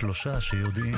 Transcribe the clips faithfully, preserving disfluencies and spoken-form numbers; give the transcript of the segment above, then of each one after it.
שלושה שיודעים.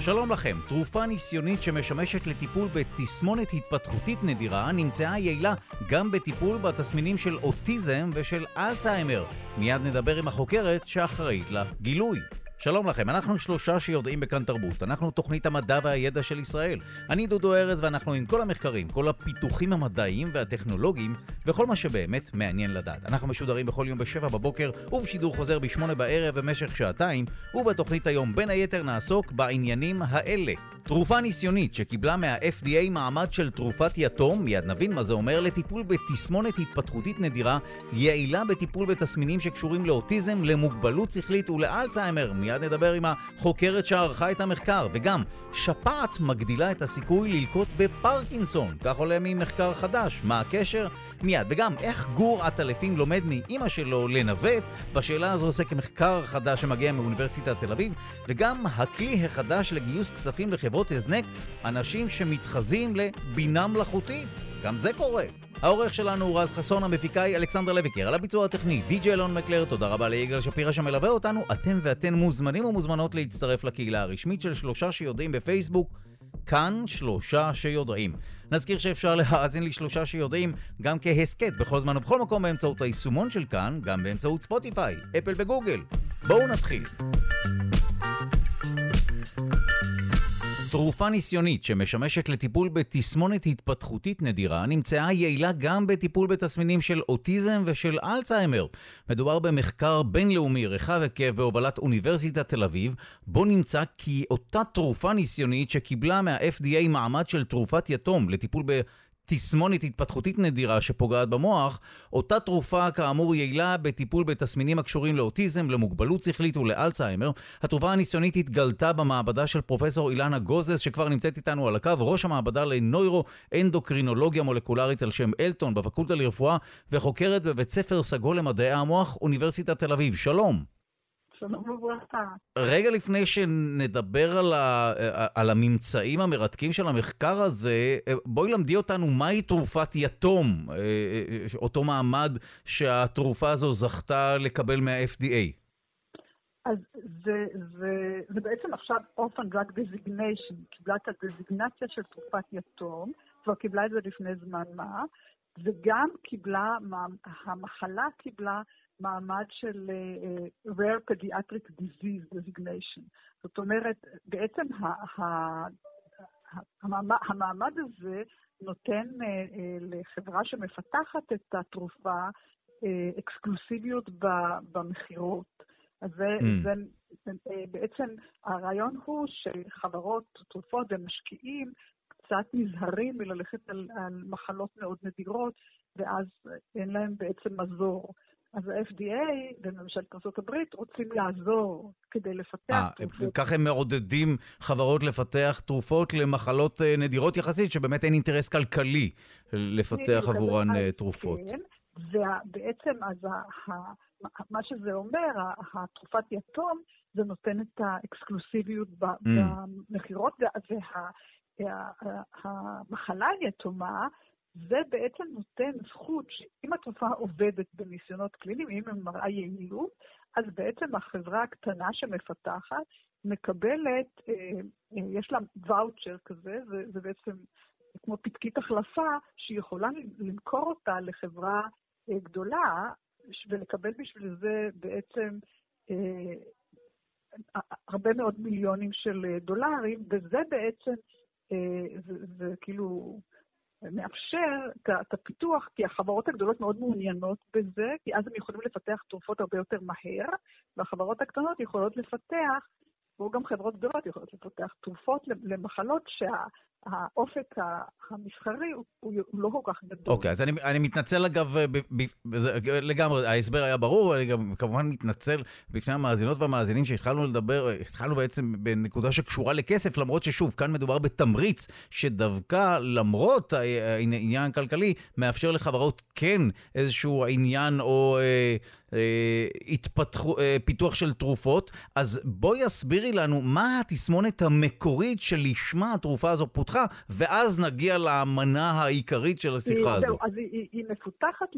שלום לכם, תרופה ניסיונית שמשמשת לטיפול בתסמונת התפתחותית נדירה נמצאה יעילה גם בטיפול בתסמינים של אוטיזם ושל אלצהיימר. מיד נדבר עם החוקרת שאחראית לגילוי. שלום לכם, אנחנו שלושה שיודעים בכאן תרבות. אנחנו תוכנית המדע והידע של ישראל. אני דודו ארז ואנחנו עם כל המחקרים, כל הפיתוחים המדעיים והטכנולוגיים וכל מה שבאמת מעניין לדעת. אנחנו משודרים בכל יום בשבע בבוקר ובשידור חוזר בשמונה בערב במשך שעתיים, ובתוכנית היום בין היתר נעסוק בעניינים האלה. תרופה ניסיונית שקיבלה מה-אף די איי מעמד של תרופת יתום, מיד נבין מה זה אומר, לטיפול בתסמונת התפתחותית נדירה, יעילה בטיפול בתסמינים שקשורים לאוטיזם, למוגבלות שכלית ולאלצהיימר. מיד נדבר עם החוקרת שערכה את המחקר, וגם שפעת מגדילה את הסיכוי ללקות בפרקינסון, כך עולה ממחקר חדש. מה הקשר? מיד. וגם איך גור עטלפים לומד מאמא שלו לנווט, בשאלה הזו עוסק מחקר חדש שמגיע מאוניברסיטת תל אביב, וגם הכלי החדש לגיוס כספים לחברות הזנק, אנשים שמתחזים לבינה מלאכותית, גם זה קורה. העורך שלנו הוא רז חסון, המפיקאי אלכסנדרה לויקר, על הביצוע הטכני די-ג'יי אלון מקלר, תודה רבה ליגאל שפירה שמלווה אותנו. אתם ואתן מוזמנים ומוזמנות להצטרף לקהילה הרשמית של שלושה שיודעים בפייסבוק, כאן שלושה שיודעים. נזכיר שאפשר להאזין לשלושה שיודעים גם כהסקט בכל זמן ובכל מקום באמצעות היישומון של כאן, גם באמצעות ספוטיפיי, אפל וגוגל. בואו נתחיל. תרופה ניסיונית שמשמשת לטיפול בתסמונת התפתחותית נדירה נמצאה יעילה גם בטיפול בתסמינים של אוטיזם ושל אלצהיימר. מדובר במחקר בינלאומי רחב היקף בהובלת אוניברסיטת תל אביב, בו נמצא כי אותה תרופה ניסיונית שקיבלה מה-אף די איי מעמד של תרופת יתום לטיפול ב... תסמונת התפתחותית נדירה שפוגעת במוח, אותה תרופה כאמור יעילה בטיפול בתסמינים הקשורים לאוטיזם, למוגבלות שכלית ולאלצהיימר. התרופה הניסיונית התגלתה במעבדה של פרופסור אילנה גוזס, שכבר נמצאת איתנו על הקו, ראש המעבדה לנוירו-אנדוקרינולוגיה מולקולרית על שם אלטון בפקולטה לרפואה, וחוקרת בבית ספר סגול למדעי המוח, אוניברסיטת תל אביב. שלום. רגע לפני שנדבר על, ה, על הממצאים המרתקים של המחקר הזה, בואי למדי אותנו מהי תרופת יתום, אותו מעמד שהתרופה הזו זכתה לקבל מה-אף די איי. אז זה, זה, זה בעצם עכשיו Orphan Drug Designation, קיבלה את הדזיגנציה של תרופת יתום, כבר קיבלה את זה לפני זמן מה, וגם קיבלה, המחלה קיבלה, מעמד של uh, Rare Pediatric Disease Designation. זאת אומרת, בעצם ה- ה- המעמד, המעמד הזה נותן uh, uh, לחברה שמפתחת את התרופה uh, אקסקלוסיביות ב- במחירות. אז זה, mm. זה, זה uh, בעצם הרעיון הוא שחברות תרופות ומשקיעים קצת נזהרים מללכת על, על מחלות מאוד נדירות, ואז אין להם בעצם מזור. אז ה-אף די איי וממשלת ארצות הברית רוצים לעזור כדי לפתח תרופות. כך הם מעודדים חברות לפתח תרופות למחלות נדירות יחסית, שבאמת אין אינטרס כלכלי לפתח עבורן תרופות. כן, ובעצם מה שזה אומר, התרופת יתום, זה נותן את האקסקלוסיביות במחירות, והמחלה יתומה, זה בעצם נותן זכות שאם התרופה עובדת בניסיונות קליניים, אם הם מראה יעילות, אז בעצם החברה הקטנה שמפתחת מקבלת, יש לה ואוצ'ר כזה, זה בעצם כמו פתקית החלפה שהיא יכולה למכור אותה לחברה גדולה, ולקבל בשביל זה בעצם הרבה מאוד מיליונים של דולרים, וזה בעצם, זה, זה כאילו... מאפשר את הפיתוח, כי החברות הגדולות מאוד מעוניינות בזה, כי אז הם יכולים לפתח תרופות הרבה יותר מהר, והחברות הקטנות יכולות לפתח, וגם חברות גדולות יכולות לפתח תרופות למחלות שהאופק המסחרי הוא לא כל כך גדול. אוקיי, אז אני מתנצל אגב, לגמרי, ההסבר היה ברור, אני גם כמובן מתנצל בפני המאזינות והמאזינים שהתחלנו לדבר, התחלנו בעצם בנקודה שקשורה לכסף, למרות ששוב, כאן מדובר בתמריץ שדווקא למרות העניין הכלכלי, מאפשר לחברות כן איזשהו עניין או... התפתחו, פיתוח של תרופות. אז בואי אסבירי לנו מה התסמונת המקורית שלשמה התרופה הזו אותך, ואז נגיע לאמנה העיקרית של השיחה הזו. אז היא, היא מפותחת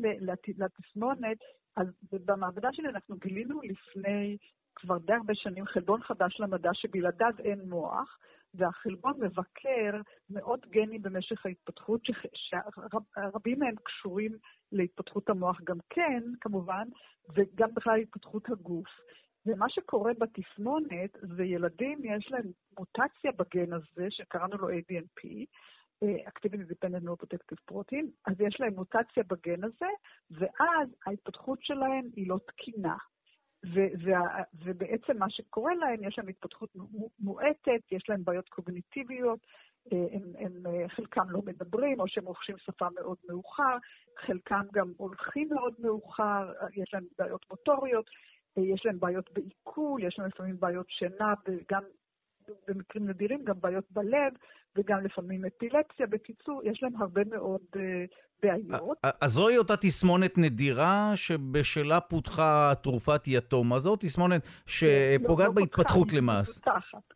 לתסמונת, אז במעבדה שלי אנחנו גילינו לפני כבר די הרבה שנים חלבון חדש למדע שבלעדיו אין מוח, והחלבון מבקר מאות גנים במשך ההתפתחות, שרבים מהם קשורים להתפתחות המוח גם כן, כמובן, וגם בכלל להתפתחות הגוף. ומה שקורה בתסמונת, זה ילדים יש להם מוטציה בגן הזה, שקראנו לו A D N P, Activity Dependent Neuroprotective Protein, אז יש להם מוטציה בגן הזה, ואז ההתפתחות שלהם היא לא תקינה. ובעצם מה שקורה להם, יש להם התפתחות מועטת, יש להם בעיות קוגניטיביות, חלקם לא מדברים, או שהם רוכשים שפה מאוד מאוחר, חלקם גם הולכים מאוד מאוחר, יש להם בעיות מוטוריות, יש להם בעיות בעיכול, יש להם לפעמים בעיות שינה, גם במקרים נדירים, גם בעיות בלב, וגם לפעמים אפילפסיה. בקיצור, יש להם הרבה מאוד בעיות. אז זוהי אותה תסמונת נדירה שבשלה פותחה תרופת יתום. אז זו תסמונת שפוגעת בהתפתחות למעשה.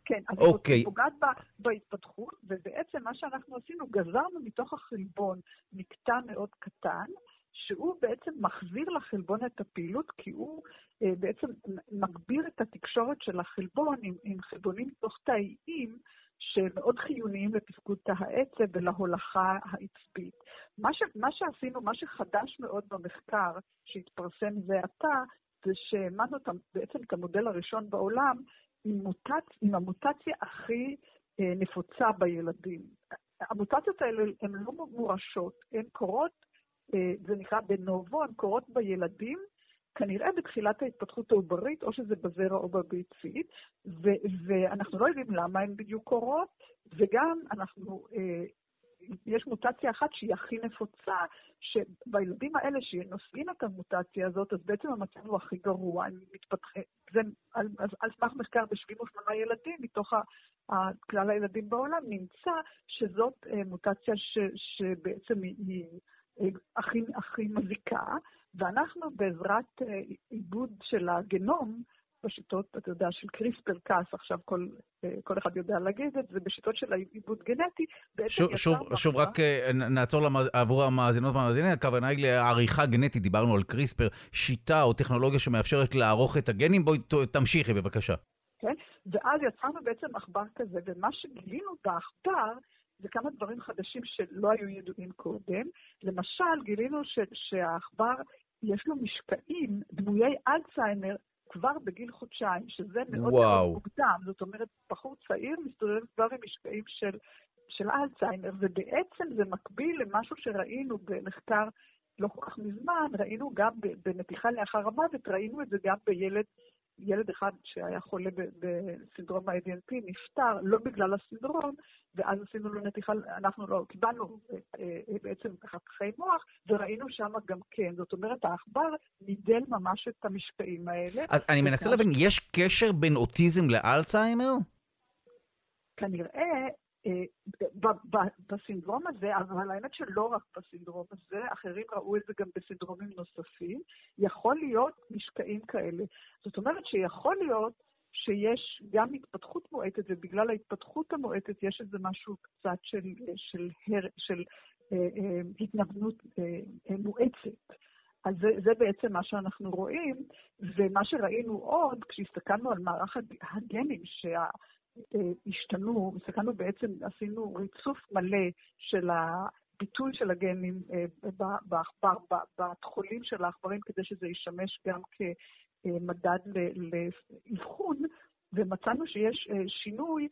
כן, אז היא פוגעת בהתפתחות, ובעצם מה שאנחנו עשינו, גזרנו מתוך החלבון מקטע מאוד קטן, שהוא בעצם מחזיר לחלבון את הפעילות, כי הוא אה, בעצם מגביר את התקשורת של החלבון עם, עם חלבונים תוך תאיים, שמאוד חיוניים לתפקוד תא העצב ולהולכה העצבית. מה, ש, מה שעשינו, מה שחדש מאוד במחקר שהתפרסם זה עתה, זה שהאמנו בעצם את המודל הראשון בעולם עם, מוטצ, עם המוטציה הכי אה, נפוצה בילדים. המוטציות האלה הן לא מורשות, הן קורות, זה נקרא בנובו, הן קורות בילדים, כנראה בתחילת ההתפתחות העוברית, או שזה בזרע או בביצית, ו- ואנחנו לא יודעים למה הן בדיוק קורות, וגם אנחנו, אה, יש מוטציה אחת שהיא הכי נפוצה, שבילדים האלה שנושאים את המוטציה הזאת, אז בעצם המצב הוא הכי גרוע, זה, על, על סמך מחקר ב-שבעים ושמונה ילדים, מתוך ה... כלל הילדים בעולם, נמצא שזאת אה, מוטציה ש- שבעצם היא... הכי, הכי מזיקה, ואנחנו בעזרת עיבוד של הגנום, בשיטות, אתה יודע, של קריספר-קאס, עכשיו כל, כל אחד יודע להגיד את זה, בשיטות של העיבוד גנטי, בעצם יצא... שוב, שוב רק נעצור עבור המאזינות והמאזינים, הכוונה היא לעריכה גנטית, דיברנו על קריספר, שיטה או טכנולוגיה שמאפשרת לערוך את הגנים, בואי תמשיכי בבקשה. כן, ואז יצאנו בעצם עכבר כזה, ומה שגילינו בעכבר, זה כמה דברים חדשים שלא היו ידועים קודם. למשל, גילינו ש- שהעכבר, יש לו משקעים, דמויי אלצהיימר, כבר בגיל חודשיים, שזה מאוד מאוד מוקדם. זאת אומרת, בחור צעיר מסתובב כבר עם משקעים של, של אלצהיימר, ובעצם זה מקביל למשהו שראינו במחקר לא כל כך מזמן, ראינו גם בנתיחה לאחר המוות, ראינו את זה גם בילד, ילד אחד שהיה חולה בסינדרום ה-A D N P נפטר, לא בגלל הסינדרום, ואז עשינו לו נתיחה, אנחנו לא קיבלנו בעצם חתכי מוח, וראינו שם גם כן. זאת אומרת, העכבר נידל ממש את המשקעים האלה. אני מנסה להבין, יש קשר בין אוטיזם לאלצהיימר? כנראה, בסינדרום הזה, אבל האמת שלא רק בסינדרום הזה, אחרים ראו את זה גם בסינדרומים נוספים, יכול להיות משקעים כאלה. זאת אומרת שיכול להיות שיש גם התפתחות מועטת, ובגלל ההתפתחות המועטת יש איזה משהו קצת של, של, של, של אה, אה, התנוונות אה, מועצת. אז זה, זה בעצם מה שאנחנו רואים, ומה שראינו עוד, כשהסתכלנו על מערך הגנים שה... השתנו, מסתכלנו בעצם, עשינו ריצוף מלא של הביטוי של הגנים בעכבר, בתחולים של העכברים, כדי שזה ישמש גם כמדד לאבחון, ומצאנו שיש שינוי,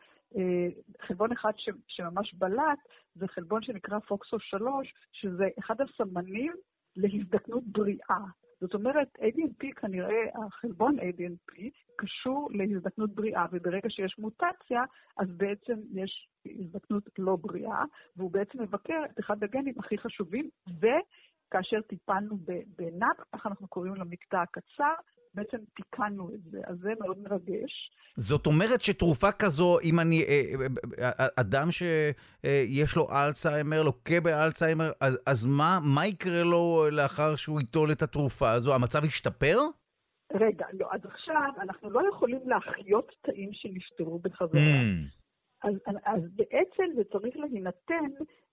חלבון אחד שממש בלט, זה חלבון שנקרא פוקסו שלוש, שזה אחד הסמנים להזדקנות בריאה. זאת אומרת, A D N P כנראה, החלבון A D N P קשור להזדקנות בריאה, וברגע שיש מוטציה, אז בעצם יש הזדקנות לא בריאה, והוא בעצם מבקר את אחד הגנים הכי חשובים, וכאשר טיפלנו בנאפ, כך אנחנו קוראים למקטע הקצר, בעצם תיקנו את זה, אז זה מאוד מרגש. זאת אומרת שתרופה כזו, אם אני, אדם שיש לו אלצהיימר, לוקה באלצהיימר, אז, אז מה, מה יקרה לו לאחר שהוא ייטול את התרופה הזו? המצב ישתפר? רגע, לא, אז עכשיו אנחנו לא יכולים להחיות תאים שנפטרו בחזרה. אז, אז בעצם זה צריך להינתן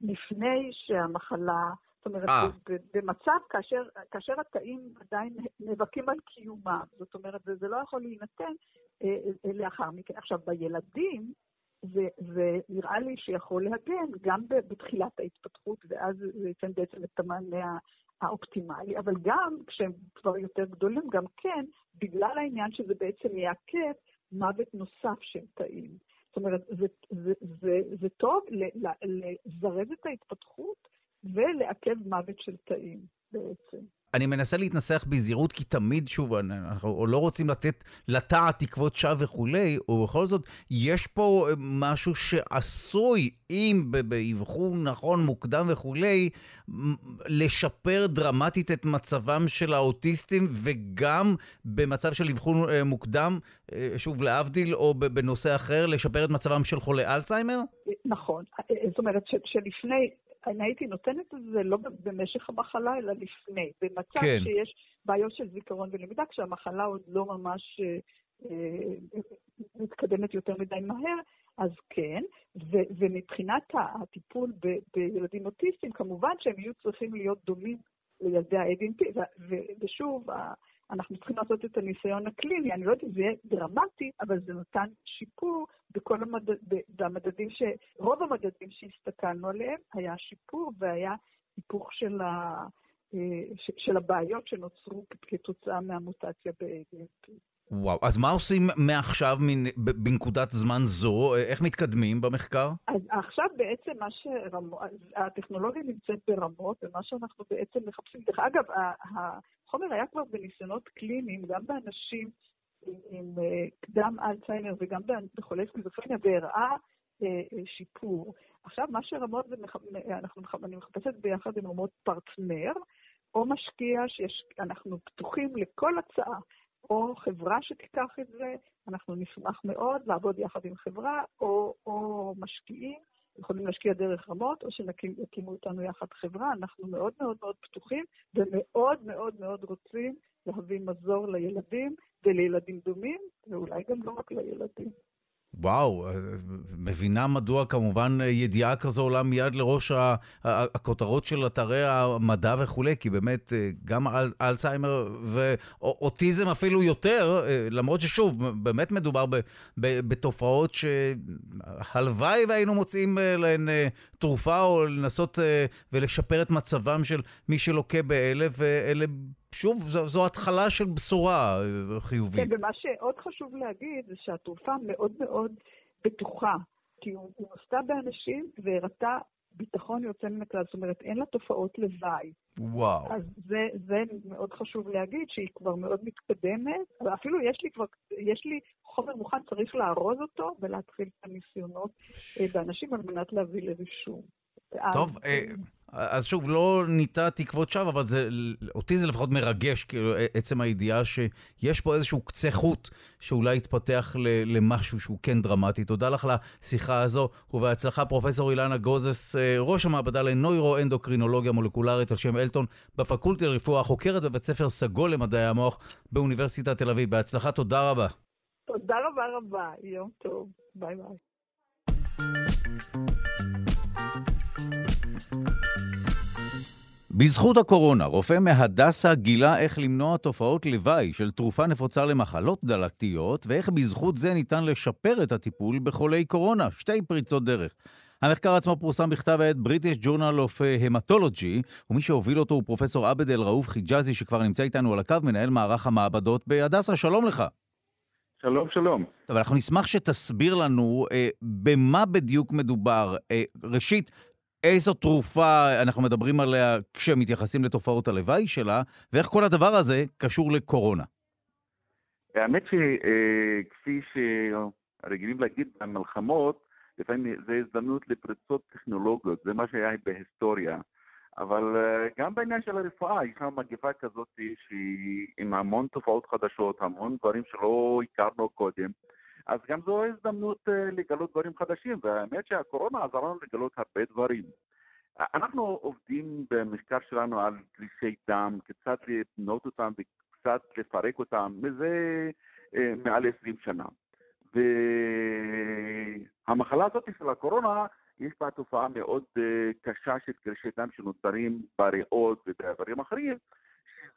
לפני שהמחלה, זאת אומרת, 아. במצב כאשר, כאשר התאים עדיין נבקים על קיומם, זאת אומרת, זה, זה לא יכול להינתן אה, לאחר מכן. עכשיו, בילדים, זה, זה נראה לי שיכול להגן גם בתחילת ההתפתחות, ואז זה ייתן בעצם את המענה האופטימלי, אבל גם כשהם כבר יותר גדולים, גם כן, בגלל העניין שזה בעצם יעקב מוות נוסף של תאים. זאת אומרת, זה, זה, זה, זה טוב לזרז את ההתפתחות ולעכב מוות של תאים בעצם. אני מנסה להתנסח בזהירות, כי תמיד, שוב, אנחנו לא רוצים לתת לתא תקוות שעה וכולי, ובכל זאת, יש פה משהו שעשוי, אם באבחון נכון, מוקדם וכולי, לשפר דרמטית את מצבם של האוטיסטים, וגם במצב של אבחון מוקדם, שוב, להבדיל, או בנושא אחר, לשפר את מצבם של חולי אלצהיימר? נכון. זאת אומרת, שלפני... אני הייתי נותנת את זה לא במשך המחלה, אלא לפני. במצב כן. שיש בעיות של זיכרון ולמידה, כשהמחלה עוד לא ממש אה, מתקדמת יותר מדי מהר, אז כן. ו- ומבחינת הטיפול ב- בילדים אוטיסטים, כמובן שהם יהיו צריכים להיות דומים לילדי ה-A D N P. ו- ושוב, ה- אנחנו צריכים לעשות את הניסיון הקליני. אני לא יודעת, זה דרמטי, אבל זה נותן שיפור בכל המדד, במדדים ש... רוב המדדים שהסתכלנו עליהם היה שיפור, והיה היפוך של, ה... של הבעיות שנוצרו כתוצאה מהמוטציה ב-A D N P. וואו, אז מה עושים מעכשיו בנקודת זמן זו? איך מתקדמים במחקר? אז עכשיו בעצם מה שרמות, הטכנולוגיה נמצאת ברמות, ומה שאנחנו בעצם מחפשים, דרך אגב, החומר היה כבר בניסיונות קליניים, גם באנשים עם קדם אלצהיימר וגם בחולי סכיזופרניה, והראה שיפור. עכשיו מה שרמות, אני מחפשת ביחד עם רמות פרטנר, או משקיע שאנחנו פתוחים לכל הצעה, או חברה שתיקח את זה, אנחנו נשמח מאוד לעבוד יחד עם חברה, או, או משקיעים, יכולים להשקיע דרך רמות, או שנקימו אותנו יחד חברה, אנחנו מאוד מאוד מאוד פתוחים, ומאוד מאוד מאוד רוצים להביא מזור לילדים, ולילדים דומים, ואולי גם לא רק לילדים. וואו, מבינה מדוע כמובן ידיעה כזו עולה מיד לראש הכותרות של אתרי המדע וכולי, כי באמת גם אלצהיימר ואוטיזם אפילו יותר, למרות ששוב, באמת מדובר בתופעות שהלוואי והיינו מוצאים להן תרופה או לנסות ולשפר את מצבם של מי שלוקה באלה ואלה. שוב, זו, זו התחלה של בשורה חיובית. כן, ומה שעוד חשוב להגיד זה שהתרופה מאוד מאוד בטוחה, כי הוא, הוא נוסתה באנשים והראתה ביטחון יוצא מן הכלל, זאת אומרת, אין לה תופעות לוואי. וואו. אז זה, זה מאוד חשוב להגיד שהיא כבר מאוד מתקדמת, אבל אפילו יש לי, כבר, יש לי חומר מוכן, צריך לארוז אותו ולהתחיל את הניסיונות ש... באנשים על מנת להביא לרישום. טוב, אז שוב, לא ניתן תקוות שווא, אבל זה, אותי זה לפחות מרגש, כאילו, עצם הידיעה שיש פה איזשהו קצה חוט שאולי יתפתח למשהו שהוא כן דרמטי. תודה לך לשיחה הזו, ובהצלחה פרופסור אילנה גוזס, ראש המעבדה לנוירואנדוקרינולוגיה מולקולרית על שם אלטון, בפקולטה לרפואה, החוקרת בבית ספר סגול למדעי המוח באוניברסיטת תל אביב. בהצלחה, תודה רבה. תודה רבה רבה, יום טוב, ביי ביי. בזכות הקורונה, רופא מהדסה גילה איך למנוע תופעות לוואי של תרופה נפוצה למחלות דלקתיות, ואיך בזכות זה ניתן לשפר את הטיפול בחולי קורונה, שתי פריצות דרך. המחקר עצמו פורסם בכתב העת British Journal of Hematology, ומי שהוביל אותו הוא פרופסור עבד אל-ראוף חיג'אזי, שכבר נמצא איתנו על הקו, מנהל מערך המעבדות בהדסה. שלום לך. שלום, שלום. אבל אנחנו נשמח שתסביר לנו אה, במה בדיוק מדובר. אה, ראשית, איזו תרופה אנחנו מדברים עליה כשמתייחסים לתופעות הלוואי שלה, ואיך כל הדבר הזה קשור לקורונה? האמת שכפי שהרגילים להגיד במלחמות, לפעמים זה הזדמנות לפריצות טכנולוגיות, זה מה שהיה בהיסטוריה. אבל גם בעניין של הרפואה, יש לנו מגפה כזאת שהיא עם המון תופעות חדשות, המון דברים שלא הכרנו קודם, אז גם זו הזדמנות לגלות דברים חדשים, והאמת שהקורונה עזרה לנו לגלות הרבה דברים. אנחנו עובדים במחקר שלנו על קרישי דם, קצת לבנות אותם וקצת לפרק אותם, מזה מעל עשרים שנה. והמחלה הזאת של הקורונה, יש בה תופעה מאוד קשה של קרשי דם שנוצרים בריאות ובאיברים אחרים,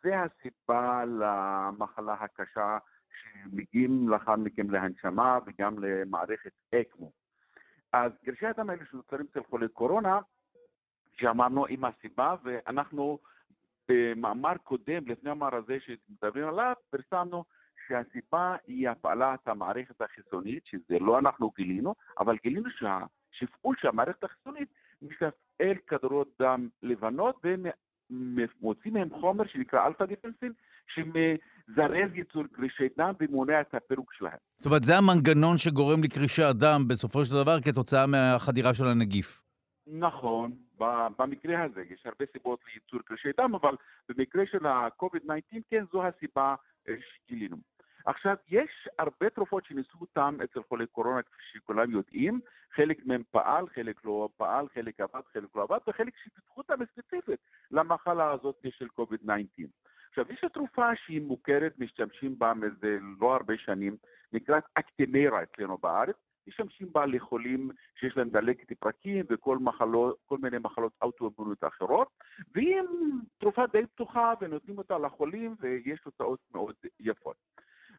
שזה הסיבה למחלה הקשה שמגיעים לאחר מכן להנשמה וגם למערכת אקמו. אז קרשי הדם האלה שנוצרים של חולי קורונה, שאמרנו עם הסיבה, ואנחנו במאמר קודם, לפני המאמר הזה שמדברים עליו, פרסמנו שהסיבה היא הפעלת המערכת החיסונית, שזה לא אנחנו גילינו, אבל גילינו שהשפעול שהמערכת החיסונית משפעל כדורות דם לבנות, ומוצאים מהם חומר שנקרא אלפא-דפנסין, שמזרז ייצור קרישי דם ומונע את הפירוק שלהם. זאת אומרת, זה המנגנון שגורם לקרישי הדם בסופו של דבר כתוצאה מהחדירה של הנגיף. נכון, במקרה הזה יש הרבה סיבות לייצור קרישי דם, אבל במקרה של ה-קוביד תשע עשרה, כן, זו הסיבה שגילינו. עכשיו, יש הרבה תרופות שניסו אותן אצל חולי קורונה, כפי שכולם יודעים, חלק מהם פעל, חלק לא פעל, חלק עבד, חלק לא עבד, וחלק שפיתחו אותם ספציפית למחלה הזאת של קוביד תשע עשרה. עכשיו, יש התרופה שהיא מוכרת, משתמשים בה מזה לא הרבה שנים, נקראת אקטמרה אצלנו בארץ, משתמשים בה לחולים שיש להם דלקת פרקים וכל מחלות, כל מיני מחלות אוטואימוניות אחרות, והיא תרופה די פתוחה ונותנים אותה לחולים ויש תוצאות מאוד יפות.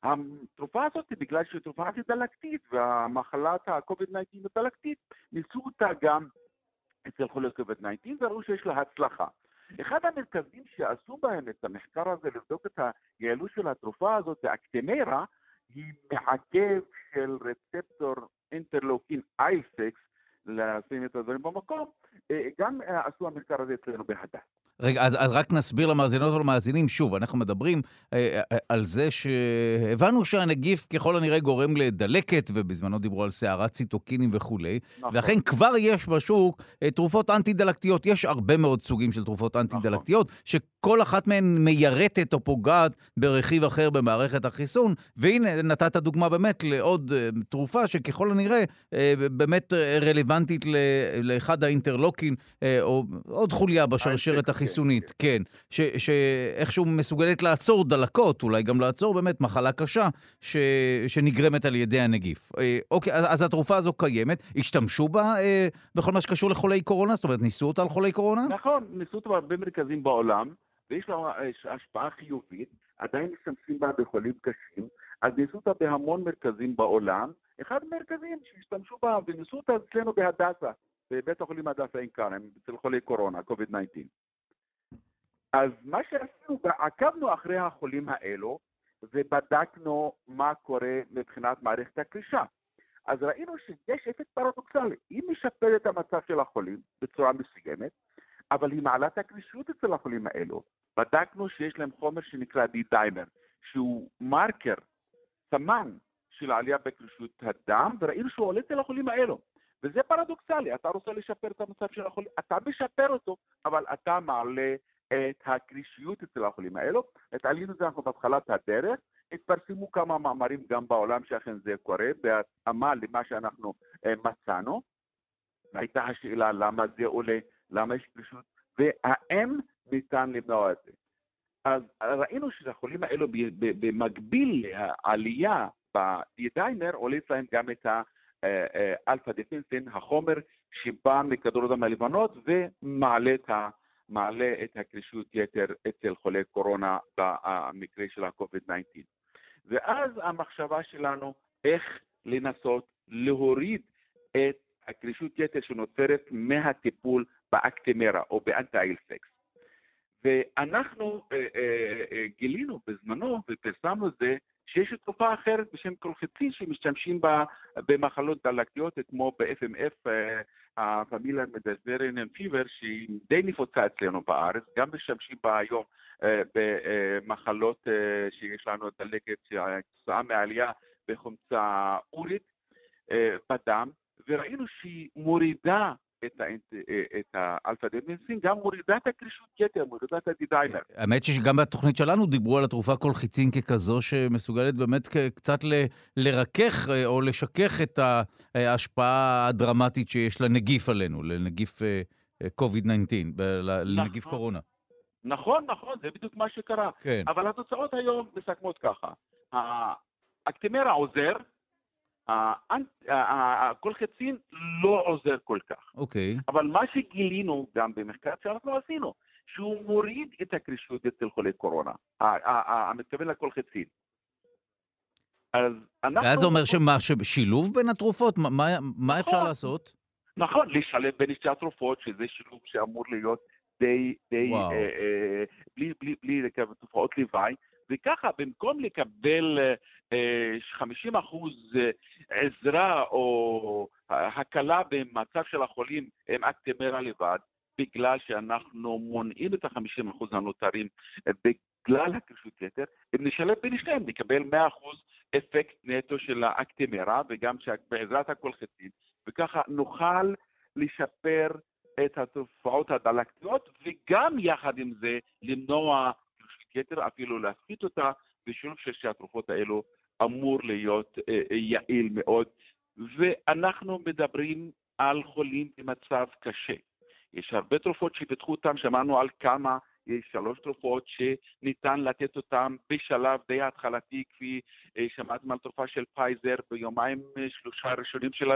התרופה הזאת, בגלל שהיא תרופה דלקתית והמחלת ה-קוביד תשע עשרה הדלקתית, ניסו אותה גם אצל חולי קוביד תשע עשרה וראו שיש לה הצלחה. אחד המרכזים שעשו בהם את המחקר הזה לבדוק את היעילות של התרופה הזאת, האקטמרה, היא מעכב של רצפטור אינטרלוקין אי-סיקס, לשים את הדברים במקום, גם עשו המחקר הזה אצלנו בהדס. רגע, אז, אז רק נסביר למאזינות ולמאזינים, שוב, אנחנו מדברים אה, אה, על זה שהבנו שהנגיף ככל הנראה גורם לדלקת, ובזמנו דיברו על שערת ציטוקינים וכו', נכון. ואכן כבר יש בשוק אה, תרופות אנטי-דלקתיות, יש הרבה מאוד סוגים של תרופות אנטי-דלקתיות, נכון. שכל אחת מהן מיירטת או פוגעת ברכיב אחר במערכת החיסון, והנה נתת דוגמה באמת לעוד אה, תרופה שככל הנראה אה, באמת אה, רלוונטית ל, לאחד האינטרלוקין, אה, או עוד חוליה בשרשרת החיסון. חיסונית, כן, שאיכשהו מסוגלת לעצור דלקות, אולי גם לעצור באמת מחלה קשה שנגרמת על ידי הנגיף. אוקיי, אז התרופה הזו קיימת, השתמשו בה בכל מה שקשור לחולי קורונה, זאת אומרת, ניסו אותה על חולי קורונה? נכון, ניסו אותה בהרבה מרכזים בעולם, ויש לה השפעה חיובית, עדיין משתמשים בה בחולים קשים, אז ניסו אותה בהמון מרכזים בעולם, אחד מרכזים שהשתמשו בה וניסו אותה אצלנו בהדסה, בבית החולים הדסה אין כאן, אצל חולי קורונה, קוביד תשע עשרה. אז מה שעשינו, עקבנו אחרי החולים האלו, ובדקנו מה קורה מבחינת מערכת הקרישה. אז ראינו שיש אפקט פרדוקסלי. היא משפרת את המצב של החולים בצורה מסוימת, אבל היא מעלה את הקרישיות אצל החולים האלו. בדקנו שיש להם חומר שנקרא די-דימר, שהוא מרקר, סמן של העלייה בקרישיות הדם, וראינו שהוא עולה אצל החולים האלו. וזה פרדוקסלי. אתה רוצה לשפר את המצב של החולים, אתה משפר אותו, אבל אתה מעלה את הקרישיות אצל החולים האלו. התעלינו את זה אנחנו בהתחלת הדרך, התפרסמו כמה מאמרים גם בעולם שאכן זה קורה, בהתאמה למה שאנחנו מצאנו. הייתה השאלה למה זה עולה, למה יש קרישיות, והאם ניתן למנוע את זה. אז ראינו שהחולים האלו במקביל העלייה ב-D-Dimer עולה אצלהם גם את האלפא-דפנסין, החומר שבא מכדורות דם הלבנות ומעלה את ה... מעלה את הקרישיות יתר אצל חולי קורונה במקרה של ה-קוביד תשע עשרה. ואז המחשבה שלנו איך לנסות להוריד את הקרישיות יתר שנוצרת מהטיפול באקטמרה או באנטי-אילסקס. ואנחנו אה, אה, אה, גילינו בזמנו ופרסמנו את זה שיש תרופה אחרת בשם קולחיצין שמשתמשים בה במחלות דלקתיות כמו ב-אף אם אף, אה, הפמיליה מדזרינן פיבר, שהיא די נפוצה אצלנו בארץ, גם משתמשים בה היום במחלות שיש לנו דלקת כתוצאה מעלייה בחומצה אורית בדם, וראינו שהיא מורידה את האלפא-דפנסין, גם מורידה את הקרישות יתר, מורידה את הדי-דימר. האמת שגם בתוכנית שלנו דיברו על התרופה קולחיצין ככזו שמסוגלת באמת קצת לרכך או לשכך את ההשפעה הדרמטית שיש לנגיף עלינו, לנגיף קוביד תשע עשרה, לנגיף קורונה. נכון, נכון, זה בדיוק מה שקרה. אבל התוצאות היום מסכמות ככה. האקטמרה עוזר, הקולחצין לא עוזר כל כך. אוקיי. אבל מה שגילינו גם במחקר שאנחנו עשינו, שהוא מוריד את הקרישות אצל חולי קורונה, המתכוון לקולחצין. ואז זה אומר ששילוב בין התרופות, מה אפשר לעשות? נכון, לשלב בין שתי התרופות, שזה שילוב שאמור להיות די, בלי תופעות לוואי, וככה, במקום לקבל חמישים אחוז עזרה או הקלה במצב של החולים, הם אקטמרה לבד, בגלל שאנחנו מונעים את ה-חמישים אחוז הנותרים בגלל הקרישות יתר, אם נשלב בין שניהם, נקבל מאה אחוז אפקט נטו של האקטמרה, וגם בעזרת הקולחצין, וככה נוכל לשפר את התופעות הדלקתיות, וגם יחד עם זה למנוע קרישות יתר, אפילו להפחית אותה, בשילוב של התרופות האלו אמור להיות אה, יעיל מאוד. ואנחנו מדברים על חולים במצב קשה. יש הרבה תרופות שפיתחו אותם, שמענו על כמה, יש שלוש תרופות שניתן לתת אותם בשלב די התחלתי, כפי שמעתם על תרופה של פייזר ביומיים שלושה ראשונים של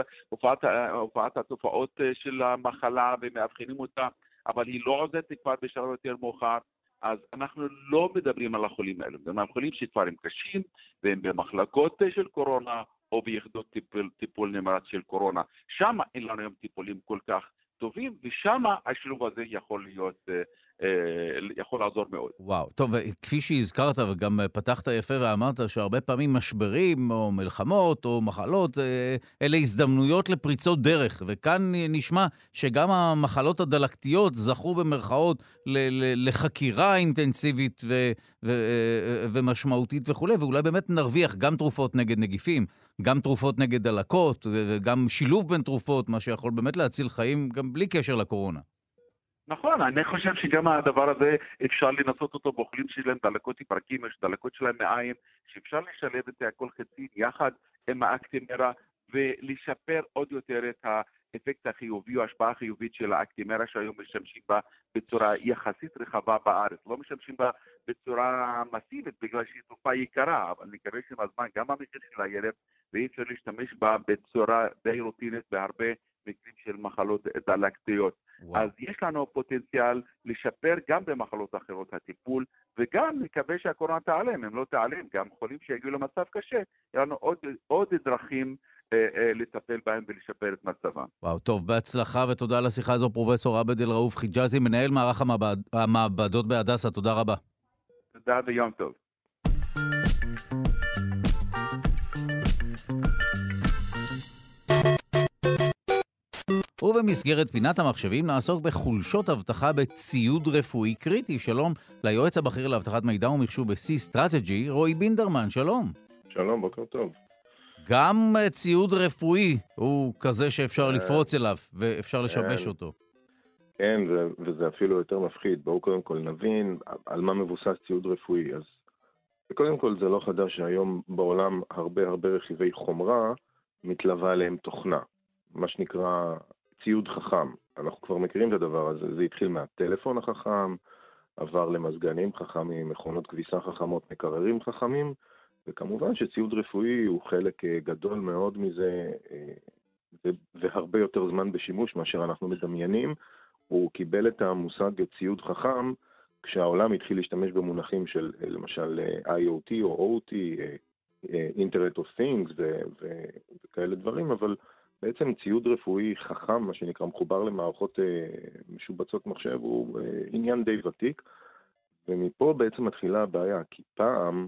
הופעת התופעות של המחלה ומאבחנים אותה, אבל היא לא עוזרת כבר בשלב יותר מאוחר. אז אנחנו לא מדברים על החולים האלה, מדברים על חולים שכבר הם קשים, והם במחלקות של קורונה או ביחידות טיפול, טיפול נמרץ של קורונה. שם אין לנו היום טיפולים כל כך טובים, ושם השילוב הזה יכול להיות, יכול לעזור מאוד. וואו, טוב, וכפי שהזכרת וגם פתחת יפה ואמרת שהרבה פעמים משברים או מלחמות או מחלות, אלה הזדמנויות לפריצות דרך, וכאן נשמע שגם המחלות הדלקתיות זכו במרכאות לחקירה אינטנסיבית ו- ו- ומשמעותית וכו', ואולי באמת נרוויח גם תרופות נגד נגיפים, גם תרופות נגד דלקות, וגם שילוב בין תרופות, מה שיכול באמת להציל חיים גם בלי קשר לקורונה. נכון, אני חושב שגם הדבר הזה אפשר לנסות אותו בחולים שלהם דלקות יפרקים, יש דלקות שלהם מעיים, שאפשר לשלב את הכל חצי יחד עם האקטימרה, ולשפר עוד יותר את האפקט החיובי או השפעה החיובית של האקטימרה, שהיום משמשים בה בצורה יחסית רחבה בארץ. לא משמשים בה בצורה מסיבית, בגלל שהיא תרופה יקרה, אבל אני מקווה שעם הזמן גם המחיר שלה ירד, ואי אפשר להשתמש בה בצורה די רוטינית בהרבה מקרים של מחלות דלקתיות. אז יש לנו פוטנציאל לשפר גם במחלות אחרות הטיפול, וגם נקווה שהקורונה תעלם, אם לא תעלם, גם חולים שיגיעו למצב קשה, יש לנו עוד, עוד דרכים אה, אה, לטפל בהם ולשפר את מצבם. וואו, טוב, בהצלחה ותודה על השיחה הזו, פרופסור עבד אל-ראוף חיג'אזי, מנהל מערך המעבד, המעבדות בהדסה, תודה רבה. תודה ויום טוב. ובמסגרת פינת המחשבים נעסוק בחולשות אבטחה בציוד רפואי קריטי. שלום ליועץ הבכיר לאבטחת מידע ומחשוב ב-C-Strategy, רוי בינדרמן, שלום. שלום, בוקר טוב. גם ציוד רפואי הוא כזה שאפשר לפרוץ אליו ואפשר לשבש אותו. כן, וזה אפילו יותר מפחיד. בואו קודם כל נבין על מה מבוסס ציוד רפואי. אז קודם כל זה לא חדש שהיום בעולם הרבה הרבה רכיבי חומרה מתלווה עליהם תוכנה. מה שנקרא ציוד חכם. אנחנו כבר מכירים את הדבר הזה. זה התחיל מהטלפון החכם, עבר למזגנים חכמים, מכונות כביסה חכמות, מקררים חכמים, וכמובן שציוד רפואי הוא חלק גדול מאוד מזה, והרבה יותר זמן בשימוש מאשר אנחנו מדמיינים. הוא קיבל את המושג ציוד חכם כשהעולם התחיל להשתמש במונחים של למשל איי או טי או או או טי, Internet of Things וכאלה דברים, אבל בעצם ציוד רפואי חכם, מה שנקרא מחובר למערכות משובצות מחשב, הוא עניין די ותיק, ומפה בעצם מתחילה הבעיה, כי פעם,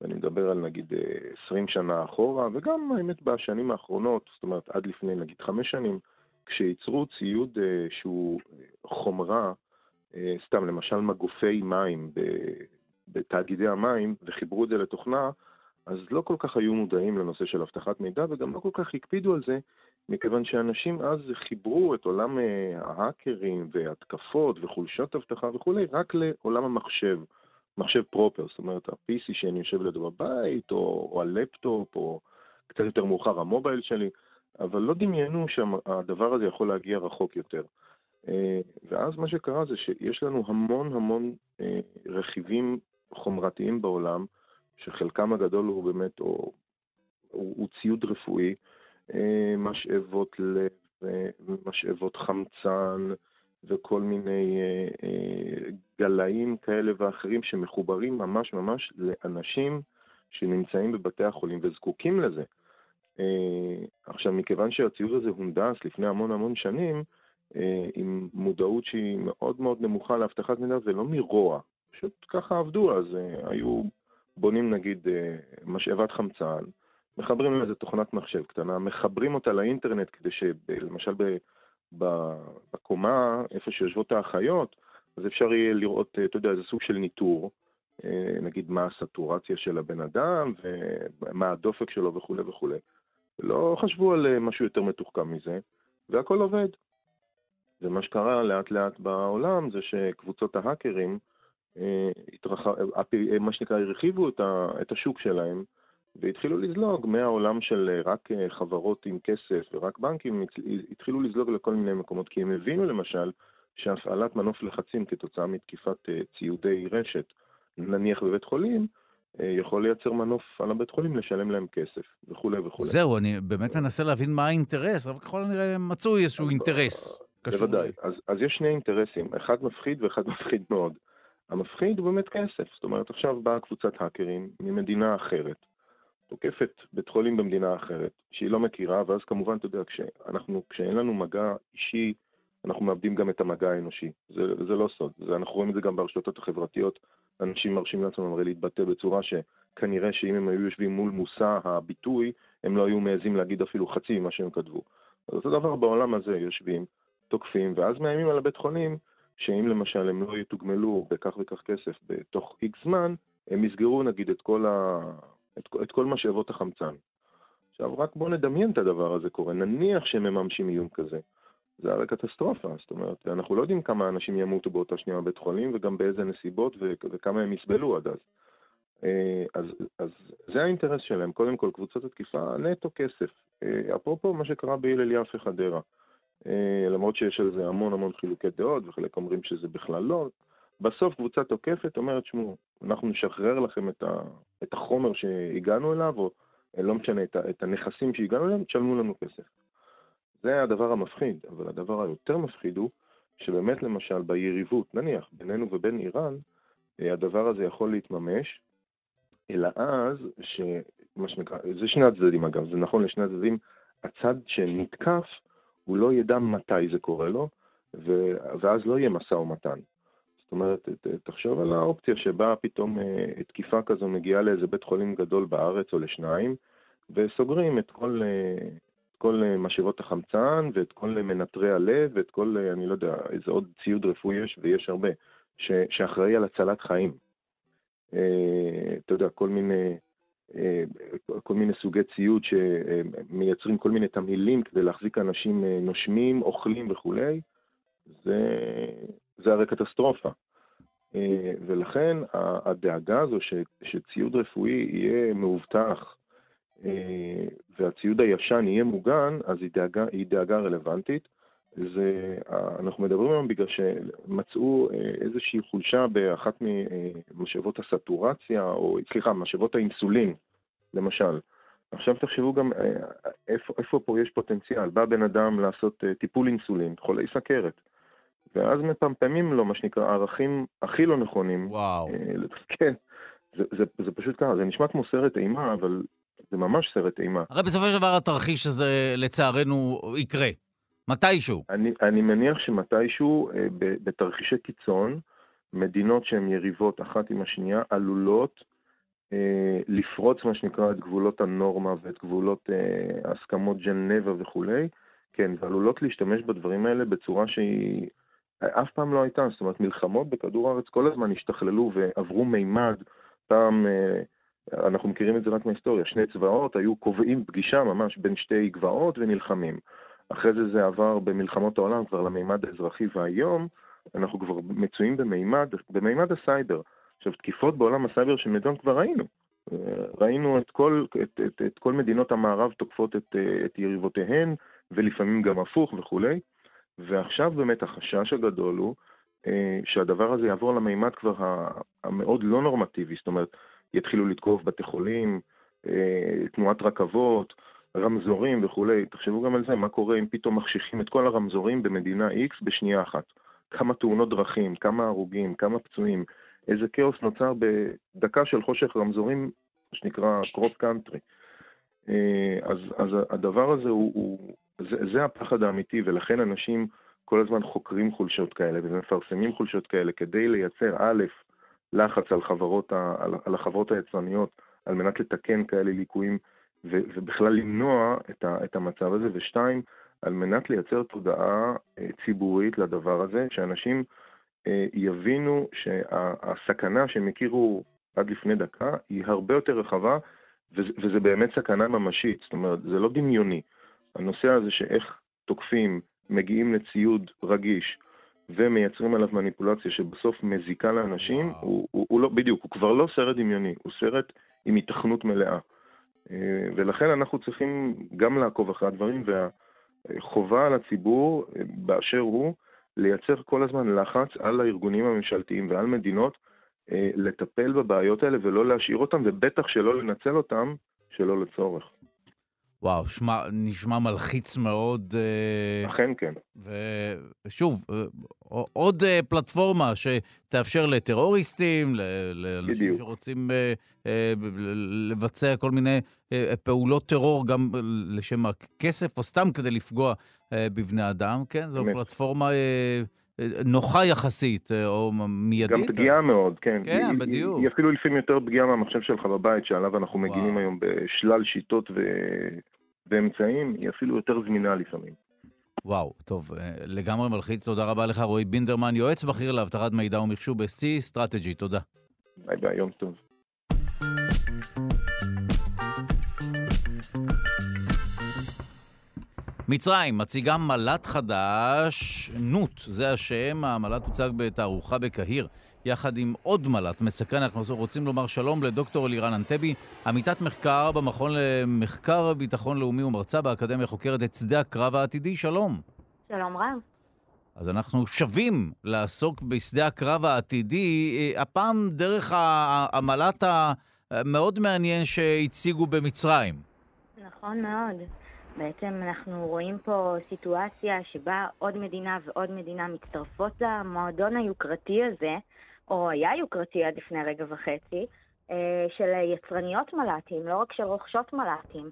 ואני מדבר על נגיד עשרים שנה אחורה, וגם האמת בשנים האחרונות, זאת אומרת עד לפני נגיד חמש שנים, כשיצרו ציוד שהוא חומרה, סתם למשל מגופי מים בתאגידי המים, וחיברו את זה לתוכנה, אז לא כל כך היו מודעים לנושא של הבטחת מידע, וגם לא כל כך הקפידו על זה, מכיוון שאנשים אז חיברו את עולם ההאקרים והתקפות וחולשות הבטחה וכו', רק לעולם המחשב, מחשב פרופר, זאת אומרת, ה-פי סי שאני יושב לידו בבית, או, או הלפטופ, או קצת יותר מאוחר המובייל שלי, אבל לא דמיינו שהדבר הזה יכול להגיע רחוק יותר. ואז מה שקרה זה שיש לנו המון המון רכיבים חומרתיים בעולם, שחלקם הגדול הוא באמת, או הוא ציוד רפואי, משאבות לב, משאבות חמצן, וכל מיני גלאים כאלה ואחרים שמחוברים ממש ממש לאנשים שנמצאים בבתי החולים וזקוקים לזה. עכשיו, מכיוון שהציוד הזה הונדס לפני המון המון שנים, עם מודעות שהיא מאוד מאוד נמוכה להבטחת מידע, זה לא מרוע, פשוט ככה עבדו. אז היו בונים נגיד משאבת חמצן, מחברים לזה תוכנת מחשב קטנה, מחברים אותה לאינטרנט כדי שלמשל בקומה, איפה שיושבות האחיות, אז אפשר יהיה לראות, אתה יודע, זה סוג של ניטור, נגיד מה הסטורציה של הבן אדם, ומה הדופק שלו וכו' וכו'. לא חשבו על משהו יותר מתוחכם מזה, והכל עובד. ומה שקרה לאט לאט בעולם זה שקבוצות ההאקרים, מה שנקרא, הרחיבו את השוק שלהם, והתחילו לזלוג מהעולם של רק חברות עם כסף ורק בנקים, התחילו לזלוג לכל מיני מקומות, כי הם הבינו למשל שהפעלת מנוף לחצים כתוצאה מתקיפת ציודי רשת, נניח בבית חולים, יכול לייצר מנוף על הבית חולים, לשלם להם כסף, וכו' וכו'. זהו, אני באמת מנסה להבין מה האינטרס, אבל ככל הנראה מצוי איזשהו אינטרס. בוודאי, אז, אז יש שני אינטרסים, אחד מפחיד ואחד מפחיד מאוד. המפחיד הוא באמת כסף, זאת אומרת, עכשיו באה קבוצת האקרים ממדינה אחרת, תוקפת בית חולים במדינה אחרת, שהיא לא מכירה, ואז כמובן, אתה יודע, כשאנחנו, כשאין לנו מגע אישי, אנחנו מאבדים גם את המגע האנושי. זה, זה לא סוד. זה, אנחנו רואים את זה גם ברשתות החברתיות. אנשים מרשים לעצמם הרי להתבטא בצורה שכנראה שאם הם היו יושבים מול מושא הביטוי, הם לא היו מעזים להגיד אפילו חצי ממה שהם כתבו. אז אותו דבר בעולם הזה, יושבים, תוקפים, ואז מאיימים על הבית חולים, שאם למשל הם לא יתוגמלו בכך וכך כסף בתוך איקס זמן, הם יסגרו, נגיד, את כל ה... את, את כל משאבות החמצן. עכשיו, רק בוא נדמיין את הדבר הזה קורה. נניח שמממשים איום כזה. זה הרי קטסטרופה, זאת אומרת, אנחנו לא יודעים כמה אנשים ימותו באותה שנייה בבית חולים, וגם באיזה נסיבות, וכמה הם יסבלו עד אז. אז, אז זה האינטרס שלהם. קודם כל, קבוצת התקיפה, נטו כסף. אפרופו, מה שקרה בהיל אליאף חדרה. למרות שיש על זה המון המון חילוקי דעות, וחלק אומרים שזה בכלל לא. בסוף קבוצה תוקפת, אומרת, שמו, אנחנו נשחרר לכם את, ה, את החומר שהגענו אליו, או לא משנה, את, ה, את הנכסים שהגענו אליהם, תשלמו לנו כסף. זה הדבר המפחיד, אבל הדבר היותר מפחיד הוא, שבאמת למשל ביריבות, נניח, בינינו ובין איראן, הדבר הזה יכול להתממש, אלא אז, ש, מה שנקרא, זה שני הצדדים אגב, זה נכון לשני הצדדים, הצד שנתקף, הוא לא ידע מתי זה קורה לו, ו, ואז לא יהיה מסע ומתן. זאת אומרת, תחשוב על האופציה שבה פתאום תקיפה כזו מגיעה לאיזה בית חולים גדול בארץ או לשניים, וסוגרים את כל, כל משאבות החמצן ואת כל מנטרי הלב ואת כל, אני לא יודע, איזה עוד ציוד רפואי יש, ויש הרבה, ש, שאחראי על הצלת חיים. אתה יודע, כל מיני, כל מיני סוגי ציוד שמייצרים כל מיני תמהילים כדי להחזיק אנשים נושמים, אוכלים וכולי, זה... זה הרי קטסטרופה, ולכן הדאגה הזו ש, שציוד רפואי יהיה מאובטח, והציוד הישן יהיה מוגן, אז היא דאגה, היא דאגה רלוונטית. זה, אנחנו מדברים היום בגלל שמצאו איזושהי חולשה באחת ממשאבות הסטורציה, או, סליחה, משאבות האינסולין, למשל. עכשיו תחשבו גם איפה, איפה פה יש פוטנציאל. בא בן אדם לעשות טיפול אינסולין, חולי סכרת. ואז מפמפמים לו, מה שנקרא, ערכים הכי לא נכונים. וואו. כן, זה, זה, זה פשוט ככה, זה נשמע כמו סרט אימה, אבל זה ממש סרט אימה. הרי בסופו של דבר התרחיש הזה, לצערנו, יקרה. מתישהו? אני, אני מניח שמתישהו, בתרחישי קיצון, מדינות שהן יריבות אחת עם השנייה, עלולות לפרוץ, מה שנקרא, את גבולות הנורמה, ואת גבולות הסכמות ג'נבה וכולי, כן, ועלולות להשתמש בדברים האלה בצורה שהיא... אף פעם לא הייתה, זאת אומרת, מלחמות בכדור הארץ כל הזמן השתכללו ועברו מימד, פעם, אנחנו מכירים את זה רק מההיסטוריה, שני צבאות היו קובעים פגישה ממש בין שתי גבעות ונלחמים. אחרי זה זה עבר במלחמות העולם כבר למימד האזרחי, והיום אנחנו כבר מצויים במימד, במימד הסייבר. עכשיו, תקיפות בעולם הסייבר של מדיון כבר ראינו. ראינו את כל, את, את, את כל מדינות המערב תוקפות את, את יריבותיהן, ולפעמים גם הפוך וכולי. ועכשיו באמת החשש הגדול הוא שהדבר הזה יעבור למימד כבר המאוד לא נורמטיבי, זאת אומרת, יתחילו לתקוף בתי חולים, תנועת רכבות, רמזורים וכולי. תחשבו גם על זה, מה קורה אם פתאום מחשיכים את כל הרמזורים במדינה X בשנייה אחת. כמה תאונות דרכים, כמה הרוגים, כמה פצועים. איזה כאוס נוצר בדקה של חושך רמזורים, שנקרא קרוס קאנטרי. אז, אז הדבר הזה הוא, הוא, זה, זה הפחד האמיתי, ולכן אנשים כל הזמן חוקרים חולשות כאלה, ומפרסמים חולשות כאלה, כדי לייצר א', לחץ על חברות, על, על החברות היצרניות, על מנת לתקן כאלה ליקויים, ו, ובכלל למנוע את, ה, את המצב הזה, ושתיים, על מנת לייצר תודעה ציבורית לדבר הזה, שאנשים יבינו שהסכנה שהם הכירו עד לפני דקה היא הרבה יותר רחבה, וזה באמת סכנה ממשית, זאת אומרת, זה לא דמיוני. הנושא הזה שאיך תוקפים, מגיעים לציוד רגיש, ומייצרים עליו מניפולציה שבסוף מזיקה לאנשים, הוא, הוא, הוא לא, בדיוק, הוא כבר לא סרט דמיוני, הוא סרט עם היתכנות מלאה. ולכן אנחנו צריכים גם לעקוב אחרי הדברים, והחובה על הציבור באשר הוא, לייצר כל הזמן לחץ על הארגונים הממשלתיים ועל מדינות, לטפל בבעיות האלה ולא להשאיר אותם, ובטח שלא לנצל אותם, שלא לצורך. וואו, שמה, נשמע מלחיץ מאוד. אכן כן. ושוב, עוד פלטפורמה שתאפשר לטרוריסטים, לאנשים בדיוק. שרוצים לבצע כל מיני פעולות טרור, גם לשם הכסף או סתם כדי לפגוע בבני אדם, כן? זו באמת. פלטפורמה נוחה יחסית, או מיידית. גם פגיעה מאוד, כן. כן, בדיוק. היא אפילו לפעמים יותר פגיעה מהמחשב שלך בבית, שעליו אנחנו מגינים היום בשלל שיטות ואמצעים, היא אפילו יותר זמינה לפעמים. וואו, טוב, לגמרי מלחיץ, תודה רבה לך, רועי בינדרמן, יועץ בכיר להבטחת מידע ומחשוב ב-C Strategy, תודה. ביי ביי, יום טוב. מצרים מציגה מלט חדש, נוט, זה השם, המלט הוצג בתערוכה בקהיר, יחד עם עוד מלט מסכן. אנחנו רוצים לומר שלום לדוקטור לירן אנטבי, עמיתת מחקר במכון למחקר ביטחון לאומי ומרצה באקדמיה חוקרת את שדה הקרב העתידי, שלום. שלום רב. אז אנחנו שווים לעסוק בשדה הקרב העתידי, הפעם דרך המלט המאוד מעניין שהציגו במצרים. נכון מאוד. בעצם אנחנו רואים פה סיטואציה שבה עוד מדינה ועוד מדינה מצטרפות למועדון היוקרתי הזה, או היה יוקרתי עד לפני רגע וחצי, של יצרניות מלאטים, לא רק של רוכשות מלאטים.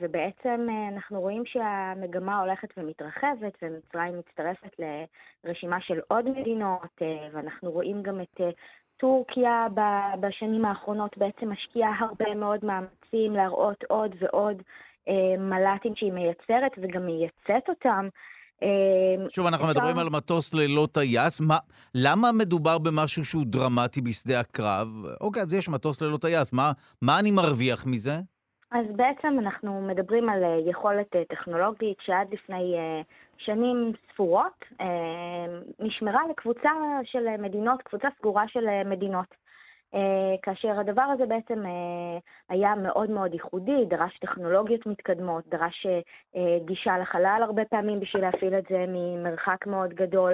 ובעצם אנחנו רואים שהמגמה הולכת ומתרחבת, ומצרים מצטרפת לרשימה של עוד מדינות, ואנחנו רואים גם את טורקיה בשנים האחרונות בעצם משקיעה הרבה מאוד מאמצים להראות עוד ועוד מלאטים שהיא מייצרת וגם מייצאת אותם. שוב, אנחנו מדברים על מטוס ללא טייס. למה מדובר במשהו שהוא דרמטי בשדה הקרב? אוקיי, אז יש מטוס ללא טייס. מה אני מרוויח מזה? אז בעצם אנחנו מדברים על יכולת טכנולוגית שעד לפני שנים ספורות נשמרה לקבוצה של מדינות, קבוצה סגורה של מדינות. כאשר הדבר הזה בעצם היה מאוד מאוד ייחודי, דרש טכנולוגיות מתקדמות, דרש גישה לחלל הרבה פעמים בשביל להפעיל את זה ממרחק מאוד גדול,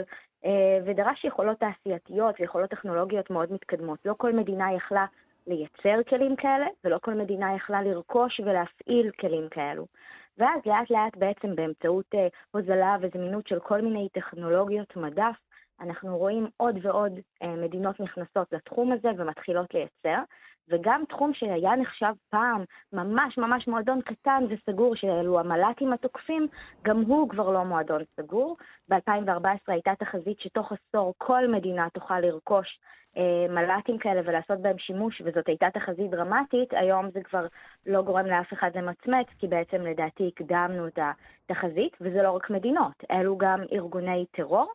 ודרש יכולות תעשייתיות ויכולות טכנולוגיות מאוד מתקדמות. לא כל מדינה יכלה לייצר כלים כאלה, ולא כל מדינה יכלה לרכוש ולהפעיל כלים כאלו. ואז לאט לאט בעצם באמצעות הוזלה וזמינות של כל מיני טכנולוגיות מדף, אנחנו רואים עוד ועוד מדינות נכנסות לתחום הזה ומתחילות לייצר, וגם תחום שהיה נחשב פעם ממש ממש מועדון קטן וסגור שאלו המלאטים התוקפים, גם הוא כבר לא מועדון סגור. ב-אלפיים וארבע עשרה הייתה תחזית שתוך עשור כל מדינה תוכל לרכוש מלאטים כאלה ולעשות בהם שימוש, וזאת הייתה תחזית דרמטית. היום זה כבר לא גורם לאף אחד למצמץ, כי בעצם לדעתי הקדמנו את התחזית, וזה לא רק מדינות, אלו גם ארגוני טרור.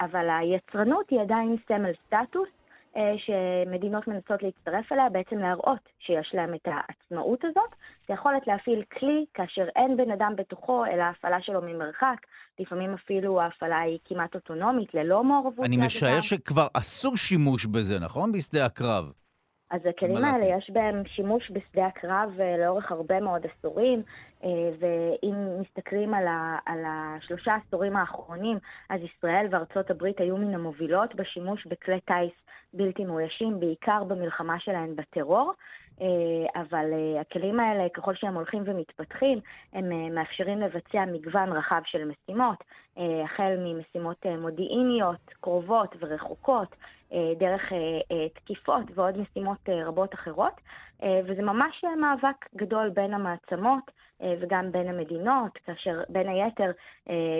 אבל היצרנות היא עדיין סמל סטטוס שמדינות מנסות להצטרף אליה, בעצם להראות שיש להם את העצמאות הזאת, יכולת להפעיל כלי כאשר אין בן אדם בתוכו, אלא ההפעלה שלו ממרחק, לפעמים אפילו ההפעלה היא כמעט אוטונומית, ללא מעורבות. אני משער שכבר אסור שימוש בזה, נכון? בשדה הקרב. אז הכלים האלה יש בהם שימוש בשדה הקרב לאורך הרבה מאוד עשורים, ואם מסתכלים על, ה, על השלושה עשורים האחרונים, אז ישראל וארצות הברית היו מן המובילות בשימוש בכלי טייס בלתי מאוישים, בעיקר במלחמה שלהן בטרור, אבל הכלים האלה, ככל שהם הולכים ומתפתחים, הם מאפשרים לבצע מגוון רחב של משימות, החל ממשימות מודיעיניות, קרובות ורחוקות, דרך תקיפות ועוד משימות רבות אחרות, וזה ממש מאבק גדול בין המעצמות וגם בין המדינות, כאשר בין היתר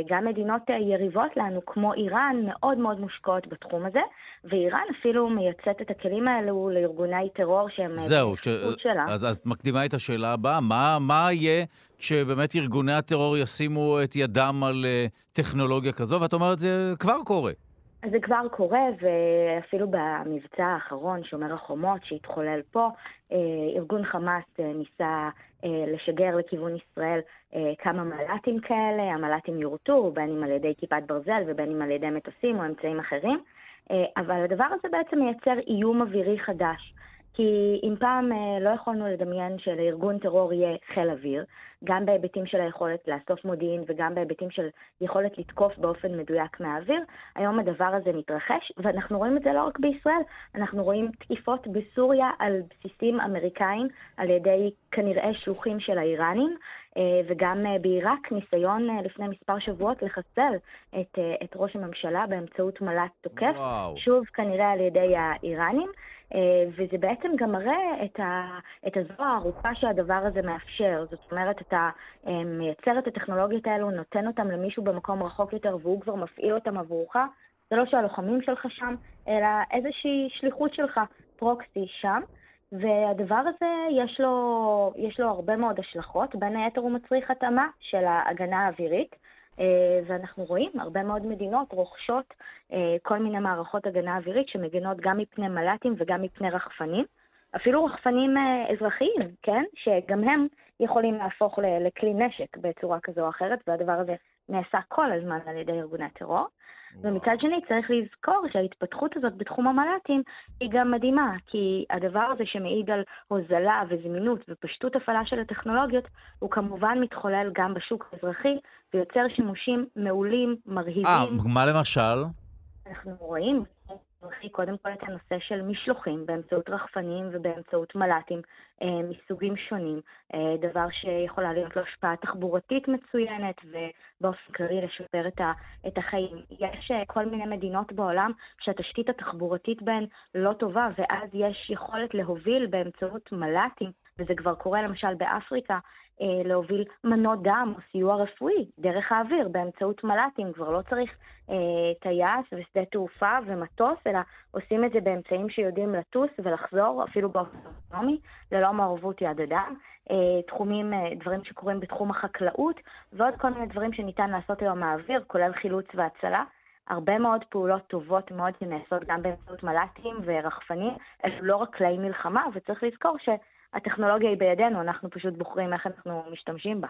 גם מדינות יריבות לנו כמו איראן מאוד מאוד מושקעות בתחום הזה, ואיראן אפילו מייצאת את הכלים האלו לארגוני טרור שהם זהו, ש... שלה. אז, אז מקדימה את השאלה הבאה, מה, מה יהיה כשבאמת ארגוני הטרור ישימו את ידם על טכנולוגיה כזו, ואת אומרת זה כבר קורה. אז זה כבר קורה, ואפילו במבצע האחרון, שומר החומות, שהתחולל פה, ארגון חמאס ניסה לשגר לכיוון ישראל כמה מלאטים כאלה, המלאטים יורטו, בין אם על ידי כיפת ברזל ובין אם על ידי מטוסים או אמצעים אחרים, אבל הדבר הזה בעצם מייצר איום אווירי חדש, כי אם פעם לא יכולנו לדמיין שלארגון טרור יהיה חיל אוויר, גם בהיבטים של היכולת לאסוף מודיעין וגם בהיבטים של יכולת לתקוף באופן מדויק מהאוויר, היום הדבר הזה מתרחש, ואנחנו רואים את זה לא רק בישראל, אנחנו רואים תקיפות בסוריה על בסיסים אמריקאים, על ידי כנראה שלוחים של האיראנים, וגם בעיראק ניסיון לפני מספר שבועות לחסל את, את ראש הממשלה באמצעות מלט תוקף, וואו. שוב כנראה על ידי האיראנים, וזה בעצם גם מראה את, ה, את הזרוע הארוכה שהדבר הזה מאפשר. זאת אומרת, אתה מייצר את הטכנולוגיות האלו, נותן אותם למישהו במקום רחוק יותר, והוא כבר מפעיל אותם עבורך. זה לא שהלוחמים שלך שם, אלא איזושהי שליחות שלך, פרוקסי שם. והדבר הזה יש לו, יש לו הרבה מאוד השלכות. בין היתר הוא מצריך התאמה של ההגנה האווירית. ואנחנו רואים הרבה מאוד מדינות רוכשות כל מיני מערכות הגנה אווירית שמגנות גם מפני מלאטים וגם מפני רחפנים, אפילו רחפנים אזרחיים, כן? שגם הם יכולים להפוך לכלי נשק בצורה כזו או אחרת, והדבר הזה נעשה כל הזמן על ידי ארגוני הטרור. ומצד שני צריך לזכור שההתפתחות הזאת בתחום המלאטים היא גם מדהימה, כי הדבר הזה שמעיד על הוזלה וזמינות ופשטות הפעלה של הטכנולוגיות, הוא כמובן מתחולל גם בשוק האזרחי, ויוצר שימושים מעולים, מרהיבים. אה, מה למשל? אנחנו רואים קודם כל את הנושא של משלוחים באמצעות רחפנים ובאמצעות מלאטים מסוגים שונים, דבר שיכולה להיות לו השפעה תחבורתית מצוינת ובאופן כללי לשפר את החיים. יש כל מיני מדינות בעולם שהתשתית התחבורתית בהן לא טובה, ואז יש יכולת להוביל באמצעות מלאטים, וזה כבר קורה למשל באפריקה, להוביל מנות דם או סיוע רפואי דרך האוויר באמצעות מלאטים. כבר לא צריך אה, טייס ושדה תעופה ומטוס, אלא עושים את זה באמצעים שיודעים לטוס ולחזור אפילו באופנומי, ללא מעורבות יד אדם. אה, תחומים, אה, דברים שקורים בתחום החקלאות ועוד כל מיני דברים שניתן לעשות היום מהאוויר, כולל חילוץ והצלה. הרבה מאוד פעולות טובות מאוד שנעשות גם באמצעות מלאטים ורחפנים, לא רק כלי מלחמה, וצריך לזכור ש הטכנולוגיה היא בידינו, אנחנו פשוט בוחרים איך אנחנו משתמשים בה.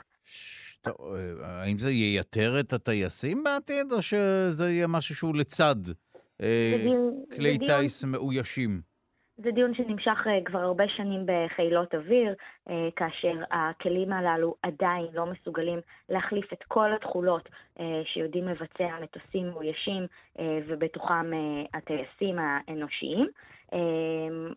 האם זה ייתר את הטייסים בעתיד, או שזה יהיה משהו שהוא לצד כלי טייס מאוישים? זה דיון שנמשך כבר הרבה שנים בחילות אוויר, כאשר הכלים הללו עדיין לא מסוגלים להחליף את כל התכולות שיודעים לבצע מטוסים מאוישים, ובתוכם הטייסים האנושיים.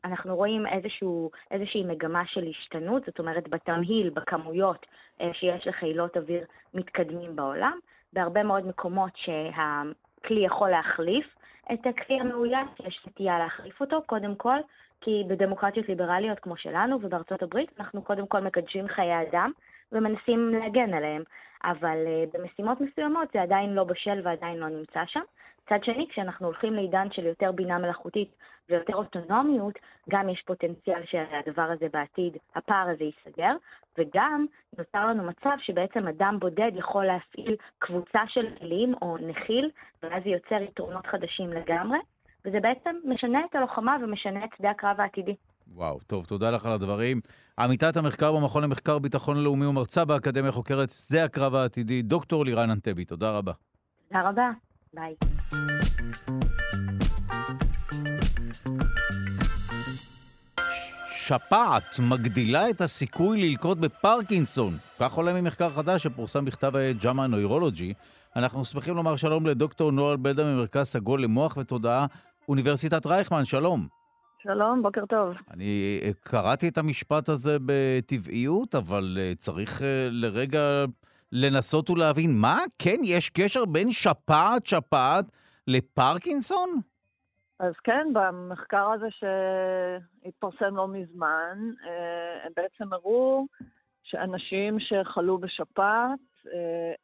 אנחנו רואים איזשהו, איזושהי מגמה של השתנות, זאת אומרת בתמהיל, בכמויות שיש לחילות אוויר מתקדמים בעולם, בהרבה מאוד מקומות שהכלי יכול להחליף את הכלי המאויש, יש נטייה להחליף אותו, קודם כל, כי בדמוקרטיות ליברליות כמו שלנו ובארצות הברית, אנחנו קודם כל מקדשים חיי אדם ומנסים להגן עליהם, אבל במשימות מסוימות זה עדיין לא בשל ועדיין לא נמצא שם. צד שני, כשאנחנו הולכים לעידן של יותר בינה מלאכותית ויותר אוטונומיות, גם יש פוטנציאל שהדבר הזה בעתיד, הפער הזה ייסגר, וגם נוצר לנו מצב שבעצם אדם בודד יכול להפעיל קבוצה של כלים או נחיל, ואז זה יוצר יתרונות חדשים לגמרי, וזה בעצם משנה את הלוחמה ומשנה את שדה הקרב העתידי. וואו, טוב, תודה לך על הדברים. עמיתת המחקר במכון למחקר ביטחון לאומי ומרצה באקדמיה חוקרת שדה הקרב העתידי, דוקטור לירן אנטבי, תודה רבה. תודה רבה, ביי. שפעת מגדילה את הסיכוי ללקות בפרקינסון. כך עולה ממחקר חדש שפורסם בכתב ה-JAMA Neurology. אנחנו שמחים לומר שלום לדוקטור נועם בלדה ממרכז סגול למוח ותודעה, אוניברסיטת רייכמן. שלום. שלום, בוקר טוב. אני קראתי את המשפט הזה בטבעיות, אבל צריך לרגע לנסות ולהבין, מה? כן, יש קשר בין שפעת, שפעת לפרקינסון? אז כן, במחקר הזה שהתפרסם לא מזמן, הם בעצם הראו שאנשים שחלו בשפעת,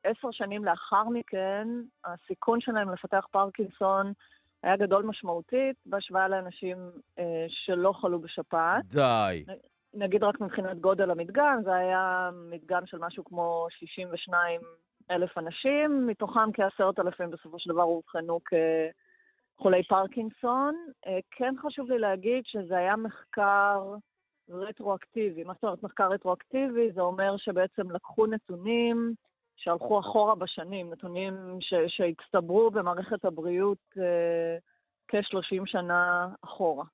עשר שנים לאחר מכן, הסיכון שלהם לפתח פרקינסון היה גדול משמעותית, בהשוואה לאנשים שלא חלו בשפעת. די. נגיד רק מבחינת גודל המדגם, זה היה מדגם של משהו כמו שישים ושניים אלף אנשים, מתוכם כעשרת אלפים בסופו של דבר הובחנו כחולי פרקינסון. כן חשוב לי להגיד שזה היה מחקר רטרואקטיבי. מה זאת אומרת מחקר רטרואקטיבי? זה אומר שבעצם לקחו נתונים שהלכו אחורה בשנים, נתונים ש- שהצטברו במערכת הבריאות אה, כ-שלושים שנה אחורה.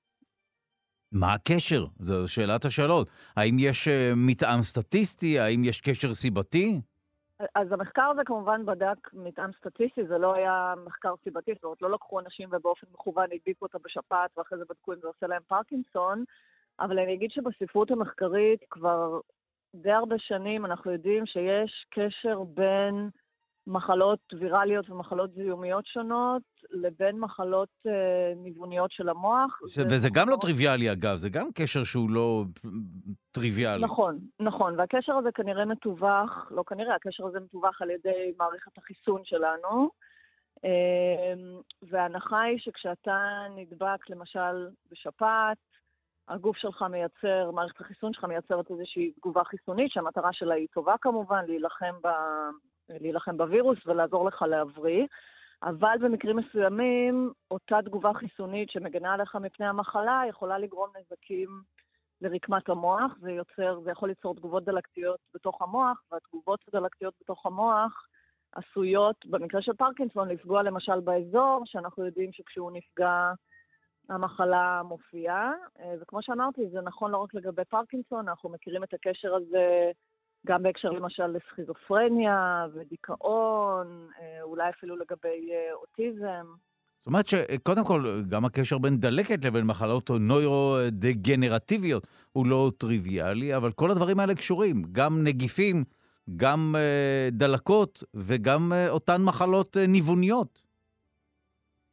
מה הקשר? זו שאלת השאלות. האם יש אה, מטעם סטטיסטי? האם יש קשר סיבתי? אז המחקר הזה כמובן בדק מטעם סטטיסטי, זה לא היה מחקר סיבתי, זאת אומרת, לא לקחו אנשים ובאופן מכוון הדביקו אותה בשפעת, ואחרי זה בדקו אם זה עושה להם פרקינסון, אבל אני אגיד שבספרות המחקרית כבר די הרבה שנים אנחנו יודעים שיש קשר בין מחלות ויראליות ומחלות זיהומיות שונות לבין מחלות אה, ניווניות של המוח. ש... וזה מחלות... גם לא טריוויאלי אגב, זה גם קשר שהוא לא טריוויאלי. נכון, נכון. והקשר הזה כנראה מטווח, לא כנראה, הקשר הזה מטווח על ידי מערכת החיסון שלנו. אה, וההנחה היא שכשאתה נדבק למשל בשפעת, הגוף שלך מייצר, מערכת החיסון שלך מייצרת איזושהי תגובה חיסונית, שהמטרה שלה היא טובה כמובן, להילחם, ב... להילחם בווירוס ולעזור לך להבריא, אבל במקרים מסוימים, אותה תגובה חיסונית שמגנה עליך מפני המחלה, יכולה לגרום נזקים לרקמת המוח, זה, יוצר, זה יכול ליצור תגובות דלקתיות בתוך המוח, והתגובות דלקתיות בתוך המוח עשויות, במקרה של פרקינסון, לפגוע למשל באזור, שאנחנו יודעים שכשהוא נפגע, המחלה מופיעה, וכמו שאמרתי, זה נכון לא רק לגבי פרקינסון, אנחנו מכירים את הקשר הזה גם בהקשר למשל לסכיזופרניה ודיכאון, אולי אפילו לגבי אוטיזם. זאת אומרת שקודם כל, גם הקשר בין דלקת לבין מחלות נוירו-דגנרטיביות הוא לא טריוויאלי, אבל כל הדברים האלה קשורים, גם נגיפים, גם דלקות וגם אותן מחלות ניווניות.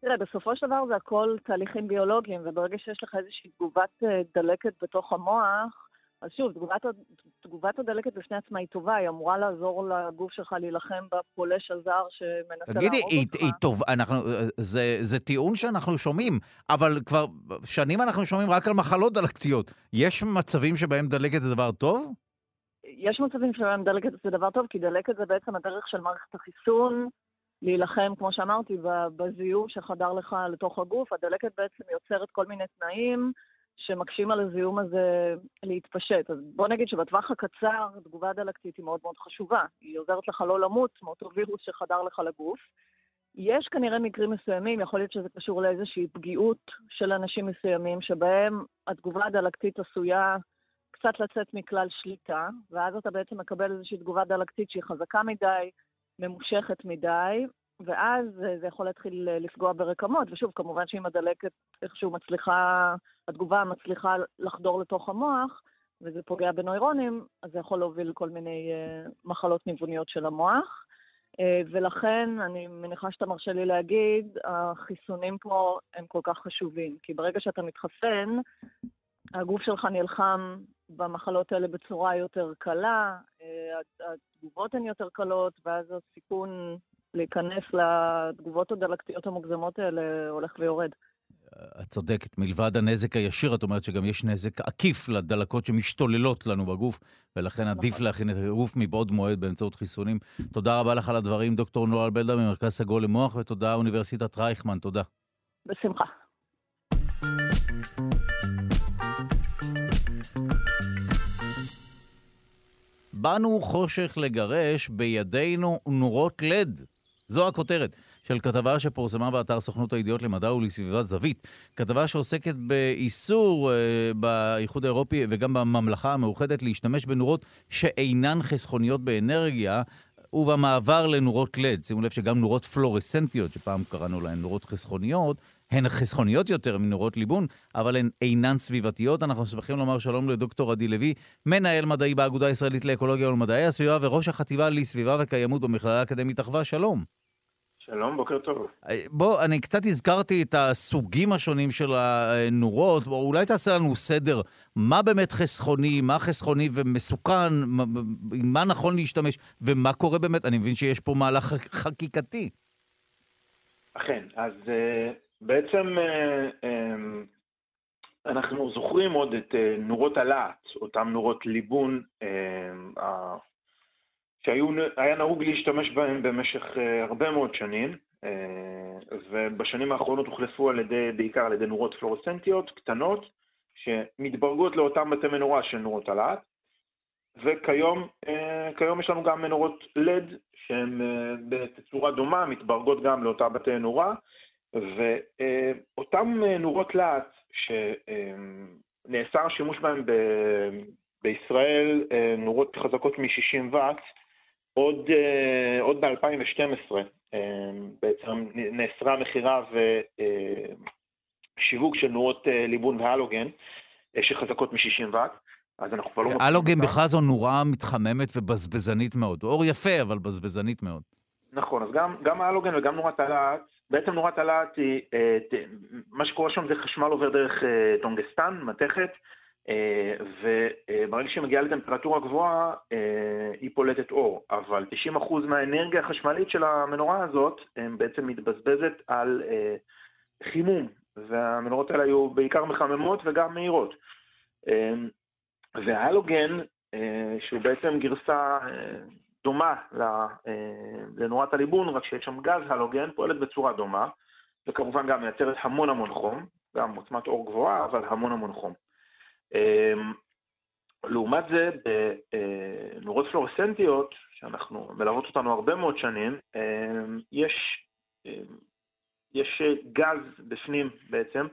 תראה, בסופו של דבר זה הכל תהליכים ביולוגיים, וברגע שיש לך איזושהי תגובת דלקת בתוך המוח, אז שוב, תגובת, תגובת הדלקת בפני עצמה היא טובה, היא אמורה לעזור לגוף שלך להילחם בפולש הזר שמנסה להרוג אותך. תגידי, היא, היא טוב, אנחנו, זה, זה טיעון שאנחנו שומעים, אבל כבר שנים אנחנו שומעים רק על מחלות דלקתיות. יש מצבים שבהם דלקת זה דבר טוב? יש מצבים שבהם דלקת זה דבר טוב, כי דלקת זה בעצם הדרך של מערכת החיסון, להילחם, כמו שאמרתי, בזיהום שחדר לך לתוך הגוף. הדלקת בעצם יוצרת כל מיני תנאים שמקשים על הזיהום הזה להתפשט. אז בוא נגיד שבטווח הקצר, התגובה הדלקתית היא מאוד מאוד חשובה. היא עוזרת לך לא למות מאותו וירוס שחדר לך לגוף. יש כנראה מקרים מסוימים, יכול להיות שזה קשור לאיזושהי פגיעות של אנשים מסוימים, שבהם התגובה הדלקתית עשויה קצת לצאת מכלל שליטה, ואז אתה בעצם מקבל איזושהי תגובה דלקתית שהיא חזקה מדי, ממושכת מדי, ואז זה יכול להתחיל לפגוע ברקמות, ושוב, כמובן שאם הדלקת איכשהו מצליחה, התגובה מצליחה לחדור לתוך המוח, וזה פוגע בנוירונים, אז זה יכול להוביל כל מיני uh, מחלות ניווניות של המוח, uh, ולכן אני מניחה שאתה מרשה לי להגיד, החיסונים פה הם כל כך חשובים, כי ברגע שאתה מתחסן, הגוף שלך נלחם במחלות האלה בצורה יותר קלה, התגובות הן יותר קלות, ואז הסיכון להיכנס לתגובות הדלקתיות המוגזמות האלה הולך ויורד. את צודקת, מלבד הנזק הישיר, את אומרת שגם יש נזק עקיף לדלקות שמשתוללות לנו בגוף, ולכן עדיף להכין את הגוף מבעוד מועד באמצעות חיסונים. תודה רבה לך על הדברים, דוקטור נועם בלדה ממרכז סגול למוח, ותודה אוניברסיטת רייכמן, תודה. בשמחה. באנו חושך לגרש, בידינו נורות לד. זו הכותרת של כתבה שפורסמה באתר סוכנות הידיעות למדע ולסביבה זווית. כתבה שעוסקת באיסור אה, באיחוד האירופי וגם בממלכה המאוחדת להשתמש בנורות שאינן חסכוניות באנרגיה, ובמעבר לנורות לד. שימו לב שגם נורות פלורסנטיות, שפעם קראנו להן נורות חסכוניות, הן חסכוניות יותר מנורות ליבון, אבל הן אינן סביבתיות. אנחנו שמחים לומר שלום לדוקטור עדי לוי, מנהל מדעי באגודה הישראלית לאקולוגיה ולמדעי הסביבה, וראש החטיבה לסביבה וקיימות במכללה האקדמית אחווה. שלום. שלום, בוקר טוב. בוא, אני קצת הזכרתי את הסוגים השונים של הנורות, אולי תעשה לנו סדר, מה באמת חסכוני, מה חסכוני ומסוכן, מה, מה נכון להשתמש, ומה קורה באמת, אני מבין שיש פה מהלך חקיקתי. אכן, אז בעצם אנחנו זוכרים עוד את נורות הלהט, אותם נורות ליבון, ה... שהיה נהוג להשתמש בהם במשך הרבה מאוד שנים, ובשנים האחרונות הוחלפו על ידי, בעיקר על ידי נורות פלורסנטיות קטנות, שמתברגות לאותם בתי מנורה של נורות הלהט, וכיום כיום יש לנו גם מנורות לד, שהן בתצורה דומה, מתברגות גם לאותה בתי מנורה, ואותם נורות להט שנאסר שימוש בהם ב... בישראל, נורות חזקות מ-שישים וואט, עוד, עוד ב-אלפיים ושתים עשרה, בעצם נאסרה מחירה ושיווק של נורות ליבון והלוגן, שחזקות מ-שישים וואט, אז אנחנו כבר לא... הלוגן בכלל זו נורה מתחממת ובזבזנית מאוד, אור יפה אבל בזבזנית מאוד. נכון, אז גם, גם הלוגן וגם נורת הלהט, בעצם נורת הלהט היא, מה שקורה שם זה חשמל עובר דרך טונגסטן, מתכת, וברגע שמגיעה לטמפרטורה גבוהה היא פולטת אור, אבל תשעים אחוז מהאנרגיה החשמלית של המנורה הזאת בעצם מתבזבזת על חימום, והמנורות האלה היו בעיקר מחממות וגם מהירות. וההלוגן, שהוא בעצם גרסה דומה לנורת הליבון, רק שיש שם גז הלוגן, פועלת בצורה דומה, וכמובן גם מייצרת המון המון חום, גם עוצמת אור גבוהה, אבל המון המון חום. לעומת זה, בנורות פלורסנטיות, שאנחנו מלוות אותנו הרבה מאוד שנים, יש, יש גז בפנים בעצם,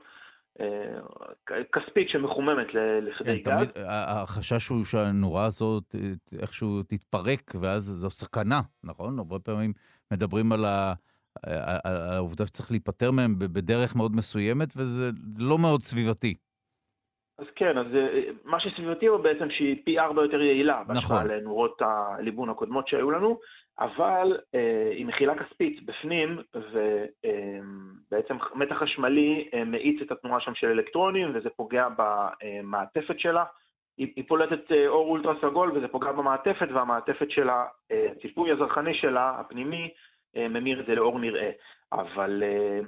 כספית שמחוממת לכדי גז. תמיד החשש הוא שהנורה הזאת איכשהו תתפרק, ואז זו סכנה, נכון? הרבה פעמים מדברים על ה... העובדה שצריך להיפטר מהם בדרך מאוד מסוימת, וזה לא מאוד סביבתי. אז כן, אז מה שסביבתי הוא בעצם שהיא פי ארבע יותר יעילה, בהשוואה לנורות הליבון הקודמות שהיו לנו, אבל אה, היא מכילה כספית בפנים, ובעצם אה, מתח חשמלי אה, מאיץ את התנועה שם של אלקטרונים, וזה פוגע במעטפת שלה, היא, היא פולטת אה, אור אולטרה סגול, וזה פוגע במעטפת, והמעטפת שלה, הציפוי אה, הזרחני שלה, הפנימי, אה, ממיר את זה לאור נראה, אבל אה,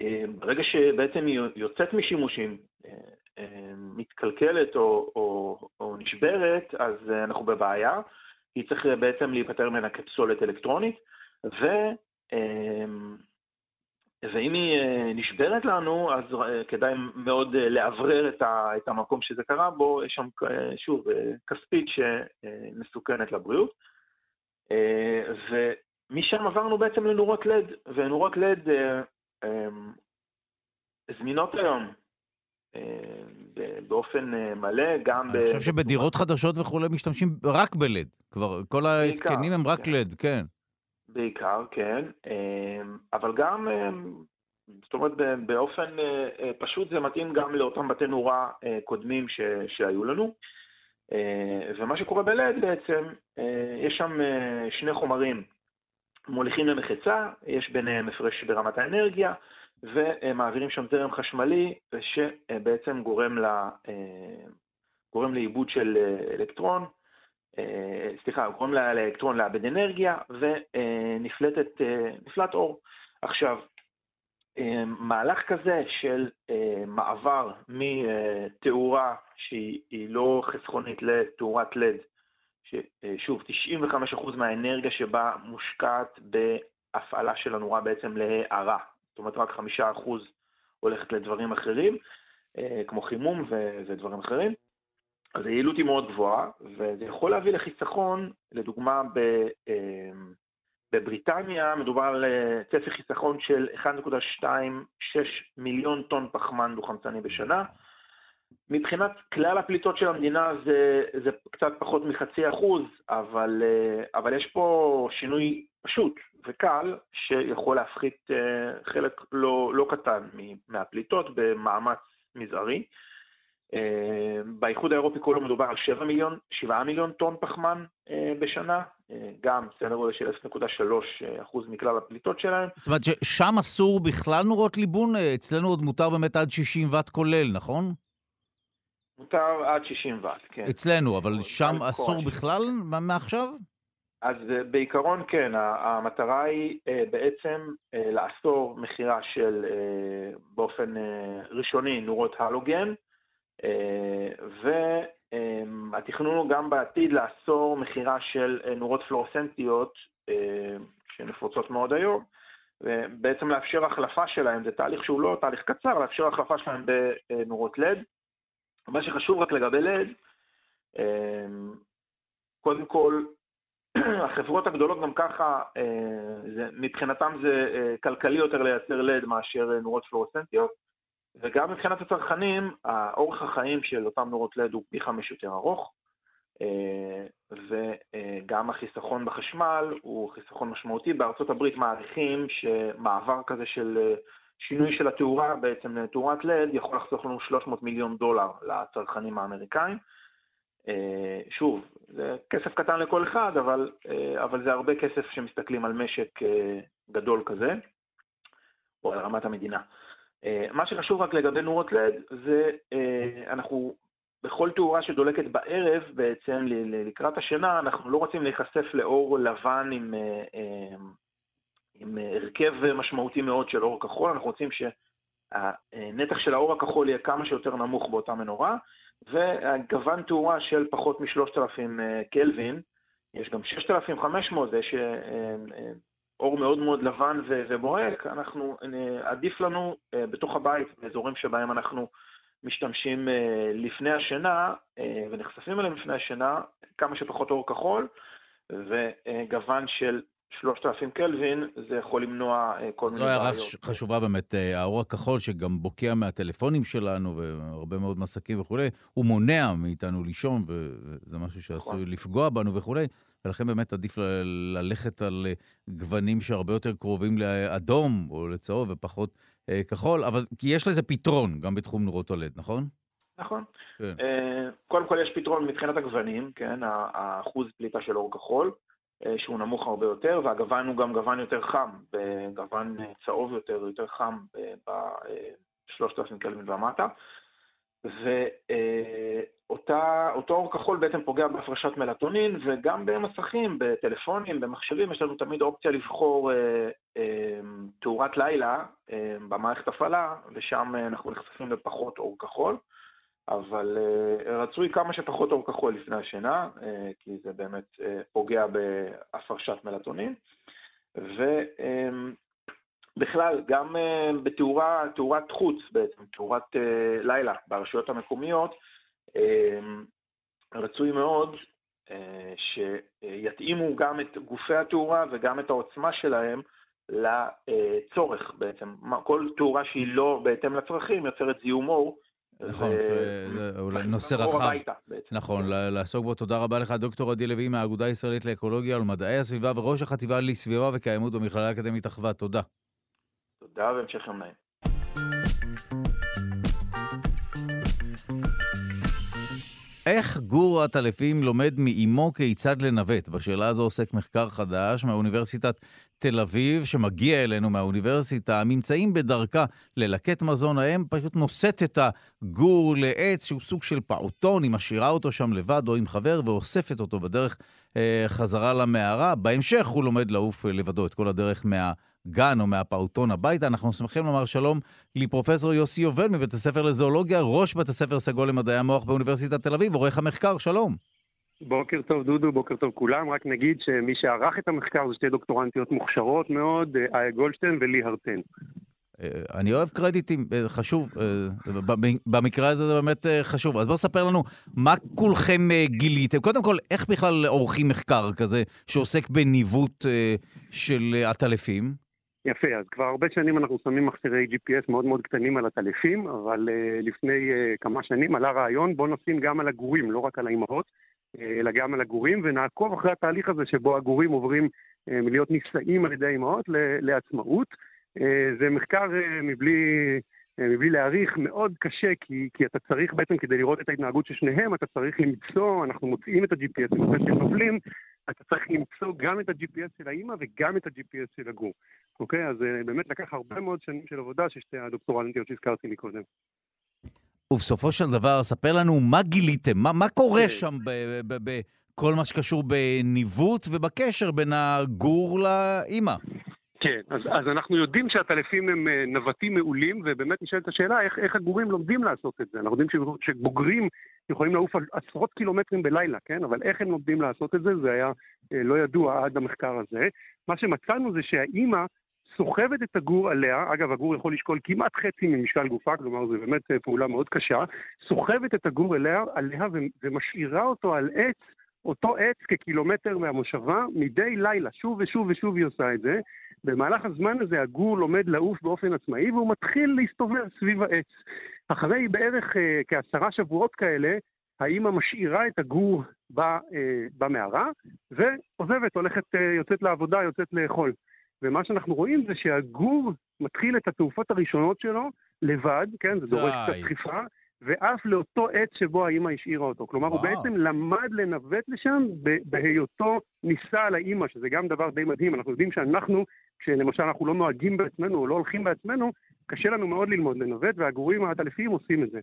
אה, ברגע שבעצם היא יוצאת משימושים, אה, מתקלקלת או, או, או נשברת, אז אנחנו בבעיה. היא צריך בעצם להיפטר מן הקפסולת אלקטרונית, ו, ואם היא נשברת לנו, אז כדאי מאוד לעברר את, ה, את המקום שזה קרה בו, יש שם שוב כספית שמסוכנת לבריאות, ומשם עברנו בעצם לנורות לד, ונורות לד זמינות היום, באופן מלא, גם... אני חושב שבדירות חדשות וכו' משתמשים רק בלד, כבר כל ההתקנים הם רק לד, כן. בעיקר, כן, אבל גם, זאת אומרת, באופן פשוט זה מתאים גם לאותם בתי נורה קודמים שהיו לנו, ומה שקורה בלד בעצם, יש שם שני חומרים מוליכים למחצה, יש ביניהם הפרש ברמת האנרגיה, ומעבירים שם זרם חשמלי שבעצם גורם, לה, גורם לאיבוד של אלקטרון, סליחה, גורם לאלקטרון לאבד אנרגיה ונפלט אור. עכשיו, מהלך כזה של מעבר מתאורה שהיא לא חסכונית לתאורת לד, ששוב, תשעים וחמישה אחוז מהאנרגיה שבה מושקעת בהפעלה של הנורה בעצם להערה. זאת אומרת, רק חמישה אחוז הולכת לדברים אחרים, כמו חימום ודברים אחרים. אז היעילות היא מאוד גבוהה, וזה יכול להביא לחיסכון, לדוגמה בבריטניה, מדובר על צפי חיסכון של אחד נקודה שתיים שש מיליון טון פחמן דו-חמצני בשנה, מבחינת כלל הפליטות של המדינה זה, זה קצת פחות מחצי אחוז, אבל, אבל יש פה שינוי פשוט וקל שיכול להפחית חלק לא, לא קטן מהפליטות במאמץ מזערי. באיחוד האירופי כולו מדובר על שבעה מיליון טון פחמן בשנה, גם סדר גודל של אפס נקודה שלוש אחוז מכלל הפליטות שלהם. זאת אומרת ששם אסור בכלל נורות ליבון, אצלנו עוד מותר באמת עד שישים וואט כולל, נכון? מותר עד שישים וואט, כן. אצלנו, אבל שם אסור בכלל מעכשיו? אז בעיקרון כן, המטרה היא בעצם לאסור מחירה של באופן ראשוני נורות הלוגן, והתכנון הוא גם בעתיד לאסור מחירה של נורות פלורסנטיות שנפוצות מאוד היום, ובעצם לאפשר החלפה שלהם, זה תהליך שהוא לא תהליך קצר, לאפשר החלפה שלהם בנורות לד. מה שחשוב רק לגבי לד, קודם כל, החברות הגדולות גם ככה, מבחינתם זה כלכלי יותר לייצר לד מאשר נורות פלורסנטיות, וגם מבחינת הצרכנים, האורך החיים של אותם נורות לד הוא פי חמש יותר ארוך, וגם החיסכון בחשמל הוא חיסכון משמעותי. בארצות הברית מעריכים שמעבר כזה של שינוי של התאורה, בעצם תאורת לד, יכול לחסוך לנו שלוש מאות מיליון דולר לצרכנים האמריקאים. שוב, זה כסף קטן לכל אחד, אבל, אבל זה הרבה כסף שמסתכלים על משק גדול כזה, או על רמת המדינה. מה שחשוב רק לגבי נורות לד, זה אנחנו בכל תאורה שדולקת בערב, בעצם לקראת השינה, אנחנו לא רוצים להיחשף לאור לבן עם, עם הרכב משמעותי מאוד של אור כחול, אנחנו רוצים שהנתח של האור הכחול יהיה כמה שיותר נמוך באותה מנורה, והגוון תאורה של פחות מ-שלושת אלפים קלווין, יש גם שישת אלפים וחמש מאות, זה ש... אור מאוד מאוד לבן ובוהק, אנחנו, עדיף לנו בתוך הבית, באזורים שבהם אנחנו משתמשים לפני השינה, ונחשפים אליהם לפני השינה, כמה שפחות אור כחול, וגוון של שלושת אלפים קלווין, זה יכול למנוע כל מיני בעיות. זו הערה חשובה באמת, האור הכחול שגם בוקע מהטלפונים שלנו, והרבה מאוד מסכים וכו', הוא מונע מאיתנו לישון, וזה משהו שעשוי לפגוע בנו וכו'. ולכן באמת עדיף ל- ללכת על גוונים שהרבה יותר קרובים לאדום או לצהוב ופחות אה, כחול, אבל כי יש לזה פתרון גם בתחום נורות הלד, נכון? נכון. כן. אה, קודם כל יש פתרון מבחינת הגוונים, כן, האחוז פליטה של אור כחול, אה, שהוא נמוך הרבה יותר, והגוון הוא גם גוון יותר חם, גוון צהוב יותר, יותר חם ב-שלושת אלפים קלווין ומטה, ואותו אור כחול בעצם פוגע בהפרשת מלטונין, וגם במסכים, בטלפונים, במחשבים, יש לנו תמיד אופציה לבחור תאורת לילה במערכת הפעלה, ושם אנחנו נחשפים לפחות אור כחול, אבל רצוי כמה שפחות אור כחול לפני השינה, כי זה באמת פוגע בהפרשת מלטונין, ו... בכלל, גם בתאורה, תאורת חוץ בעצם, תאורת לילה ברשויות המקומיות, רצוי מאוד שיתאימו גם את גופי התאורה וגם את העוצמה שלהם לצורך בעצם. כל תאורה שהיא לא בהתאם לצרכים יוצרת זיהום אור. נכון, אולי נושא רחב. נכון, לעסוק בו. תודה רבה לך, דוקטור עדי לוי מהאגודה הישראלית לאקולוגיה ולמדעי הסביבה וראש החטיבה לסביבה וקיימות במכללה האקדמית אחווה. תודה. תודה והמשך יום נעים. איך גור הטלפים לומד מאימו כיצד לנווט? בשאלה הזו עוסק מחקר חדש מהאוניברסיטת תל אביב, שמגיע אלינו מהאוניברסיטה, הממצאים בדרכה ללקט מזון. האם פשוט נושאת את הגור לעץ, שהוא סוג של פעוטון, היא משאירה אותו שם לבד או עם חבר, ואוספת אותו בדרך אה, חזרה למערה. בהמשך הוא לומד לעוף לבדו את כל הדרך מהגן או מהפעוטון הביתה. אנחנו שמחים לומר שלום לפרופסור יוסי יובל מבית הספר לזואולוגיה, ראש בית הספר סגול למדעי המוח באוניברסיטת תל אביב, עורך המחקר, שלום. בוקר טוב דודו, בוקר טוב כולם. רק נגיד שמי שערך את המחקר זה שתי דוקטורנטיות מוכשרות מאוד, איה גולדשטיין וליהרטן. אני אוהב קרדיטים, חשוב, במקרה הזה זה באמת חשוב. אז בואו ספר לנו מה כולכם גיליתם. קודם כל, איך בכלל עורכים מחקר כזה שעוסק בניווט של הטלפים? יפה, אז כבר הרבה שנים אנחנו שמים מכשירי ג'י פי אס מאוד מאוד קטנים על הטלפים, אבל uh, לפני uh, כמה שנים עלה רעיון, בוא נשים גם על הגורים, לא רק על האימהות, uh, אלא גם על הגורים, ונעקוב אחרי התהליך הזה שבו הגורים עוברים uh, להיות נישאים על ידי האימהות ל- לעצמאות. Uh, זה מחקר uh, מבלי, uh, מבלי להעריך מאוד קשה, כי, כי אתה צריך בעצם כדי לראות את ההתנהגות של שניהם, אתה צריך למצוא, אנחנו מוצאים את ה-ג'י פי אס, למצוא שהם נופלים, אתה צריך למצוא גם את ה-ג'י פי אס של האמא וגם את ה-ג'י פי אס של הגור. אוקיי, אז באמת לקח הרבה מאוד שנים של עבודה ששתי הדוקטורנטיות שהזכרתי מקודם. ובסופו של דבר, ספר לנו מה גיליתם, מה, מה קורה שם בכל מה שקשור בניווט ובקשר בין הגור לאמא. כן, אז, אז אנחנו יודעים שהטלפים הם נווטים מעולים, ובאמת נשאלת השאלה איך, איך הגורים לומדים לעשות את זה. אנחנו יודעים שבוגרים יכולים לעוף עשרות קילומטרים בלילה, כן? אבל איך הם לומדים לעשות את זה, זה היה לא ידוע עד המחקר הזה. מה שמצאנו זה שהאימא סוחבת את הגור עליה, אגב, הגור יכול לשקול כמעט חצי ממשקל גופה, כלומר, זו באמת פעולה מאוד קשה, סוחבת את הגור עליה, עליה ומשאירה אותו על עץ, אותו עץ כקילומטר מהמושבה, מדי לילה, שוב ושוב ושוב היא עושה את זה. במהלך הזמן הזה הגור לומד לעוף באופן עצמאי, והוא מתחיל להסתובב סביב העץ. אחרי בערך אה, כעשרה שבועות כאלה, האמא משאירה את הגור ב, אה, במערה, ועוזבת, הולכת, אה, יוצאת לעבודה, יוצאת לאכול. ומה שאנחנו רואים זה שהגור מתחיל את התעופות הראשונות שלו לבד, כן, זה דורש קצת דחיפה, ואף לאותו עץ שבו האמא השאירה אותו. כלומר, וואו. הוא בעצם למד לנווט לשם בהיותו ניסה על האמא, שזה גם דבר די מדהים. אנחנו יודעים שאנחנו, כשלמשל אנחנו לא נוהגים בעצמנו או לא הולכים בעצמנו, קשה לנו מאוד ללמוד לנווט, והגורים הטלפיים עושים את זה.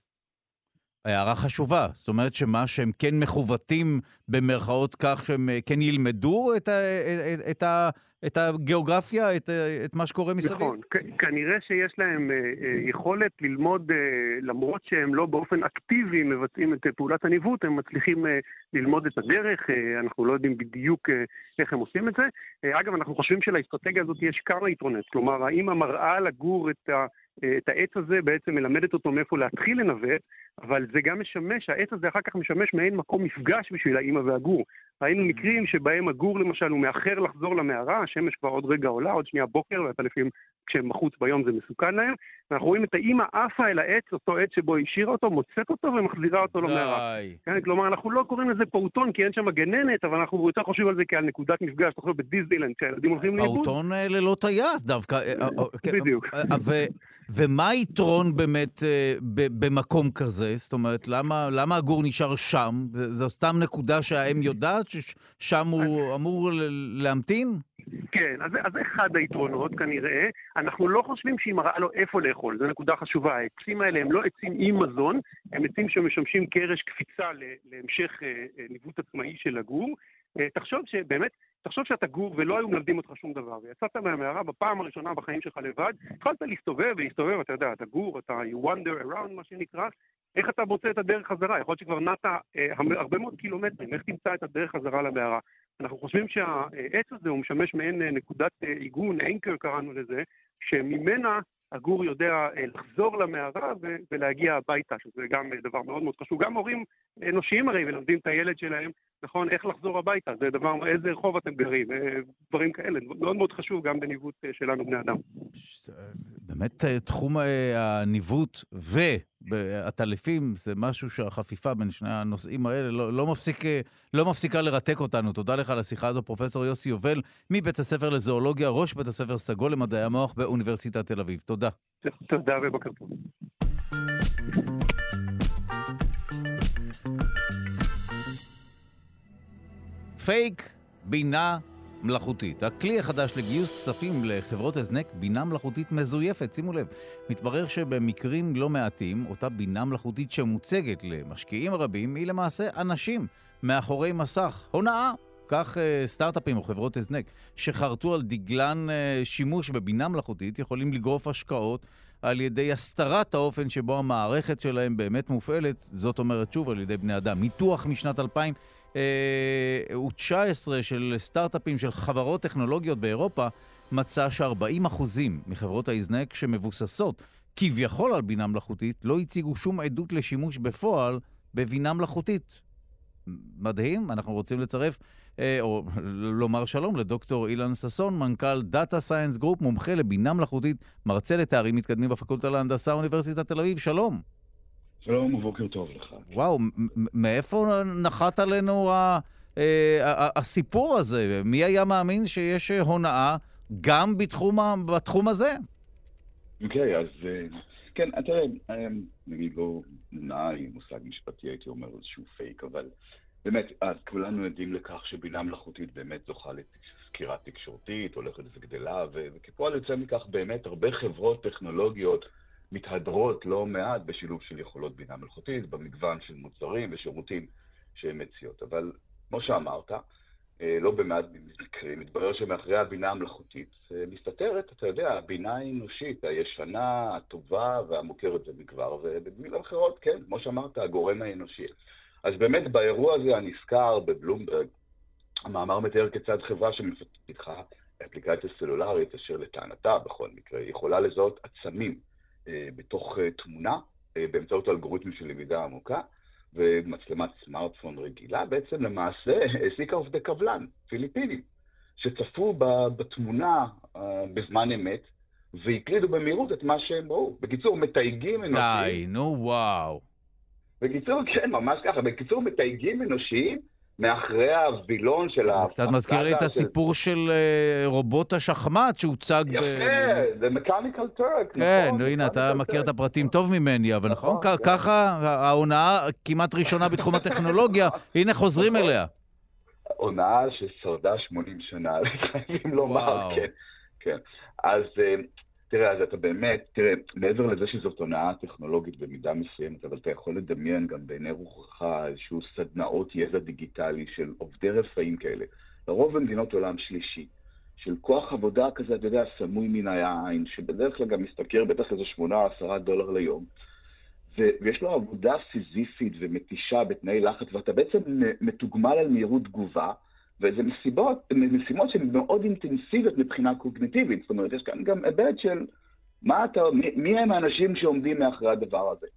הערה חשובה, זאת אומרת שמה שהם כן מחוותים במרכאות כך שהם כן ילמדו את ה... את ה... את הגיאוגרפיה, את, את מה שקורה מסביב. נכון, כ- כנראה שיש להם אה, אה, יכולת ללמוד, אה, למרות שהם לא באופן אקטיבי מבצעים את אה, פעולת הניווט, הם מצליחים אה, ללמוד את הדרך, אה, אנחנו לא יודעים בדיוק אה, איך הם עושים את זה. אה, אגב, אנחנו חושבים שלאסטרטגיה הזאת יש כמה יתרונות, כלומר, האמא מראה לגור את, ה, אה, את העץ הזה, בעצם מלמדת אותו מאיפה להתחיל לנווט, אבל זה גם משמש, העץ הזה אחר כך משמש מעין מקום מפגש בשביל האמא והגור. היינו מקרים שבהם הגור למשל הוא מאחר לחזור למערה, השמש כבר עוד רגע עולה, עוד שנייה בוקר, והטלפים כשהם מחוץ ביום זה מסוכן להם, ואנחנו רואים את האמא עפה אל העץ, אותו עץ שבו השאירה אותו, מוצאת אותו ומחזירה אותו למערה. כן, כלומר, אנחנו לא קוראים לזה פעוטון, כי אין שם גננת, אבל אנחנו יותר חושבים על זה כעל נקודת מפגש, תוכל בדיזנילנד, שהילדים הולכים לאיבוד. פעוטון ללא טייס דווקא. בדיוק. ומה היתרון באמת במקום כזה? זאת אומרת, למה הגור נשאר שם? זו סתם נקודה שהאם יודעת ששם הוא אמור להמתין? כן, אז אז אחד היתרונות כנראה, אנחנו לא חושבים שהיא מראה לו איפה לאכול, זו נקודה חשובה, העצים האלה הם לא עצים עם מזון, הם עצים שמשמשים קרש קפיצה להמשך ניווט עצמאי של הגור, תחשוב שבאמת, תחשוב שאתה גור ולא היו מלמדים אותך שום דבר, ויצאת מהמערה בפעם הראשונה בחיים שלך לבד, התחלת להסתובב ולהסתובב, אתה יודע, אתה גור, אתה you wander around מה שנקרא, איך אתה מוצא את הדרך חזרה? יכול להיות שכבר נעת אה, הרבה מאוד קילומטרים, איך תמצא את הדרך חזרה לבערה? אנחנו חושבים שהעץ הזה הוא משמש מעין נקודת עיגון, אנקר קראנו לזה, שממנה הגור יודע לחזור למערה ו- ולהגיע הביתה, שזה גם דבר מאוד מאוד חשוב. גם הורים אנושיים הרי ולמדים את הילד שלהם, נכון, איך לחזור הביתה, זה דבר, איזה רחוב אתם גרים, דברים כאלה, מאוד מאוד חשוב גם בניווט שלנו בני אדם. באמת תחום הניווט ו... הטלפים זה משהו שהחפיפה בין שני הנושאים האלה לא, לא, מפסיק, לא מפסיקה לרתק אותנו. תודה לך על השיחה הזו, פרופסור יוסי יובל, מבית הספר לזואולוגיה, ראש בית הספר סגול למדעי המוח באוניברסיטת תל אביב. תודה. תודה ובוקר טוב. פייק, בינה מלאכותית. הכלי החדש לגיוס כספים לחברות הזנק, בינה מלאכותית מזויפת. שימו לב, מתברר שבמקרים לא מעטים, אותה בינה מלאכותית שמוצגת למשקיעים רבים, היא למעשה אנשים מאחורי מסך. הונאה. כך סטארט-אפים או חברות הזנק שחרטו על דגלן שימוש בבינה מלאכותית יכולים לגרוף השקעות על ידי הסתרת האופן שבו המערכת שלהם באמת מופעלת, זאת אומרת שוב על ידי בני אדם. מיתוח משנת אלפיים ותשע עשרה של סטארט-אפים של חברות טכנולוגיות באירופה מצא ש-ארבעים אחוז מחברות ההזנק שמבוססות כביכול על בינה מלאכותית לא הציגו שום עדות לשימוש בפועל בבינה מלאכותית. מדהים. אנחנו רוצים לצרף, או לומר שלום לדוקטור אילן ססון, מנכ"ל דאטה סיינס גרופ, מומחה לבינה מלאכותית, מרצה לתארים מתקדמים בפקולטה להנדסה, אוניברסיטת תל אביב. שלום. שלום ובוקר טוב לך. וואו, מאיפה נחת עלינו הסיפור הזה? מי היה מאמין שיש הונאה גם בתחום הזה? אוקיי, אז... כן, תראה, נגיד לא נעי, מושג משפטי, הייתי אומר איזשהו פייק, אבל באמת, אז כולנו עדים לכך שבינה מלאכותית באמת זוכה לסקירה תקשורתית, הולכת וגדלה, וכפועל יוצא מכך באמת הרבה חברות טכנולוגיות מתהדרות לא מעט בשילוב של יכולות בינה מלאכותית, במגוון של מוצרים ושירותים שהן מציעות. אבל כמו שאמרת, לא במעט מקרים, מתברר שמאחרי הבינה המלאכותית מסתתרת, אתה יודע, הבינה האנושית, הישנה, הטובה והמוכרת במקבר, ובמילים אחרות, כן, כמו שאמרת, הגורם האנושי. אז באמת באירוע הזה הנזכר בבלומברג, המאמר מתאר כיצד חברה שמפתחה אפליקציה סלולרית, אשר לטענתה בכל מקרה, יכולה לזהות עצמים בתוך תמונה, באמצעות אלגוריתמים של למידה עמוקה, ומצלמת סמארטפון רגילה, בעצם למעשה העסיקה עובדי קבלן, פיליפינים, שצפו בתמונה בזמן אמת, והקלידו במהירות את מה שהם ראו. בקיצור, מתייגים אנושיים. די, נו וואו. בקיצור, כן, ממש ככה. בקיצור, מתייגים אנושיים מאחרי הווילון של ה... זה קצת מזכיר לי את הסיפור של רובוט השחמט שהוצג... יפה, זה מקניקל טרק. כן, הנה, אתה מכיר את הפרטים טוב ממני, אבל נכון, ככה ההונאה כמעט ראשונה בתחום הטכנולוגיה, הנה חוזרים אליה. הונאה ששרדה שמונים שנה, חייבים לומר, כן. אז... תראה, אז אתה באמת, תראה, מעבר לזה שזאת הונאה טכנולוגית במידה מסוימת, אבל אתה יכול לדמיין גם בעיני רוחך איזשהו סדנאות יזע דיגיטלי של עובדי רפאים כאלה. לרוב במדינות עולם שלישי, של כוח עבודה כזה, אתה יודע, סמוי מן העין, שבדרך כלל גם מסתכר בטח איזה שמונה עד עשרה דולר ליום, ויש לו עבודה סיזיפית ומתישה בתנאי לחץ, ואתה בעצם מתוגמל על מהירות תגובה, וזה משימות, משימות שהן מאוד אינטנסיביות מבחינה קוגניטיבית. זאת אומרת, יש כאן גם היבט של מה אתה, מי, מי הם האנשים שעומדים מאחרי הדבר הזה.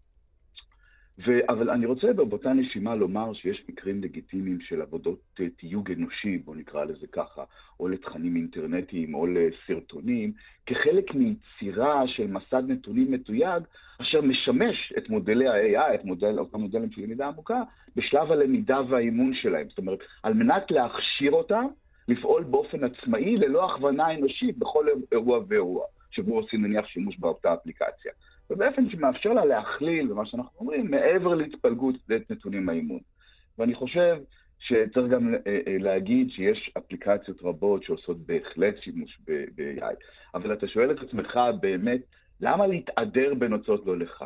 ו, אבל אני רוצה באותה נשימה לומר שיש מקרים לגיטימיים של עבודות תיוג אנושי, בוא נקרא לזה ככה, או לתכנים אינטרנטיים או לסרטונים, כחלק מיצירה של מסד נתונים מתויג, אשר משמש את מודלי ה-איי איי, את מודל, אותם מודלים של למידה עמוקה, בשלב הלמידה והאימון שלהם. זאת אומרת, על מנת להכשיר אותם, לפעול באופן עצמאי ללא הכוונה אנושית בכל אירוע ואירוע, שבו עושים נניח שימוש באותה אפליקציה. ובאופן שמאפשר לה להכליל, ומה שאנחנו אומרים, מעבר להתפלגות את נתונים האימון. ואני חושב שצריך גם להגיד שיש אפליקציות רבות שעושות בהחלט שימוש ב-איי איי. אבל אתה שואל את עצמך באמת, למה להתעדר בנוצות לא לך?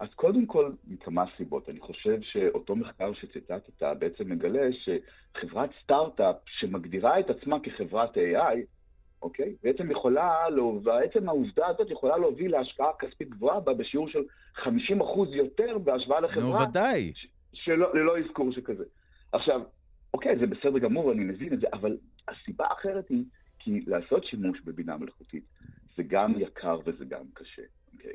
אז קודם כל, מכמה סיבות. אני חושב שאותו מחקר שציטטת בעצם מגלה שחברת סטארט-אפ שמגדירה את עצמה כחברת איי איי, אוקיי? בעצם יכולה, בעצם העובדה הזאת יכולה להוביל להשקעה כספית גבוהה בה בשיעור של חמישים אחוז יותר בהשוואה לחברה. נו, ודאי. ללא אזכור שכזה. עכשיו, אוקיי, זה בסדר גמור, אני מבין את זה, אבל הסיבה האחרת היא כי לעשות שימוש בבינה מלאכותית זה גם יקר וזה גם קשה, אוקיי?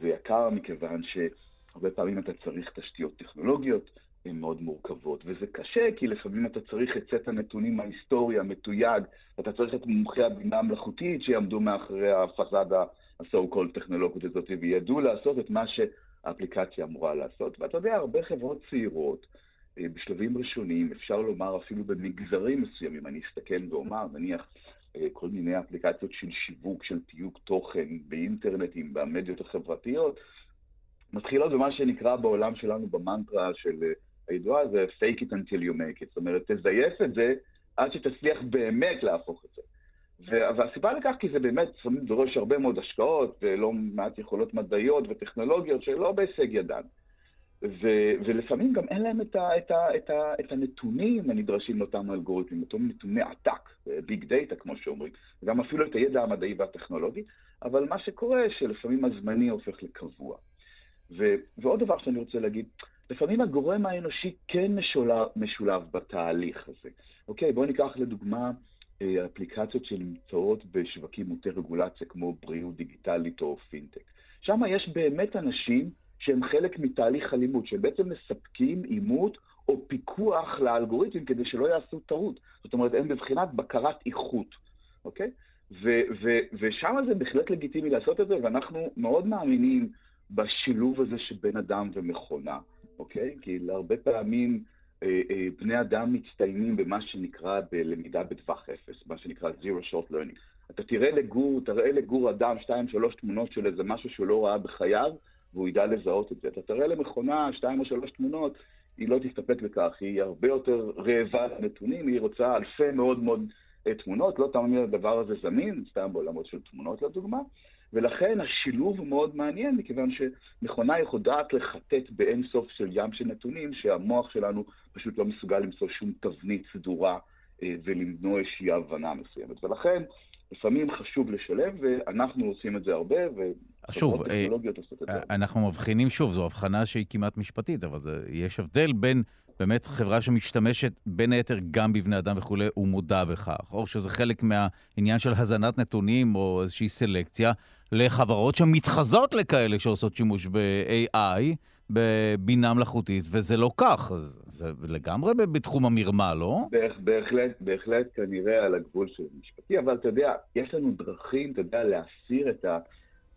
זה יקר מכיוון שהרבה פעמים אתה צריך תשתיות טכנולוגיות, הן מאוד מורכבות, וזה קשה כי לפעמים אתה צריך את סט הנתונים ההיסטוריה, המתויג, אתה צריך את מומחי הבינה המלאכותית שיעמדו מאחורי הפסאדה, הסו-קול טכנולוגיות הזאת, וידעו לעשות את מה שהאפליקציה אמורה לעשות. ואתה יודע, הרבה חברות צעירות, בשלבים ראשוניים, אפשר לומר אפילו במגזרים מסוימים, אני אסתכל ואומר, נניח, כל מיני אפליקציות של שיווק, של תיוג תוכן באינטרנטים, במדיות החברתיות, מתחילות במה שנקרא בעולם שלנו במנטרה של הידועה, זה fake it until you make it. זאת אומרת, תזייף את זה עד שתצליח באמת להפוך את זה. והסיבה לכך כי זה באמת דורש הרבה מאוד השקעות, לא מעט יכולות מדעיות וטכנולוגיות שלא בהישג ידן. ולפעמים גם אין להם את ה, את ה, את ה, את הנתונים הנדרשים לאותם אלגוריתמים, אותם נתוני עתק, ביג דאטה כמו שאומרים, גם אפילו את הידע המדעי והטכנולוגי, אבל מה שקורה שלפעמים הזמני הופך לקבוע. ו, ועוד דבר שאני רוצה להגיד, לפעמים הגורם האנושי כן משולב, משולב בתהליך הזה. אוקיי, בואו ניקח לדוגמה אפליקציות שנמצאות בשווקים מוטי רגולציה כמו בריאות דיגיטלית או פינטק. שם יש באמת אנשים שהם חלק מתהליך הלימוד, שהם בעצם מספקים אימות או פיקוח לאלגוריתמים כדי שלא יעשו טעות. זאת אומרת, הם בבחינת בקרת איכות, אוקיי? ו- ו- ושם זה בהחלט לגיטימי לעשות את זה, ואנחנו מאוד מאמינים בשילוב הזה שבין אדם ומכונה, אוקיי? כי להרבה פעמים אה, אה, בני אדם מצטיינים במה שנקרא בלמידה בטווח אפס, מה שנקרא zero short learning. אתה תראה לגור, תראה לגור אדם שתיים, שלוש תמונות של איזה משהו שהוא לא ראה בחייו, והוא ידע לזהות את זה. אתה תראה למכונה שתיים או שלוש תמונות, היא לא תסתפק לכך, היא הרבה יותר רעבה לנתונים, היא רוצה אלפי מאוד מאוד תמונות, לא תמיד הדבר הזה זמין, סתם בעולמות של תמונות לדוגמה, ולכן השילוב הוא מאוד מעניין, מכיוון שמכונה יכודעת לחטט באין סוף של ים של נתונים, שהמוח שלנו פשוט לא מסוגל למצוא שום תבנית סדורה ולמנוע איזושהי הבנה מסוימת, ולכן לפעמים חשוב לשלב, ואנחנו עושים את זה הרבה, שוב, אנחנו מבחינים שוב, זו הבחנה שהיא כמעט משפטית, אבל יש הבדל בין באמת חברה שמשתמשת בין היתר גם בבני אדם וכו', הוא מודע בכך, או שזה חלק מהעניין של הזנת נתונים או איזושהי סלקציה, לחברות שמתחזות לכאלה שעושות שימוש ב-איי איי, בבינה מלאכותית, וזה לא כך, זה לגמרי בתחום המרמה, לא? בהחלט, בהחלט כנראה על הגבול של המשפטי, אבל אתה יודע, יש לנו דרכים, אתה יודע, להסיר את ה...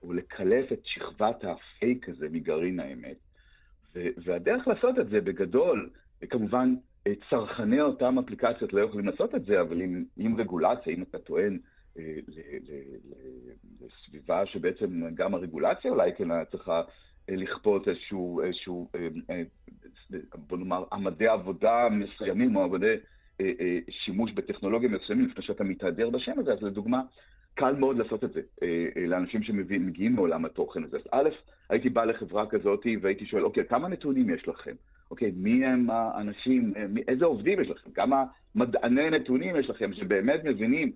או לקלף את שכבת הפייק הזה מגרעין האמת. ו- והדרך לעשות את זה בגדול, וכמובן צרכני אותם אפליקציות לא יכולים לעשות את זה, אבל אם, אם רגולציה, אם אתה טוען אה, ל- ל- ל- לסביבה שבעצם גם הרגולציה אולי כן צריכה לכפות איזשהו, איזשהו אה, אה, בוא נאמר, עמדי עבודה מסוימים, או עמדי אה, אה, שימוש בטכנולוגיה מסוימים, לפני שאתה מתהדר בשם הזה, אז לדוגמה, קל מאוד לעשות את זה, לאנשים שמגיעים מעולם התוכן הזה. אז א', הייתי בא לחברה כזאת והייתי שואל, אוקיי, כמה נתונים יש לכם? אוקיי, מי הם האנשים, איזה עובדים יש לכם? כמה מדעני נתונים יש לכם שבאמת מבינים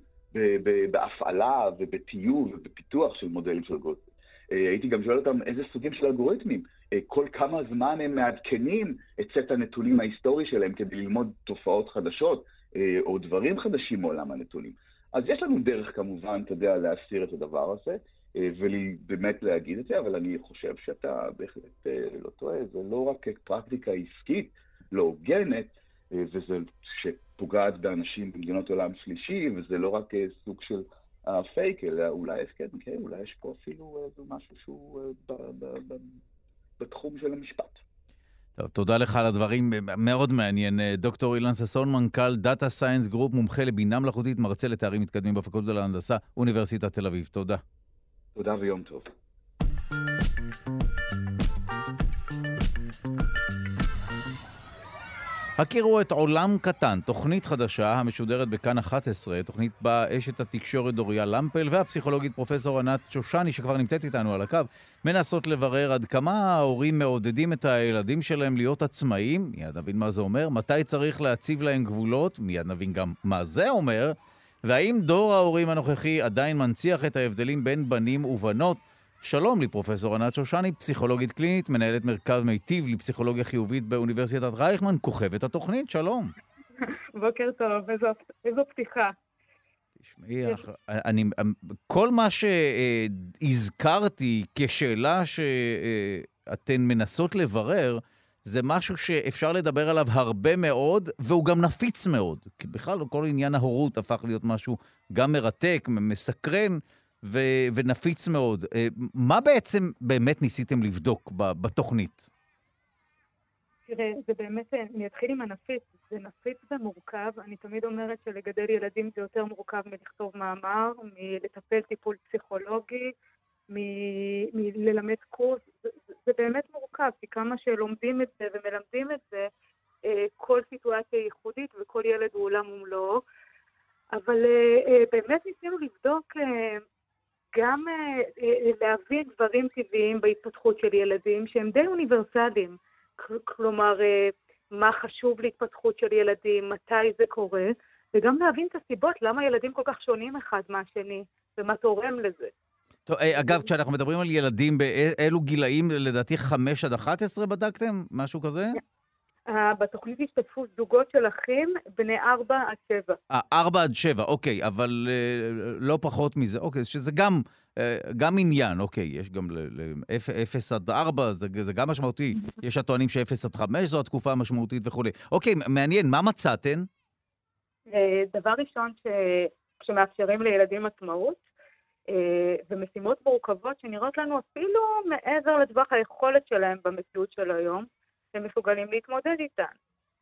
בהפעלה ובטיוב ובפיתוח של מודלים של אלגוריתמים? הייתי גם שואל אותם איזה סוגים של אלגוריתמים, כל כמה זמן הם מעדכנים את סט הנתונים ההיסטורי שלהם כדי ללמוד תופעות חדשות או דברים חדשים מעולם הנתונים. אז יש לנו דרך כמובן, אתה יודע, להסיר את הדבר הזה, ובאמת להגיד את זה, אבל אני חושב שאתה בהחלט לא טועה, זה לא רק פרקטיקה עסקית לא הוגנת, וזה שפוגעת באנשים במדינות עולם שלישי, וזה לא רק סוג של הפייק, אלא אולי, כן, כן, אולי יש פה אפילו משהו שהוא בתחום של המשפט. טוב, תודה לך על הדברים, מאוד מעניין. דוקטור אילן ססון, מנכ"ל דאטה סיינס גרופ, מומחה לבינה מלאכותית, מרצה לתארים מתקדמים בפקולטה להנדסה, אוניברסיטת תל אביב. תודה. תודה ויום טוב. הכירו את עולם קטן, תוכנית חדשה המשודרת בכאן אחת עשרה, תוכנית בה אשת התקשורת דוריה למפל והפסיכולוגית פרופסור ענת שושני, שכבר נמצאת איתנו על הקו, מנסות לברר עד כמה ההורים מעודדים את הילדים שלהם להיות עצמאים, מיד נבין מה זה אומר, מתי צריך להציב להם גבולות, מיד נבין גם מה זה אומר, והאם דור ההורים הנוכחי עדיין מנציח את ההבדלים בין בנים ובנות. שלום לפרופסור ענת שושני, פסיכולוגית קלינית, מנהלת מרכז מיטיב לפסיכולוגיה חיובית באוניברסיטת רייכמן, כוכבת התוכנית, שלום. בוקר טוב, איזו פתיחה. תשמעי, כל מה שהזכרתי כשאלה שאתן מנסות לברר, זה משהו שאפשר לדבר עליו הרבה מאוד, והוא גם נפיץ מאוד. כי בכלל כל עניין ההורות הפך להיות משהו גם מרתק, מסקרן, ו- ונפיץ מאוד. מה בעצם באמת ניסיתם לבדוק ב- בתוכנית? תראה, זה באמת, אני אתחיל עם הנפיץ, זה נפיץ ומורכב, אני תמיד אומרת שלגדל ילדים זה יותר מורכב מלכתוב מאמר, מלטפל טיפול פסיכולוגי, מ- מללמד קורס, זה, זה באמת מורכב, כי כמה שלומדים את זה ומלמדים את זה, כל סיטואציה ייחודית וכל ילד הוא עולם ומלואו, אבל באמת ניסינו לבדוק גם להביא דברים טבעיים בהתפתחות של ילדים שהם די אוניברסליים, כלומר מה חשוב להתפתחות של ילדים, מתי זה קורה, וגם להבין את הסיבות למה ילדים כל כך שונים אחד מהשני ומה תורם לזה. טוב, אגב, כשאנחנו מדברים על ילדים באילו גילאים, לדעתי חמש עד אחת עשרה בדקתם, משהו כזה? בתוכנית השתתפו זוגות של אחים בני ארבע עד שבע. ארבע עד שבע, אוקיי, אבל לא פחות מזה, אוקיי, שזה גם, גם עניין, אוקיי, יש גם אפס עד ארבע, זה גם משמעותי, יש הטוענים שאפס עד חמש, זו התקופה המשמעותית וכו'. אוקיי, מעניין, מה מצאתן? דבר ראשון, כשמאפשרים לילדים עצמאות, ומשימות מורכבות שנראות לנו אפילו מעבר לטווח היכולת שלהם במציאות של היום, הם מסוגלים להתמודד איתן.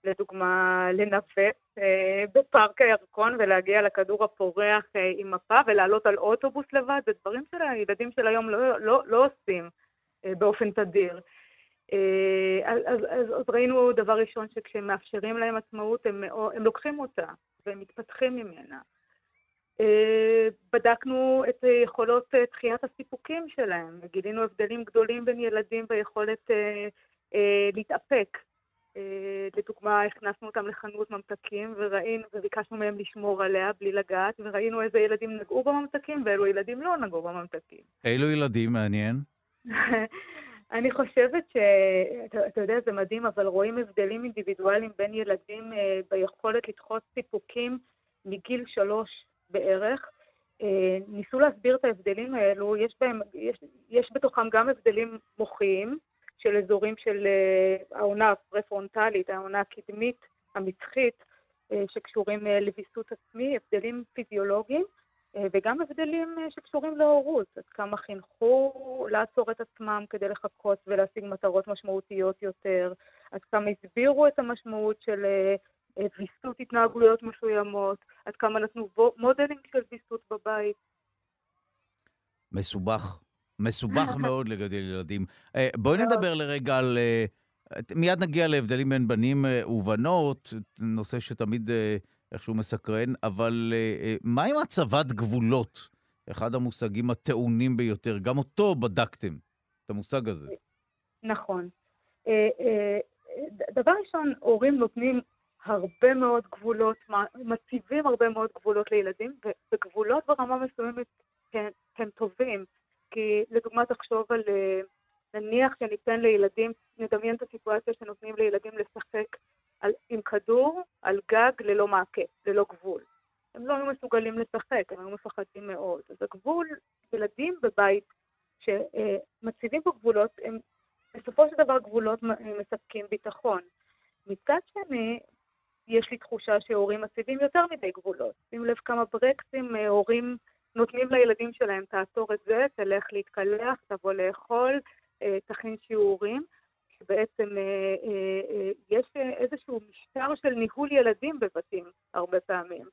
לדוגמה, לנפץ אה, בפארק הירקון ולהגיע לכדור הפורח אה, עם מפה ולעלות על אוטובוס לבד, זה דברים שהילדים של היום לא, לא, לא עושים אה, באופן תדיר. אה, אז, אז, אז, אז ראינו דבר ראשון שכשמאפשרים להם עצמאות, הם, הם לוקחים אותה והם מתפתחים ממנה. בדקנו את יכולות דחיית הסיפוקים שלהם, גילינו הבדלים גדולים בין ילדים ויכולת להתאפק. לדוגמה, הכנסנו אותם לחנות ממתקים וראינו, וביקשנו מהם לשמור עליה בלי לגעת, וראינו איזה ילדים נגעו בממתקים ואילו ילדים לא נגעו בממתקים. אילו ילדים, מעניין? אני חושבת ש... אתה יודע, זה מדהים, אבל רואים הבדלים אינדיבידואליים בין ילדים ביכולת לדחות סיפוקים מגיל שלוש בערך. ניסו להסביר את ההבדלים האלו, יש בהם, יש, יש בתוכם גם הבדלים מוחיים של אזורים של העונה הפרפרונטלית, העונה הקדמית, המצחית, שקשורים לביסות עצמי, הבדלים פיזיולוגיים, וגם הבדלים שקשורים להורות, עד כמה חינכו לעצור את עצמם כדי לחכות ולהשיג מטרות משמעותיות יותר, עד כמה הסבירו את המשמעות של ויסות התנהגויות מסוימות, עד כמה נתנו מודלינג של ויסות בבית. מסובך, מסובך מאוד לגדל ילדים. בואי נדבר לרגע על, מיד נגיע להבדלים בין בנים ובנות, נושא שתמיד איכשהו מסקרן, אבל מה עם הצבת גבולות? אחד המושגים הטעונים ביותר, גם אותו בדקתם, את המושג הזה. נכון. דבר ראשון, הורים נותנים הרבה מאוד גבולות, מציבים הרבה מאוד גבולות לילדים, וגבולות ברמה מסוימת הם, הם טובים, כי לדוגמה תחשוב על, נניח שניתן לילדים, נדמיין את הסיטואציה שנותנים לילדים לשחק על, עם כדור, על גג, ללא מעקה, ללא גבול. הם לא היו מסוגלים לשחק, הם היו מפחדים מאוד. אז הגבול, ילדים בבית שמציבים בו גבולות, הם בסופו של דבר גבולות מספקים ביטחון. מצד שני, יש לי תחושה שהורים מציבים יותר מדי גבולות. שים לב כמה ברקסים הורים נותנים לילדים שלהם, תעצור את זה, תלך להתקלח, תבוא לאכול, תכין שיעורים, שבעצם יש איזשהו משטר של ניהול ילדים בבתים הרבה פעמים.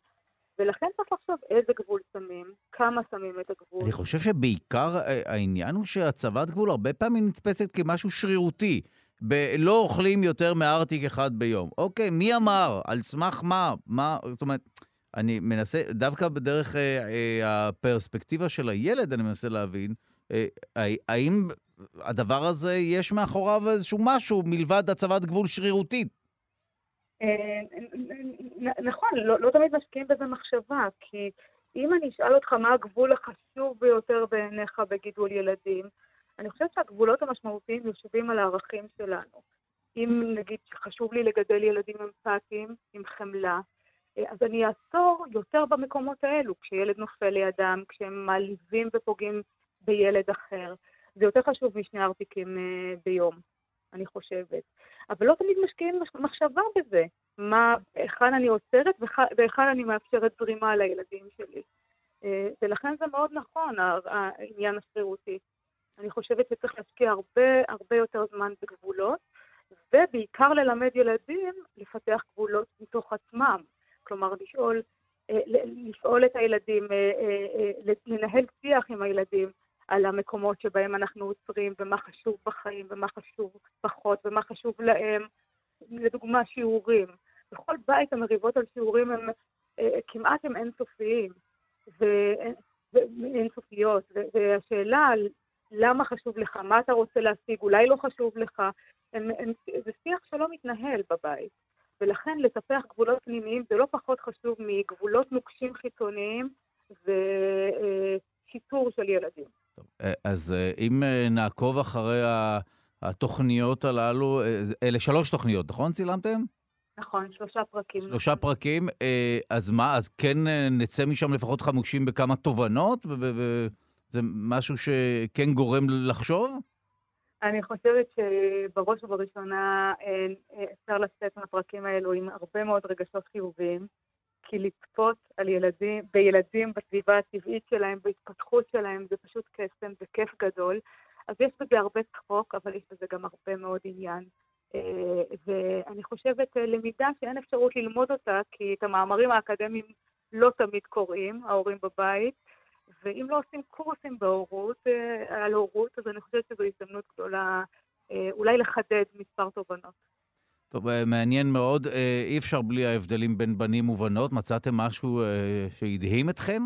ולכן צריך לחשוב איזה גבול שמים, כמה שמים את הגבול. אני חושב שבעיקר העניין הוא שהצבת גבול הרבה פעמים נתפסת כמשהו שרירותי. ב- לא אוכלים יותר מארטיק אחד ביום. אוקיי, מי אמר? על סמך מה? מה? זאת אומרת, אני מנסה, דווקא בדרך אה, אה, הפרספקטיבה של הילד, אני מנסה להבין, אה, אה, האם הדבר הזה יש מאחוריו איזשהו משהו מלבד הצבת גבול שרירותית? אה, נכון, לא, לא תמיד משקיעים בזה מחשבה, כי אם אני אשאל אותך מה הגבול החשוב ביותר בעיניך בגידול ילדים, אני חושבת שהגבולות המשמעותיים יושבים על הערכים שלנו. אם נגיד שחשוב לי לגדל ילדים אמפתיים עם חמלה, אז אני אעצור יותר במקומות האלו, כשילד נופל לידם, כשהם מעליבים ופוגעים בילד אחר. זה יותר חשוב משני ארטיקים ביום, אני חושבת. אבל לא תמיד משקיעים מחשבה בזה, מה, היכן אני עוצרת והיכן אני מאפשרת זרימה לילדים שלי. ולכן זה מאוד נכון, העניין השרירותי. אני חושבת שצריך להשקיע הרבה, הרבה יותר זמן בגבולות, ובעיקר ללמד ילדים לפתח גבולות מתוך עצמם. כלומר, לשאול, לשאול את הילדים, לנהל שיח עם הילדים על המקומות שבהם אנחנו עוצרים, ומה חשוב בחיים, ומה חשוב פחות, ומה חשוב להם. לדוגמה, שיעורים. בכל בית המריבות על שיעורים הם, כמעט הם אינסופיים, ואינסופיות. והשאלה על למה חשוב לך, מה אתה רוצה להשיג, אולי לא חשוב לך, הם, הם, זה שיח שלא מתנהל בבית. ולכן לטפח גבולות פנימיים זה לא פחות חשוב מגבולות נוקשים חיצוניים ושיטור של ילדים. טוב, אז אם נעקוב אחרי התוכניות הללו, אלה שלוש תוכניות, נכון? צילמתם? נכון, שלושה פרקים. שלושה פרקים, אז מה, אז כן נצא משם לפחות חמושים בכמה תובנות? זה משהו שכן גורם לחשוב? אני חושבת שבראש ובראשונה אפשר לצאת מהפרקים האלו עם הרבה מאוד רגשות חיוביים, כי לצפות על ילדים, בילדים בסביבה הטבעית שלהם, בהתפתחות שלהם, זה פשוט קסם, זה כיף גדול. אז יש בזה הרבה צחוק, אבל יש בזה גם הרבה מאוד עניין. ואני חושבת למידה שאין אפשרות ללמוד אותה, כי את המאמרים האקדמיים לא תמיד קוראים, ההורים בבית, ואם לא עושים קורסים בהורות, על הורות, אז אני חושבת שזו הזדמנות גדולה אולי לחדד מספר תובנות. טוב, מעניין מאוד. אי אפשר בלי ההבדלים בין בנים ובנות. מצאתם משהו שהדהים אתכם?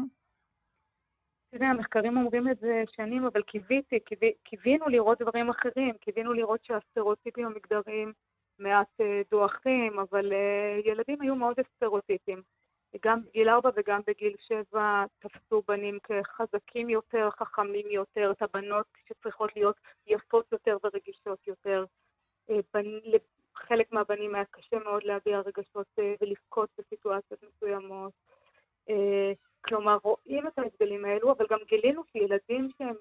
תראה, המחקרים אומרים את זה שנים, אבל קיוויתי, קיווינו לראות דברים אחרים. קיווינו לראות שהסטריאוטיפים המגדריים מעט דוחים, אבל ילדים היו מאוד סטריאוטיפים. גם בגיל ארבע וגם בגיל שבע תפסו בנים כחזקים יותר, חכמים יותר, את הבנות שצריכות להיות יפות יותר ורגישות יותר. חלק מהבנים היה קשה מאוד להביע רגשות ולבכות בסיטואציות מסוימות. כלומר, רואים את ההבדלים האלו, אבל גם גילינו שילדים שהם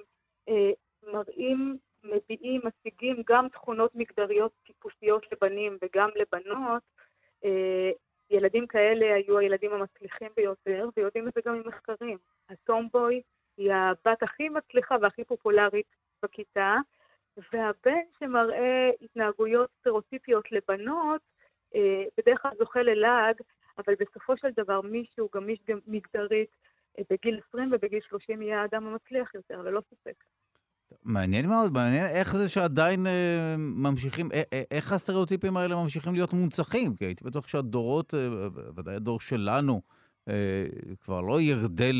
מראים, מביאים, משיגים גם תכונות מגדריות טיפוסיות לבנים וגם לבנות, ילדים כאלה היו הילדים המצליחים ביותר, ויודעים את זה גם ממחקרים. הטומבוי היא הבת הכי מצליחה והכי פופולרית בכיתה, והבן שמראה התנהגויות סטריאוטיפיות לבנות, בדרך כלל זוכה ללעג, אבל בסופו של דבר מישהו, גם מישהו מגדרית, בגיל עשרים ובגיל שלושים יהיה האדם המצליח יותר, ללא ספק. מעניין מאוד, מעניין איך זה שעדיין ממשיכים, איך הסטריאוטיפים האלה ממשיכים להיות מונצחים, כי הייתי בטוח שהדורות, ודאי הדור שלנו, כבר לא ירדל,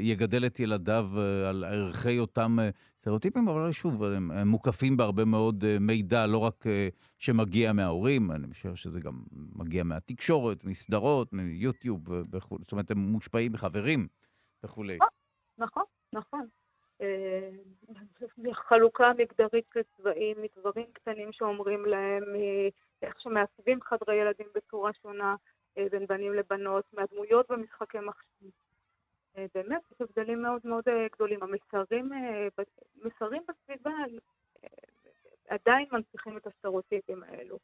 יגדל את ילדיו על ערכי אותם סטריאוטיפים, אבל שוב, הם מוקפים בהרבה מאוד מידע, לא רק שמגיע מההורים, אני חושב שזה גם מגיע מהתקשורת, מסדרות, מיוטיוב וכו', זאת אומרת, הם מושפעים בחברים וכו'. נכון, נכון. חלוקה מגדרית לצבעים, מדברים קטנים שאומרים להם, איך שמעצבים חדרי ילדים בצורה שונה, בין בנים לבנות, מהדמויות במשחקי מחשב. באמת, יש הבדלים מאוד מאוד גדולים. המסרים, מסרים בסביבה עדיין מנציחים את הסטריאוטיפים האלו.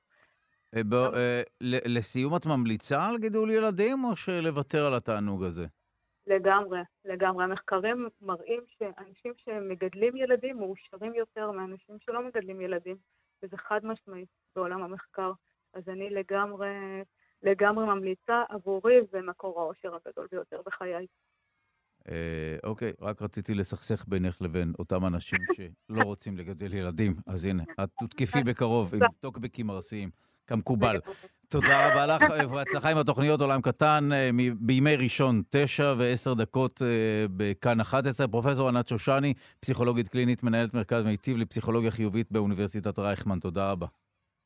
לסיום, את ממליצה על גידול ילדים, או שלוותר על התענוג הזה? לגמרי, לגמרי. המחקרים מראים שאנשים שמגדלים ילדים מאושרים יותר מאנשים שלא מגדלים ילדים, וזה חד משמעית בעולם המחקר. אז אני לגמרי... לגמרי ממליצה, עבורי זה מקור האושר הגדול ביותר בחיי. אוקיי, רק רציתי לסכסך בינך לבין אותם אנשים שלא רוצים לגדל ילדים, אז הנה, את תותקפי בקרוב עם טוקבקים הרסיים, כמקובל. תודה רבה לך, והצלחה עם התוכניות עולם קטן, בימי ראשון תשע ועשר דקות בכאן אחת עשרה, פרופסור ענת שושני, פסיכולוגית קלינית, מנהלת מרכז מיטיב לפסיכולוגיה חיובית באוניברסיטת רייכמן, תודה רבה.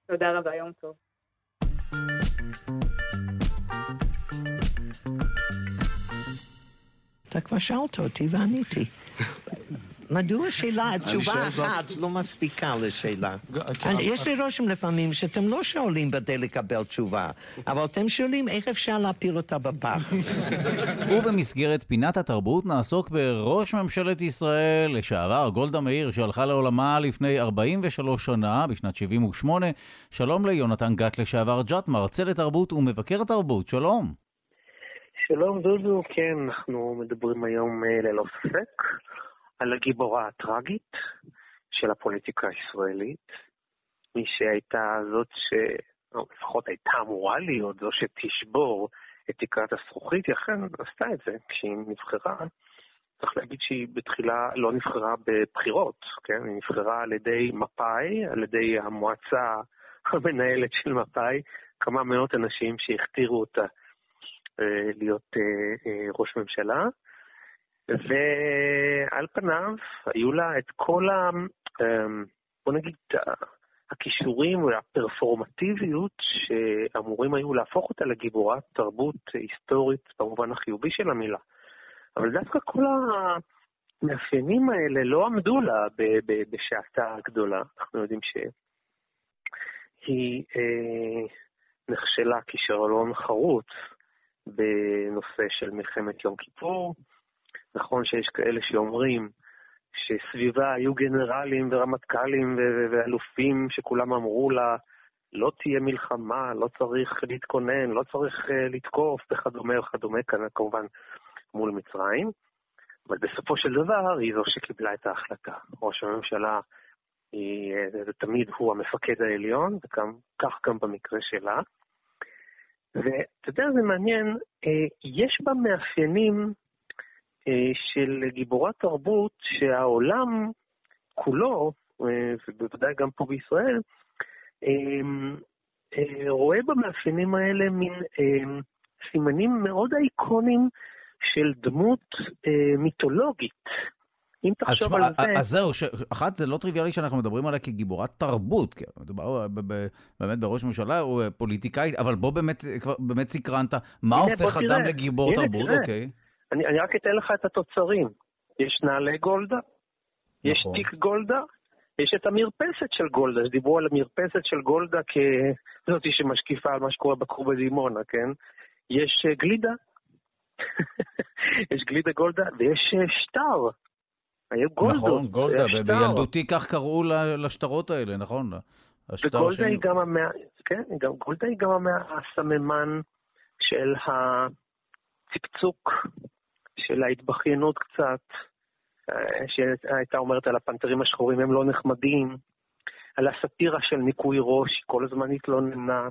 תודה רבה, יום טוב. אתה כבר שאלת אותי ועניתי. מדוע שאלה, התשובה אחת לא מספיקה לשאלה. יש לי רושם לפעמים שאתם לא שואלים בדי לקבל תשובה, אבל אתם שואלים איך אפשר להפיל אותה בפח. ובמסגרת פינת התרבות נעסוק בראש ממשלת ישראל לשעבר גולדה מאיר, שהלכה לעולמה לפני ארבעים ושלוש שנה, בשנת שבעים ושמונה. שלום ליונתן גטלר לשעבר ג'ט, מרצה לתרבות ומבקר תרבות. שלום. שלום דודו, כן, אנחנו מדברים היום ללא ספק על הגיבורה הטראגית של הפוליטיקה הישראלית, מי שהייתה זאת שלפחות הייתה אמורה להיות זו שתשבור את תקרת הזכוכית, היא אכן עשתה את זה כשהיא נבחרה. צריך להגיד שהיא בתחילה לא נבחרה בבחירות, כן? היא נבחרה על ידי מפאי, על ידי המועצה המנהלת של מפאי, כמה מאות אנשים שהכתירו אותה להיות ראש ממשלה, ועל פניו היו לה את כל ה... בוא נגיד, הכישורים והפרפורמטיביות שאמורים היו להפוך אותה לגיבורה תרבות היסטורית במובן החיובי של המילה. אבל דווקא כל המאפיינים האלה לא עמדו לה בשעתה הגדולה. אנחנו יודעים שהיא נכשלה כישרון חרוץ בנושא של מלחמת יום כיפור. נכון שיש כאלה שאומרים שסביבה היו גנרלים ורמטכ"לים ואלופים שכולם אמרו לה לא תהיה מלחמה, לא צריך להתכונן, לא צריך לתקוף וכדומה וכדומה, כמובן מול מצרים. אבל בסופו של דבר היא זו שקיבלה את ההחלטה. ראש הממשלה היא, תמיד הוא המפקד העליון, וכך גם במקרה שלה. ואתה יודע, זה מעניין, יש בה מאפיינים של גיבורת תרבות שהעולם כולו, ובוודאי גם פה בישראל, רואה במאפיינים האלה מין סימנים מאוד אייקונים של דמות מיתולוגית. אם תחשוב על זה... אז זהו, אחת זה לא טריוויאלי שאנחנו מדברים עליה כגיבורת תרבות, מדובר באמת בראש ממשלה או פוליטיקאית, אבל בוא באמת סקרנת, מה הופך אדם לגיבור תרבות, אוקיי? אני, אני רק אתן לך את התוצרים. יש נעלי גולדה, יש נכון. תיק גולדה, יש את המרפסת של גולדה, שדיברו על המרפסת של גולדה כזאת שמשקיפה על מה שקורה בקור בדימונה, כן? יש גלידה, יש גלידה גולדה, ויש שטר. היו גולדות. נכון, גולדה, ב- בילדותי כך קראו לשטרות האלה, נכון? וגולדה של... היא גם המאה, כן? גם, גולדה היא גם המאה הסממן של ה... צפצוק של ההתבחיינות קצת, שהייתה אומרת על הפנתרים השחורים, הם לא נחמדים, על הסתירה של ניקוי ראש, כל הזמן התלוננה,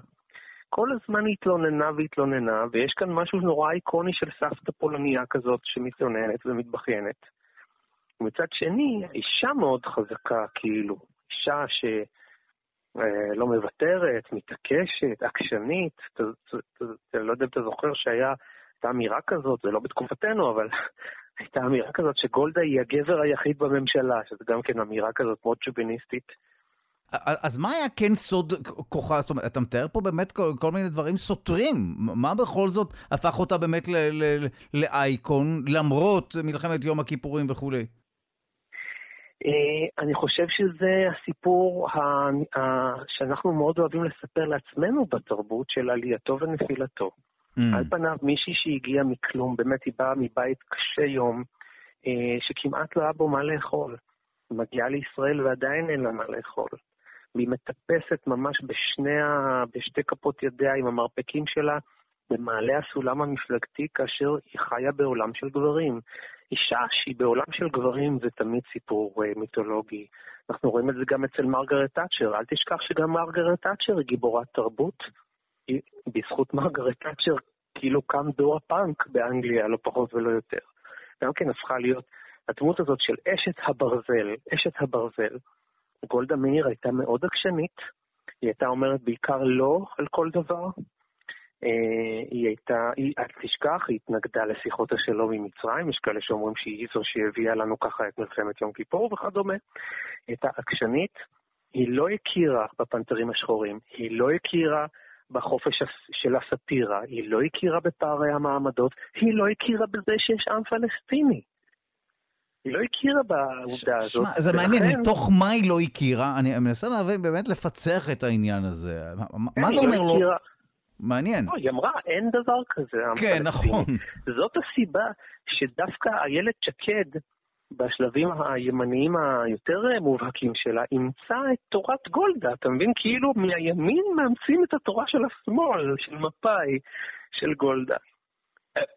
כל הזמן התלוננה והתלוננה, ויש כאן משהו נורא איקוני של סבתא פולניה כזאת שמתלוננת ומתבחיינת. ומצד שני, אישה מאוד חזקה, כאילו, אישה ש... לא מוותרת, מתעקשת, עקשנית, לא יודע אם אתה זוכר שהיה הייתה אמירה כזאת, זה לא בתקופתנו, אבל הייתה אמירה כזאת שגולדה היא הגבר היחיד בממשלה, שזה גם כן אמירה כזאת מאוד שוביניסטית. אז מה היה כן סוד כוחה? זאת אומרת, אתה מתאר פה באמת כל, כל מיני דברים סותרים. מה בכל זאת הפך אותה באמת ל- ל- ל- לאייקון, למרות מלחמת יום הכיפורים וכו'? אני חושב שזה הסיפור ה- ה- שאנחנו מאוד אוהבים לספר לעצמנו בתרבות של עלייתו ונפילתו. Mm. על פניו מישהי שהגיעה מכלום, באמת היא באה מבית קשה יום, אה, שכמעט לא היה בו מה לאכול. היא מגיעה לישראל ועדיין אין לה מה לאכול. והיא מטפסת ממש בשני ה... בשתי כפות ידיה עם המרפקים שלה, במעלה הסולם המפלגתי, כאשר היא חיה בעולם של גברים. אישה שהיא בעולם של גברים זה תמיד סיפור אה, מיתולוגי. אנחנו רואים את זה גם אצל מרגרט תאצ'ר. אל תשכח שגם מרגרט תאצ'ר היא גיבורת תרבות. בזכות מרגרט תאצ'ר, כאילו קם דור הפאנק באנגליה, לא פחות ולא יותר. גם כן הפכה להיות הדמות הזאת של אשת הברזל, אשת הברזל. גולדה מאיר הייתה מאוד עקשנית, היא הייתה אומרת בעיקר לא על כל דבר. היא הייתה, היא, אל תשכח, היא התנגדה לשיחות השלום עם מצרים, יש כאלה שאומרים שהיא זו שהביאה לנו ככה את מלחמת יום כיפור וכדומה. היא הייתה עקשנית, היא לא הכירה בפנתרים השחורים, היא לא הכירה בחופש של הסתירה, היא לא הכירה בפערי המעמדות, היא לא הכירה בזה שיש עם פלסטיני. היא לא הכירה בעובדה הזאת. שמה, זה מעניין, מתוך מה היא לא הכירה, אני מנסה להבין באמת לפצח את העניין הזה. מה זה אומר לו? מעניין. היא אמרה, אין דבר כזה עם פלסטיני. כן, נכון. זאת הסיבה שדווקא איילת שקד, בשלבים הימניים היותר מובהקים שלה, אימצה את תורת גולדה, אתה מבין? כאילו מהימין מאמצים את התורה של השמאל, של מפאי, של גולדה.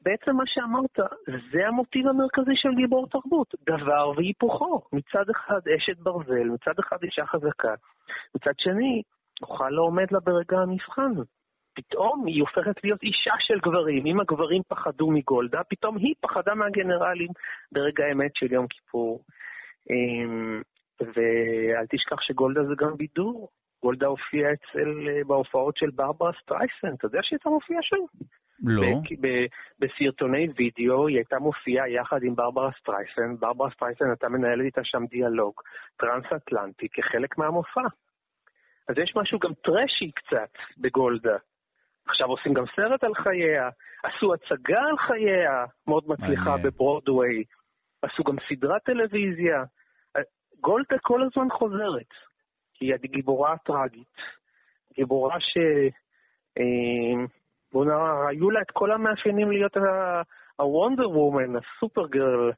בעצם מה שאמרת, זה המוטיב המרכזי של גיבור תרבות, דבר והיפוכו. מצד אחד אשת ברזל, מצד אחד אישה חזקה, מצד שני, אוכל לא עומד לה ברגע המבחן. פתאום היא הופכת להיות אישה של גברים. אם הגברים פחדו מגולדה, פתאום היא פחדה מהגנרלים ברגע האמת של יום כיפור. ואל תשכח שגולדה זה גם בידור. גולדה הופיעה בהופעות של ברברה סטרייסן. אתה יודע שהיא הייתה מופיעה שם? לא. בסרטוני וידאו היא הייתה מופיעה יחד עם ברברה סטרייסן. ברברה סטרייסן הייתה מנהלת איתה שם דיאלוג טרנס-אטלנטי כחלק מהמופע. אז יש משהו גם טרשי קצת בגולדה. עכשיו עושים גם סרט על חייה, עשו הצגה על חייה, מאוד מצליחה בברודווי, עשו גם סדרת טלוויזיה. גולדה כל הזמן חוזרת, היא הגיבורה הטראגית, גיבורה ש... בוא נראה, היו לה את כל המאפיינים להיות הוונדר וומן, הסופר גרל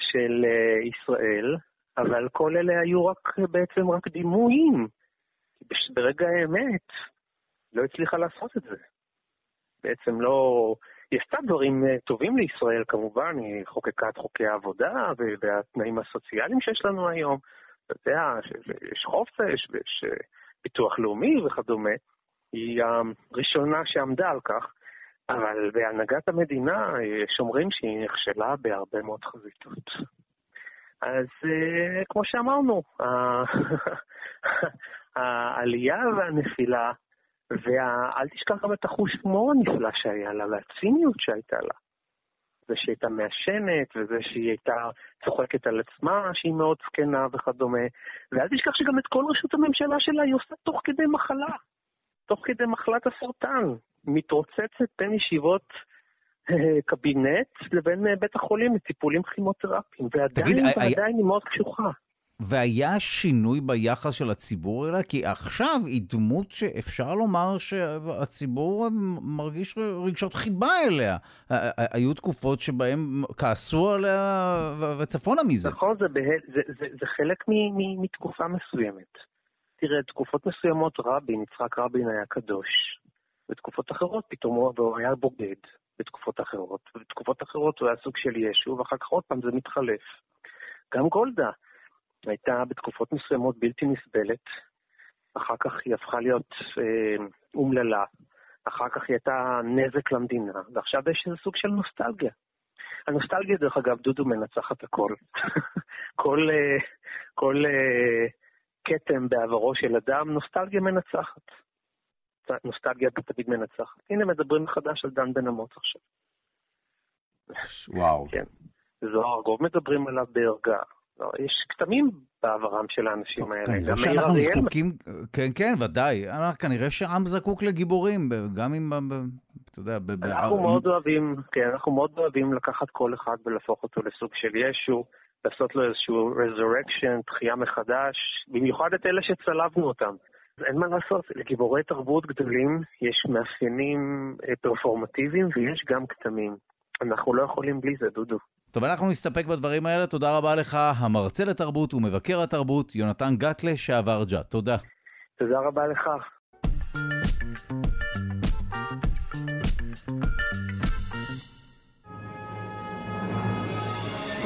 של ישראל, אבל כל אלה היו רק, בעצם רק דימויים. ברגע האמת, לא הצליחה לעשות את זה. בעצם לא... היא עשתה דברים טובים לישראל, כמובן, היא חוקקה את חוקי העבודה, והתנאים הסוציאליים שיש לנו היום, אתה יודע, יש חופש, יש ביטוח לאומי וכדומה, היא הראשונה שעמדה על כך, אבל בהנהגת המדינה שומרים שהיא נכשלה בהרבה מאוד חזיתות. אז כמו שאמרנו, העלייה והנפילה, ואל תשכח גם את החוש הומור הנפלא שהיה לה, והציניות שהייתה לה. זה שהיא הייתה מאשנת, וזה שהיא הייתה צוחקת על עצמה, שהיא מאוד זקנה וכדומה. ואל תשכח שגם את כל רשות הממשלה שלה היא עושה תוך כדי מחלה. תוך כדי מחלת הסרטן. מתרוצצת בין ישיבות קבינט לבין בית החולים, לטיפולים כימותרפיים. ועדיין, תגיד, ועדיין I... היא מאוד קשוחה. והיה שינוי ביחס של הציבור אליה, כי עכשיו היא דמות שאפשר לומר שהציבור מרגיש רגשות חיבה אליה. היו תקופות שבהם כעסו עליה וצפונה מזה. נכון, זה, זה, זה, זה חלק מתקופה מסוימת. תראה, תקופות מסוימות רבין, יצחק רבין היה קדוש. בתקופות אחרות פתאום הוא היה בוגד, בתקופות אחרות. בתקופות אחרות הוא היה סוג של ישו, ואחר כך עוד פעם זה מתחלף. גם גולדה. הייתה בתקופות מסוימות בלתי נסבלת, אחר כך היא הפכה להיות אה, אומללה, אחר כך היא הייתה נזק למדינה, ועכשיו יש איזה סוג של נוסטלגיה. הנוסטלגיה, דרך אגב, דודו מנצחת הכל. כל, אה, כל אה, קטם בעברו של אדם, נוסטלגיה מנצחת. נוסטלגיה תמיד מנצחת. הנה מדברים מחדש על דן בן אמוץ עכשיו. וואו. כן. זוהר גוב מדברים עליו בערגה. לא, יש קטמים בעברם של האנשים טוב, האלה. כנראה שאנחנו זקוקים, כן, כן, ודאי. כנראה שעם זקוק לגיבורים, גם אם, אתה יודע, בער... אנחנו מאוד אוהבים, כן, אנחנו מאוד אוהבים לקחת כל אחד ולהפוך אותו לסוג של ישו, לעשות לו איזשהו resurrection, תחייה מחדש, במיוחד את אלה שצלבנו אותם. אין מה לעשות, לגיבורי תרבות גדולים יש מאפיינים פרפורמטיביים ויש גם קטמים. אנחנו לא יכולים בלי זה, דודו. טוב, אנחנו נסתפק בדברים האלה. תודה רבה לך, המרצה לתרבות ומבקר התרבות, יונתן גטלה, שעבר ג'ה. תודה. תודה רבה לך.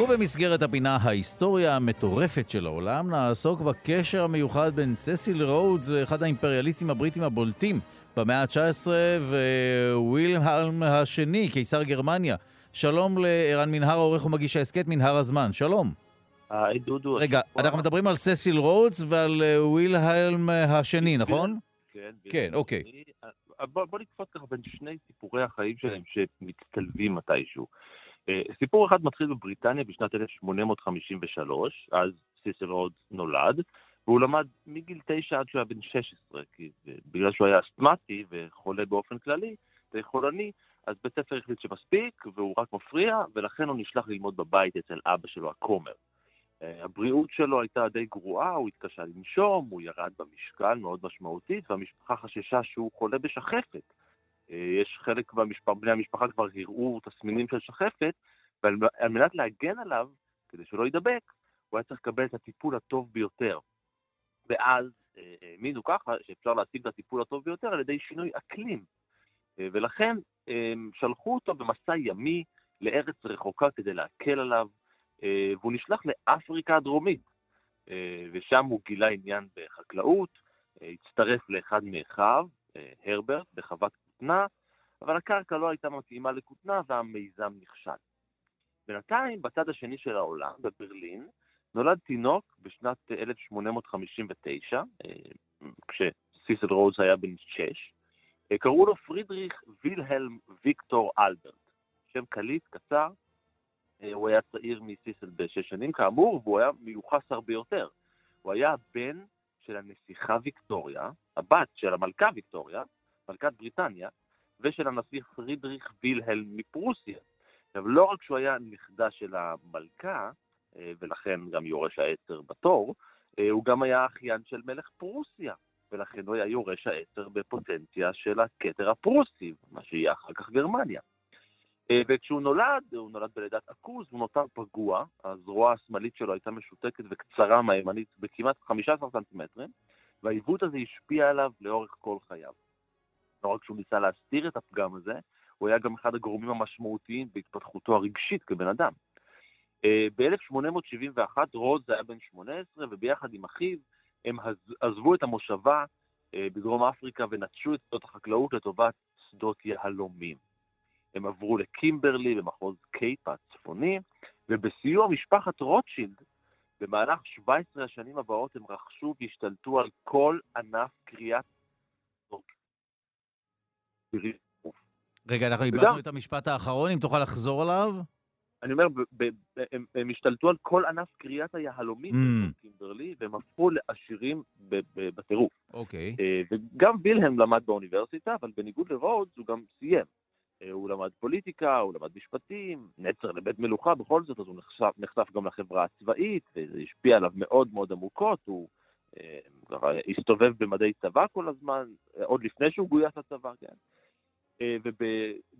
ובמסגרת הפינה ההיסטוריה המטורפת של העולם, נעסוק בקשר המיוחד בין ססיל רודס, אחד האימפריאליסטים הבריטים הבולטים במאה ה-תשע עשרה, ווילהלם השני, קיסר גרמניה. שלום לערן מנהר, העורך ומגיש ההסכת מנהר הזמן. שלום. היי דודו. רגע, אנחנו מדברים על ססיל רודס ועל ווילהלם השני, נכון? כן. כן, אוקיי. בוא נקפוץ ככה בין שני סיפורי החיים שלהם שמצטלבים מתישהו. סיפור אחד מתחיל בבריטניה בשנת אלף שמונה מאות חמישים ושלוש, אז ססיל רודס נולד, והוא למד מגיל תשע עד שהוא היה בן שש עשרה, כי בגלל שהוא היה אסטמטי וחולה באופן כללי, חולני, אז בית ספר החליט שמספיק, והוא רק מפריע, ולכן הוא נשלח ללמוד בבית אצל אבא שלו, הכומר. הבריאות שלו הייתה די גרועה, הוא התקשה לנשום, הוא ירד במשקל מאוד משמעותית, והמשפחה חששה שהוא חולה בשחפת. יש חלק בני המשפחה כבר הראו תסמינים של שחפת, ועל מנת להגן עליו, כדי שלא יידבק, הוא היה צריך לקבל את הטיפול הטוב ביותר. ואז האמינו ככה שאפשר להשיג את הטיפול הטוב ביותר על ידי שינוי אקלים. ולכן שלחו אותו במסע ימי לארץ רחוקה כדי להקל עליו, והוא נשלח לאפריקה הדרומית, ושם הוא גילה עניין בחקלאות, הצטרף לאחד מאחיו, הרברט, בחוות כותנה, אבל הקרקע לא הייתה מתאימה לכותנה והמיזם נכשל. בינתיים, בצד השני של העולם, בברלין, נולד תינוק בשנת אלף שמונה מאות חמישים ותשע, כשסיסל רודס היה בן שש, קראו לו פרידריך וילהלם ויקטור אלברט, שם קליט, קצר, הוא היה צעיר מסיסל בשש שנים כאמור, והוא היה מיוחס הרבה יותר. הוא היה הבן של הנסיכה ויקטוריה, הבת של המלכה ויקטוריה, מלכת בריטניה, ושל הנסיך פרידריך וילהלם מפרוסיה. עכשיו, לא רק שהוא היה נכדה של המלכה, ולכן גם יורש העצר בתור, הוא גם היה אחיין של מלך פרוסיה, ולכן הוא היה יורש העצר בפוטנציה של הכתר הפרוסי, מה שיהיה אחר כך גרמניה. וכשהוא נולד, הוא נולד בלידת עכוז, הוא נותר פגוע, הזרוע השמאלית שלו הייתה משותקת וקצרה מהימנית בכמעט חמישה עשר סנטימטרים, והעיוות הזה השפיע עליו לאורך כל חייו. לא רק שהוא ניסה להסתיר את הפגם הזה, הוא היה גם אחד הגורמים המשמעותיים בהתפתחותו הרגשית כבן אדם. ב-אלף שמונה מאות שבעים ואחת רוז היה בן שמונה עשרה, וביחד עם אחיו הם עזבו את המושבה בדרום אפריקה ונטשו את שדות החקלאות לטובת שדות יהלומים. הם עברו לקימברלי במחוז קייפ הצפוני, ובסיוע משפחת רוטשילד, במהלך שבע עשרה השנים הבאות הם רכשו והשתלטו על כל ענף קריאת רגע, אנחנו איבדנו את המשפט האחרון, אם תוכל לחזור עליו? אני אומר, הם השתלטו על כל ענף קריאת היהלומים בקימברלי, והם הפכו לעשירים בטירוף. אוקיי. וגם וילהם למד באוניברסיטה, אבל בניגוד לרודס הוא גם סיים. הוא למד פוליטיקה, הוא למד משפטים, נצר לבית מלוכה בכל זאת, אז הוא נחשף גם לחברה הצבאית, וזה השפיע עליו מאוד מאוד עמוקות, הוא הסתובב במדעי צבא כל הזמן, עוד לפני שהוא גויס לצבא, כן.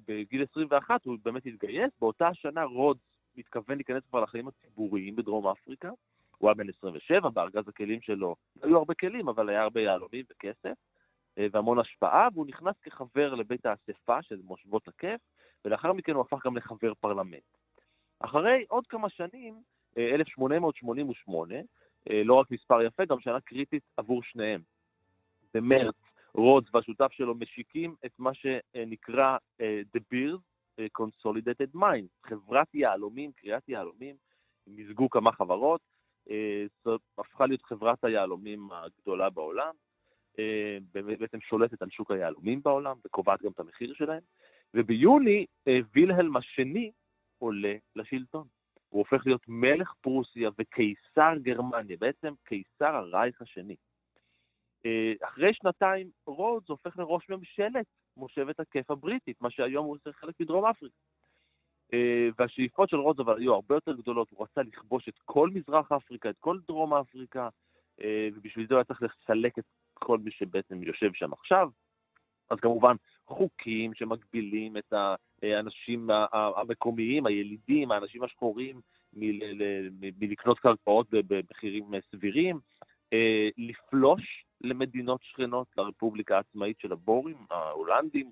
ובגיל עשרים ואחת הוא באמת התגייס, באותה השנה רוד מתכוון להיכנס כבר לחיים הציבוריים בדרום אפריקה, הוא היה בן עשרים ושבע, בארגז הכלים שלו, היו הרבה כלים, אבל היה הרבה יהלומים וכסף, והמון השפעה, והוא נכנס כחבר לבית האספה של מושבות הכיף, ולאחר מכן הוא הפך גם לחבר פרלמנט. אחרי עוד כמה שנים, אלף שמונה מאות שמונים ושמונה, לא רק מספר יפה, גם שנה קריטית עבור שניהם. במרץ, רודס והשותף שלו משיקים את מה שנקרא The Beers Consolidated Mines, חברת יהלומים, קריאת יהלומים, מזגו כמה חברות, הפכה להיות חברת היהלומים הגדולה בעולם, בעצם שולטת על שוק היהלומים בעולם, וקובעת גם את המחיר שלהם, וביוני וילהלם השני עולה לשלטון. הוא הופך להיות מלך פרוסיה וקיסר גרמניה, בעצם קיסר הרייך השני. אחרי שנתיים רודס הופך לראש ממשלת מושבת הכיף הבריטית, מה שהיום הוא עושה חלק מדרום אפריקה. והשאיפות של רודס אבל היו הרבה יותר גדולות, הוא רצה לכבוש את כל מזרח אפריקה, את כל דרום אפריקה, ובשביל זה הוא היה צריך לסלק את כל מי שבעצם יושב שם עכשיו. אז כמובן חוקים שמגבילים את האנשים המקומיים, הילידים, האנשים השחורים מלקנות קרקעות במחירים סבירים, לפלוש למדינות שכנות, לרפובליקה העצמאית של הבורים, ההולנדים,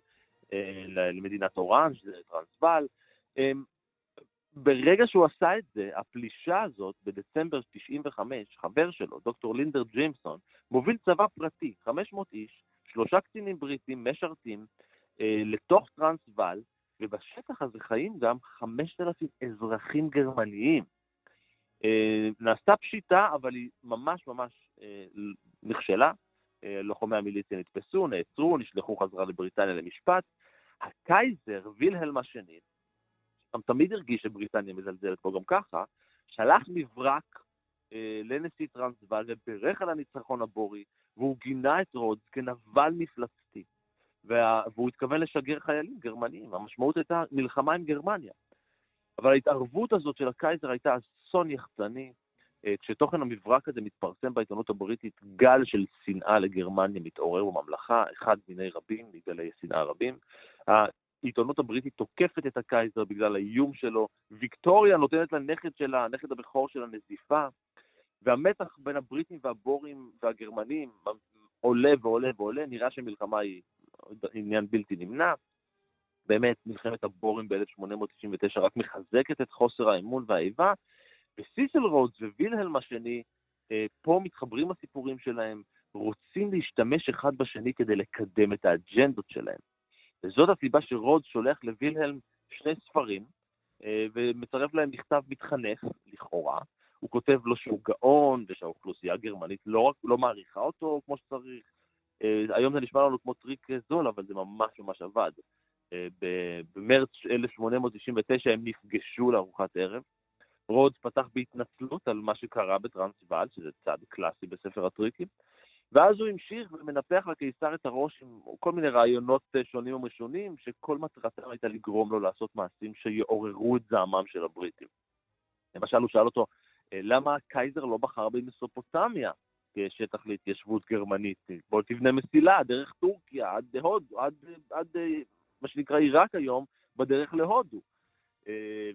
למדינת אורנג', טרנסוואל. ברגע שהוא עשה את זה, הפלישה הזאת, בדצמבר תשעים וחמש, חבר שלו, דוקטור לינדר ג'יימסון, מוביל צבא פרטי, חמש מאות איש, שלושה קצינים בריטים, משרתים, לתוך טרנסוואל, ובשטח הזה חיים גם חמשת אלפים אזרחים גרמניים. נעשתה פשיטה, אבל היא ממש ממש נכשלה. לוחמי המיליציה נתפסו, נעצרו, נשלחו חזרה לבריטניה למשפט. הקייזר, וילהלם השני, גם תמיד הרגיש שבריטניה מזלזלת פה גם ככה, שלח מברק אה, לנשיא טרנסוואל וברך על הניצחון הבורי, והוא גינה את רודס כנבל מפלצתי, וה, והוא התכוון לשגר חיילים גרמניים, המשמעות הייתה מלחמה עם גרמניה. אבל ההתערבות הזאת של הקייזר הייתה אסון יחצני, אה, כשתוכן המברק הזה מתפרסם בעיתונות הבריטית, גל של שנאה לגרמניה מתעורר בממלכה, אחד מיני רבים, מגלי שנאה רבים, ה... העיתונות הבריטית תוקפת את הקייזר בגלל האיום שלו, ויקטוריה נותנת לנכד שלה, הנכד הבכור שלה נזיפה, והמתח בין הבריטים והבורים והגרמנים עולה ועולה ועולה, נראה שמלחמה היא עניין בלתי נמנע, באמת מלחמת הבורים ב-אלף שמונה מאות תשעים ותשע רק מחזקת את חוסר האמון והאיבה, וסיסל רודס ווילהלם השני, פה מתחברים הסיפורים שלהם, רוצים להשתמש אחד בשני כדי לקדם את האג'נדות שלהם. וזאת הסיבה שרודס שולח לווילהלם שני ספרים, ומצרף להם מכתב מתחנף, לכאורה. הוא כותב לו שהוא גאון, ושהאוכלוסייה הגרמנית לא, רק, לא מעריכה אותו כמו שצריך. היום זה נשמע לנו כמו טריק זול, אבל זה ממש ממש עבד. במרץ אלף שמונה מאות תשעים ותשע הם נפגשו לארוחת ערב. רודס פתח בהתנצלות על מה שקרה בטרנסוואל, שזה צעד קלאסי בספר הטריקים. ואז הוא המשיך ומנפח לקיסר את הראש עם כל מיני רעיונות שונים ומשונים, שכל מטרתם הייתה לגרום לו לעשות מעשים שיעוררו את זעמם של הבריטים. למשל, הוא שאל אותו, למה הקייזר לא בחר במסופוטמיה כשטח להתיישבות גרמנית? בוא תבנה מסילה דרך טורקיה עד הודו, עד, עד, עד מה שנקרא עיראק היום, בדרך להודו.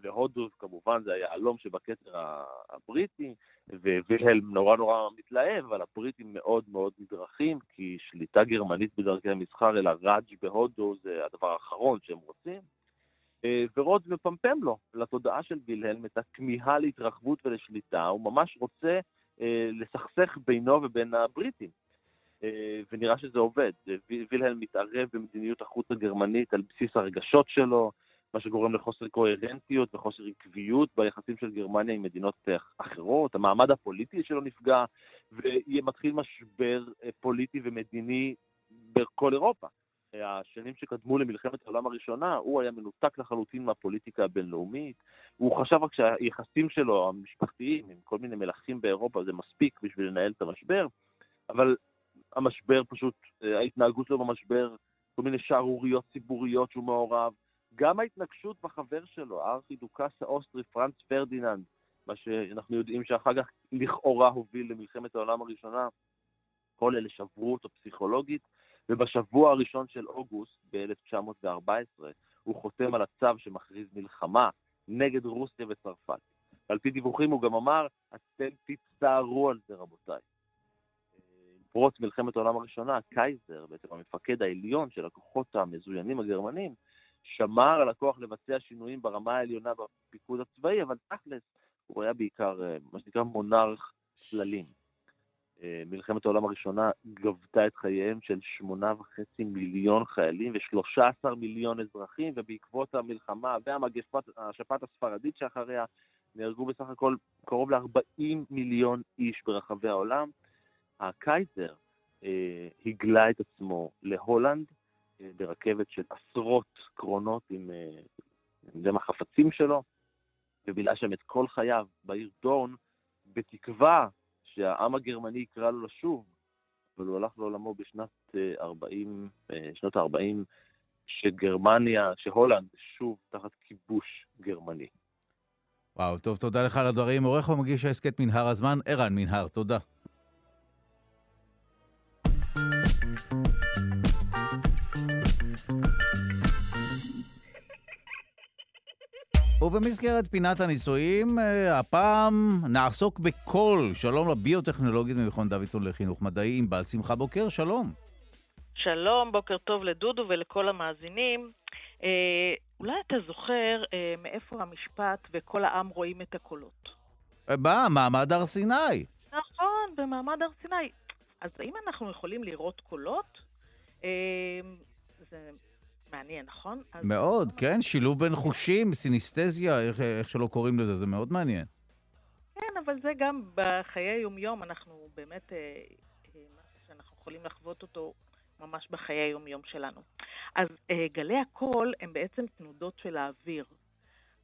והודו כמובן זה היה אלום שבכתר הבריטי, ווילהלם נורא נורא מתלהב, אבל הבריטים מאוד מאוד מדרכים, כי שליטה גרמנית בדרכי המסחר אלא רג' בהודו זה הדבר האחרון שהם רוצים, ורוד מפמפם לו. לתודעה של וילהלם את הכמיהה להתרחבות ולשליטה, הוא ממש רוצה לסכסך בינו ובין הבריטים, ונראה שזה עובד. וילהלם מתערב במדיניות החוץ הגרמנית על בסיס הרגשות שלו, מה שגורם לחוסר קוהרנטיות וחוסר עקביות ביחסים של גרמניה עם מדינות אחרות. המעמד הפוליטי שלו נפגע, ומתחיל משבר פוליטי ומדיני בכל אירופה. השנים שקדמו למלחמת העולם הראשונה, הוא היה מנותק לחלוטין מהפוליטיקה הבינלאומית. הוא חשב רק שהיחסים שלו, המשפחתיים, עם כל מיני מלכים באירופה, זה מספיק בשביל לנהל את המשבר, אבל המשבר פשוט, ההתנהגות שלו במשבר, כל מיני שערוריות ציבוריות שהוא מעורב, גם ההתנגשות בחבר שלו, הארכידוקס האוסטרי, פרנץ פרדיננד, מה שאנחנו יודעים שאחר כך לכאורה הוביל למלחמת העולם הראשונה, כל אלה שברו אותו פסיכולוגית, ובשבוע הראשון של אוגוסט, ב-אלף תשע מאות וארבע עשרה, הוא חותם על הצו שמכריז מלחמה נגד רוסיה וצרפת. על פי דיווחים הוא גם אמר, אתם תצטערו על זה רבותיי. פרוץ מלחמת העולם הראשונה, הקייזר, בעצם המפקד העליון של הכוחות המזוינים הגרמנים, שמר על הכוח לבצע שינויים ברמה העליונה בפיקוד הצבאי, אבל תכלס הוא היה בעיקר, מה שנקרא, מונרך צללים. מלחמת העולם הראשונה גבתה את חייהם של שמונה וחצי מיליון חיילים ושלושה עשר מיליון אזרחים, ובעקבות המלחמה והמגפת השפעת הספרדית שאחריה, נהרגו בסך הכל קרוב ל-ארבעים מיליון איש ברחבי העולם. הקייזר אה, הגלה את עצמו להולנד, ברכבת של עשרות קרונות עם, עם דם החפצים שלו, ובילה שם את כל חייו בעיר דורן, בתקווה שהעם הגרמני יקרא לו לשוב, אבל הוא הלך לעולמו בשנת ארבעים, שנות ה-ארבעים, שגרמניה, שהולנד שוב תחת כיבוש גרמני. וואו, טוב, תודה לך על הדברים. עורך ומגיש העסקת מנהר הזמן, ערן מנהר, תודה. ובמסגרת פינת הניסויים, הפעם נעסוק בכל. שלום לביוטכנולוגית ממכון דוידסון לחינוך מדעי, עם בעל שמחה בוקר, שלום. שלום, בוקר טוב לדודו ולכל המאזינים. אה, אולי אתה זוכר אה, מאיפה המשפט וכל העם רואים את הקולות? במעמד הר סיני. נכון, במעמד הר סיני. אז האם אנחנו יכולים לראות קולות? אה, זה... מעניין, נכון? מאוד, אז... כן, שילוב בין חושים, סיניסטזיה, איך, איך שלא קוראים לזה, זה מאוד מעניין. כן, אבל זה גם בחיי היומיום, אנחנו באמת, אה, אה, שאנחנו יכולים לחוות אותו ממש בחיי היומיום שלנו. אז אה, גלי הקול הם בעצם תנודות של האוויר.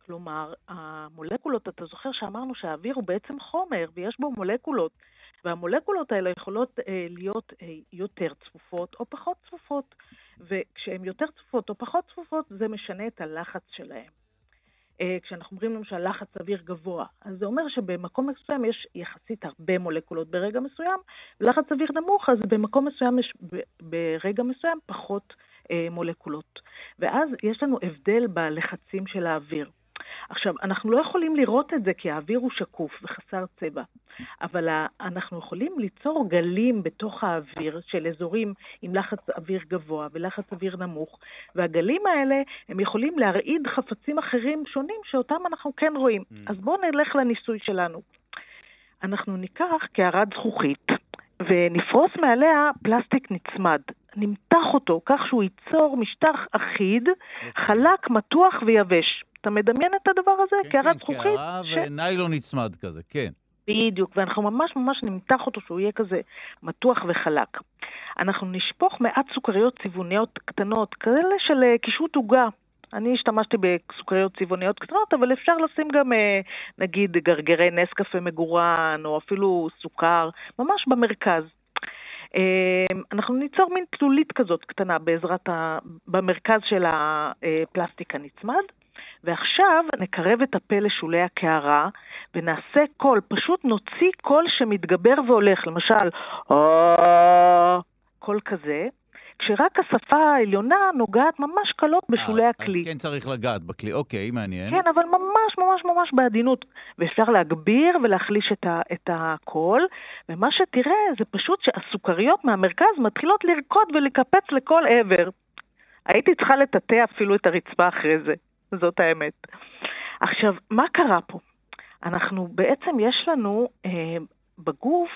כלומר, המולקולות, אתה זוכר שאמרנו שהאוויר הוא בעצם חומר, ויש בו מולקולות, והמולקולות האלה יכולות אה, להיות אה, יותר צפופות או פחות צפופות, וכשהן יותר צפופות או פחות צפופות, זה משנה את הלחץ שלהן. אה, כשאנחנו אומרים להם שהלחץ אוויר גבוה, אז זה אומר שבמקום מסוים יש יחסית הרבה מולקולות ברגע מסוים, ולחץ אוויר נמוך, אז במקום מסוים יש ב- ברגע מסוים פחות אה, מולקולות. ואז יש לנו הבדל בלחצים של האוויר. עכשיו, אנחנו לא יכולים לראות את זה כי האוויר הוא שקוף וחסר צבע, אבל אנחנו יכולים ליצור גלים בתוך האוויר של אזורים עם לחץ אוויר גבוה ולחץ אוויר נמוך, והגלים האלה הם יכולים להרעיד חפצים אחרים שונים שאותם אנחנו כן רואים. Mm. אז בואו נלך לניסוי שלנו. אנחנו ניקח קערת זכוכית ונפרוס מעליה פלסטיק נצמד. נמתח אותו כך שהוא ייצור משטח אחיד, חלק, מתוח ויבש. אתה מדמיין את הדבר הזה? כן, קערת כן, זכוכית? קערה ש... וניילון נצמד כזה, כן. בדיוק, ואנחנו ממש ממש נמתח אותו שהוא יהיה כזה מתוח וחלק. אנחנו נשפוך מעט סוכריות צבעוניות קטנות, כאלה של קישוט עוגה. אני השתמשתי בסוכריות צבעוניות קטנות, אבל אפשר לשים גם, נגיד, גרגרי נס קפה מגורן, או אפילו סוכר, ממש במרכז. אנחנו ניצור מין תלולית כזאת קטנה בעזרת ה... במרכז של הפלסטיק הנצמד, ועכשיו נקרב את הפה לשולי הקערה, ונעשה קול, פשוט נוציא קול שמתגבר והולך, למשל, קול כזה, כשרק השפה העליונה נוגעת ממש קלות בשולי הכלי. אז כן צריך לגעת בכלי, אוקיי, מעניין. כן, אבל ממש ממש ממש בעדינות, ואפשר להגביר ולהחליש את, ה, את הכל, ומה שתראה זה פשוט שהסוכריות מהמרכז מתחילות לרקוד ולקפץ לכל עבר. הייתי צריכה לטטע אפילו את הרצפה אחרי זה, זאת האמת. עכשיו, מה קרה פה? אנחנו בעצם יש לנו אה, בגוף,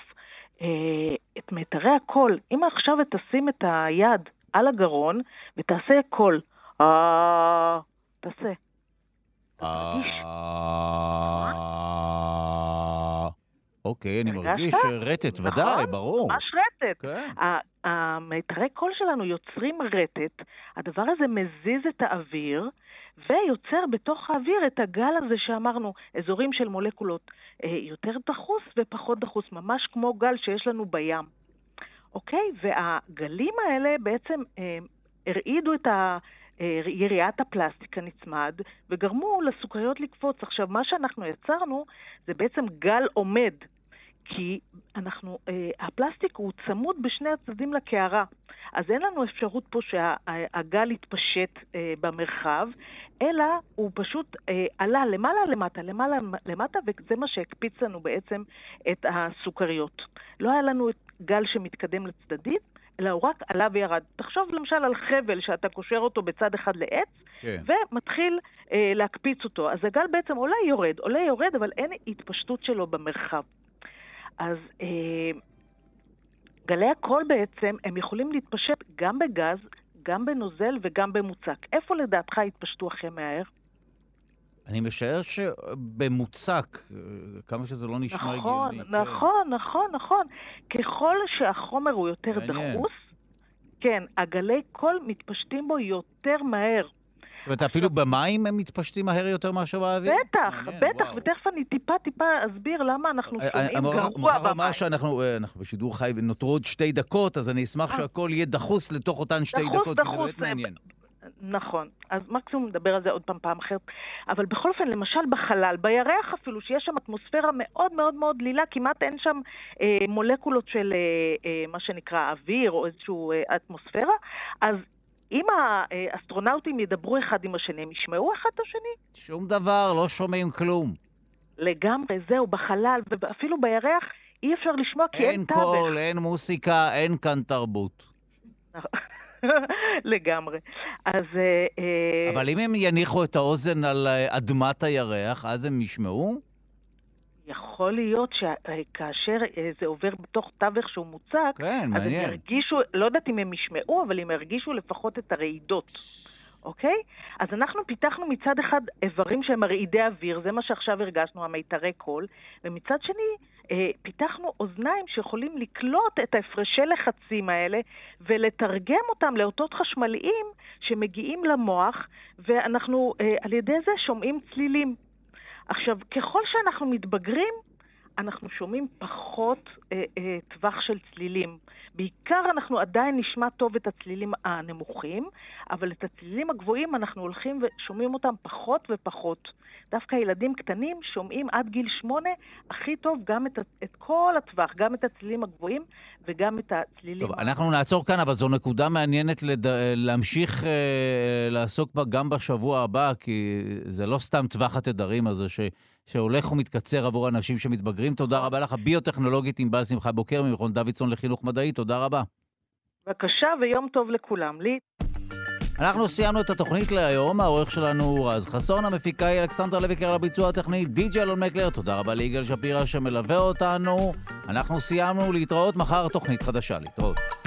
את מיתרי הקול. אם עכשיו תשים את היד על הגרון ותעשה קול, אה, תעשה. אוקיי, אני מרגיש רטט, ודאי, ברור. ממש רטט. המיתרי קול שלנו יוצרים רטט, הדבר הזה מזיז את האוויר, ויוצר בתוך האוויר את הגל הזה שאמרנו, אזורים של מולקולות יותר דחוס ופחות דחוס, ממש כמו גל שיש לנו בים. אוקיי? והגלים האלה בעצם הרעידו את יריעת הפלסטיק הנצמד, וגרמו לסוכריות לקפוץ. עכשיו, מה שאנחנו יצרנו זה בעצם גל עומד, כי אנחנו, הפלסטיק הוא צמוד בשני הצדדים לקערה, אז אין לנו אפשרות פה שהגל יתפשט במרחב, אלא הוא פשוט עלה למעלה למטה, למעלה למטה, וזה מה שהקפיץ לנו בעצם את הסוכריות. לא היה לנו את גל שמתקדם לצדדים, אלא הוא רק עלה וירד. תחשוב למשל על חבל שאתה קושר אותו בצד אחד לעץ, כן. ומתחיל להקפיץ אותו. אז הגל בעצם עולה יורד, עולה יורד, אבל אין התפשטות שלו במרחב. אז אה, גלי הקול בעצם, הם יכולים להתפשט גם בגז, גם בנוזל וגם במוצק. איפה לדעתך התפשטו הכי מהר? אני משער שבמוצק, כמה שזה לא נשמע הגיוני. נכון, הגיוני, נכון, כן. נכון, נכון. ככל שהחומר הוא יותר מעניין. דחוס, כן, הגלי קול מתפשטים בו יותר מהר. זאת אומרת, אפילו במים הם מתפשטים מהר יותר מאשר באוויר? בטח, בטח, ותכף אני טיפה טיפה אסביר למה אנחנו שומעים גרוע במים. מוכר אמר שאנחנו בשידור חי ונותרו עוד שתי דקות, אז אני אשמח שהכל יהיה דחוס לתוך אותן שתי דקות, כי זה באמת מעניין. נכון, אז מקסימום נדבר על זה עוד פעם פעם אחרת, אבל בכל אופן, למשל בחלל, בירח אפילו, שיש שם אטמוספירה מאוד מאוד מאוד דלילה, כמעט אין שם אה, מולקולות של אה, אה, מה שנקרא אוויר או איזשהו אה, אטמוספירה, אז אם האסטרונאוטים ידברו אחד עם השני, הם ישמעו אחד את השני? שום דבר, לא שומעים כלום. לגמרי, זהו, בחלל, ואפילו בירח אי אפשר לשמוע כי אין טבח. אין קול, אין מוסיקה, אין כאן תרבות. לגמרי. אז... אבל אם הם יניחו את האוזן על אדמת הירח, אז הם ישמעו? יכול להיות שכאשר זה עובר בתוך תווך שהוא מוצק, כן, אז מעניין. הם הרגישו, לא יודעת אם הם ישמעו, אבל הם הרגישו לפחות את הרעידות, אוקיי? אז אנחנו פיתחנו מצד אחד איברים שהם הרעידי אוויר, זה מה שעכשיו הרגשנו, המיתרי קול, ומצד שני פיתחנו אוזניים שיכולים לקלוט את ההפרשי לחצים האלה, ולתרגם אותם לאותות חשמליים שמגיעים למוח, ואנחנו על ידי זה שומעים צלילים. עכשיו, ככל שאנחנו מתבגרים, אנחנו שומעים פחות אה, אה, טווח של צלילים. בעיקר אנחנו עדיין נשמע טוב את הצלילים הנמוכים, אבל את הצלילים הגבוהים אנחנו הולכים ושומעים אותם פחות ופחות. דווקא ילדים קטנים שומעים עד גיל שמונה הכי טוב גם את, את כל הטווח, גם את הצלילים הגבוהים וגם את הצלילים... טוב, אנחנו נעצור כאן, אבל זו נקודה מעניינת לד... להמשיך אה, לעסוק בה גם בשבוע הבא, כי זה לא סתם טווח התדרים הזה ש... שהולך ומתקצר עבור אנשים שמתבגרים. תודה רבה לך, הביוטכנולוגית עם שמחה בוקר ממכון דוידסון לחינוך מדעי. תודה רבה. בבקשה, ויום טוב לכולם. לי. אנחנו סיימנו את התוכנית להיום. העורך שלנו הוא רז חסון, המפיקה היא אלכסנדרה לויקר על הביצוע הטכני, די-ג'יי אלון מקלר. תודה רבה ליגאל שפירא שמלווה אותנו. אנחנו סיימנו, להתראות מחר תוכנית חדשה. להתראות.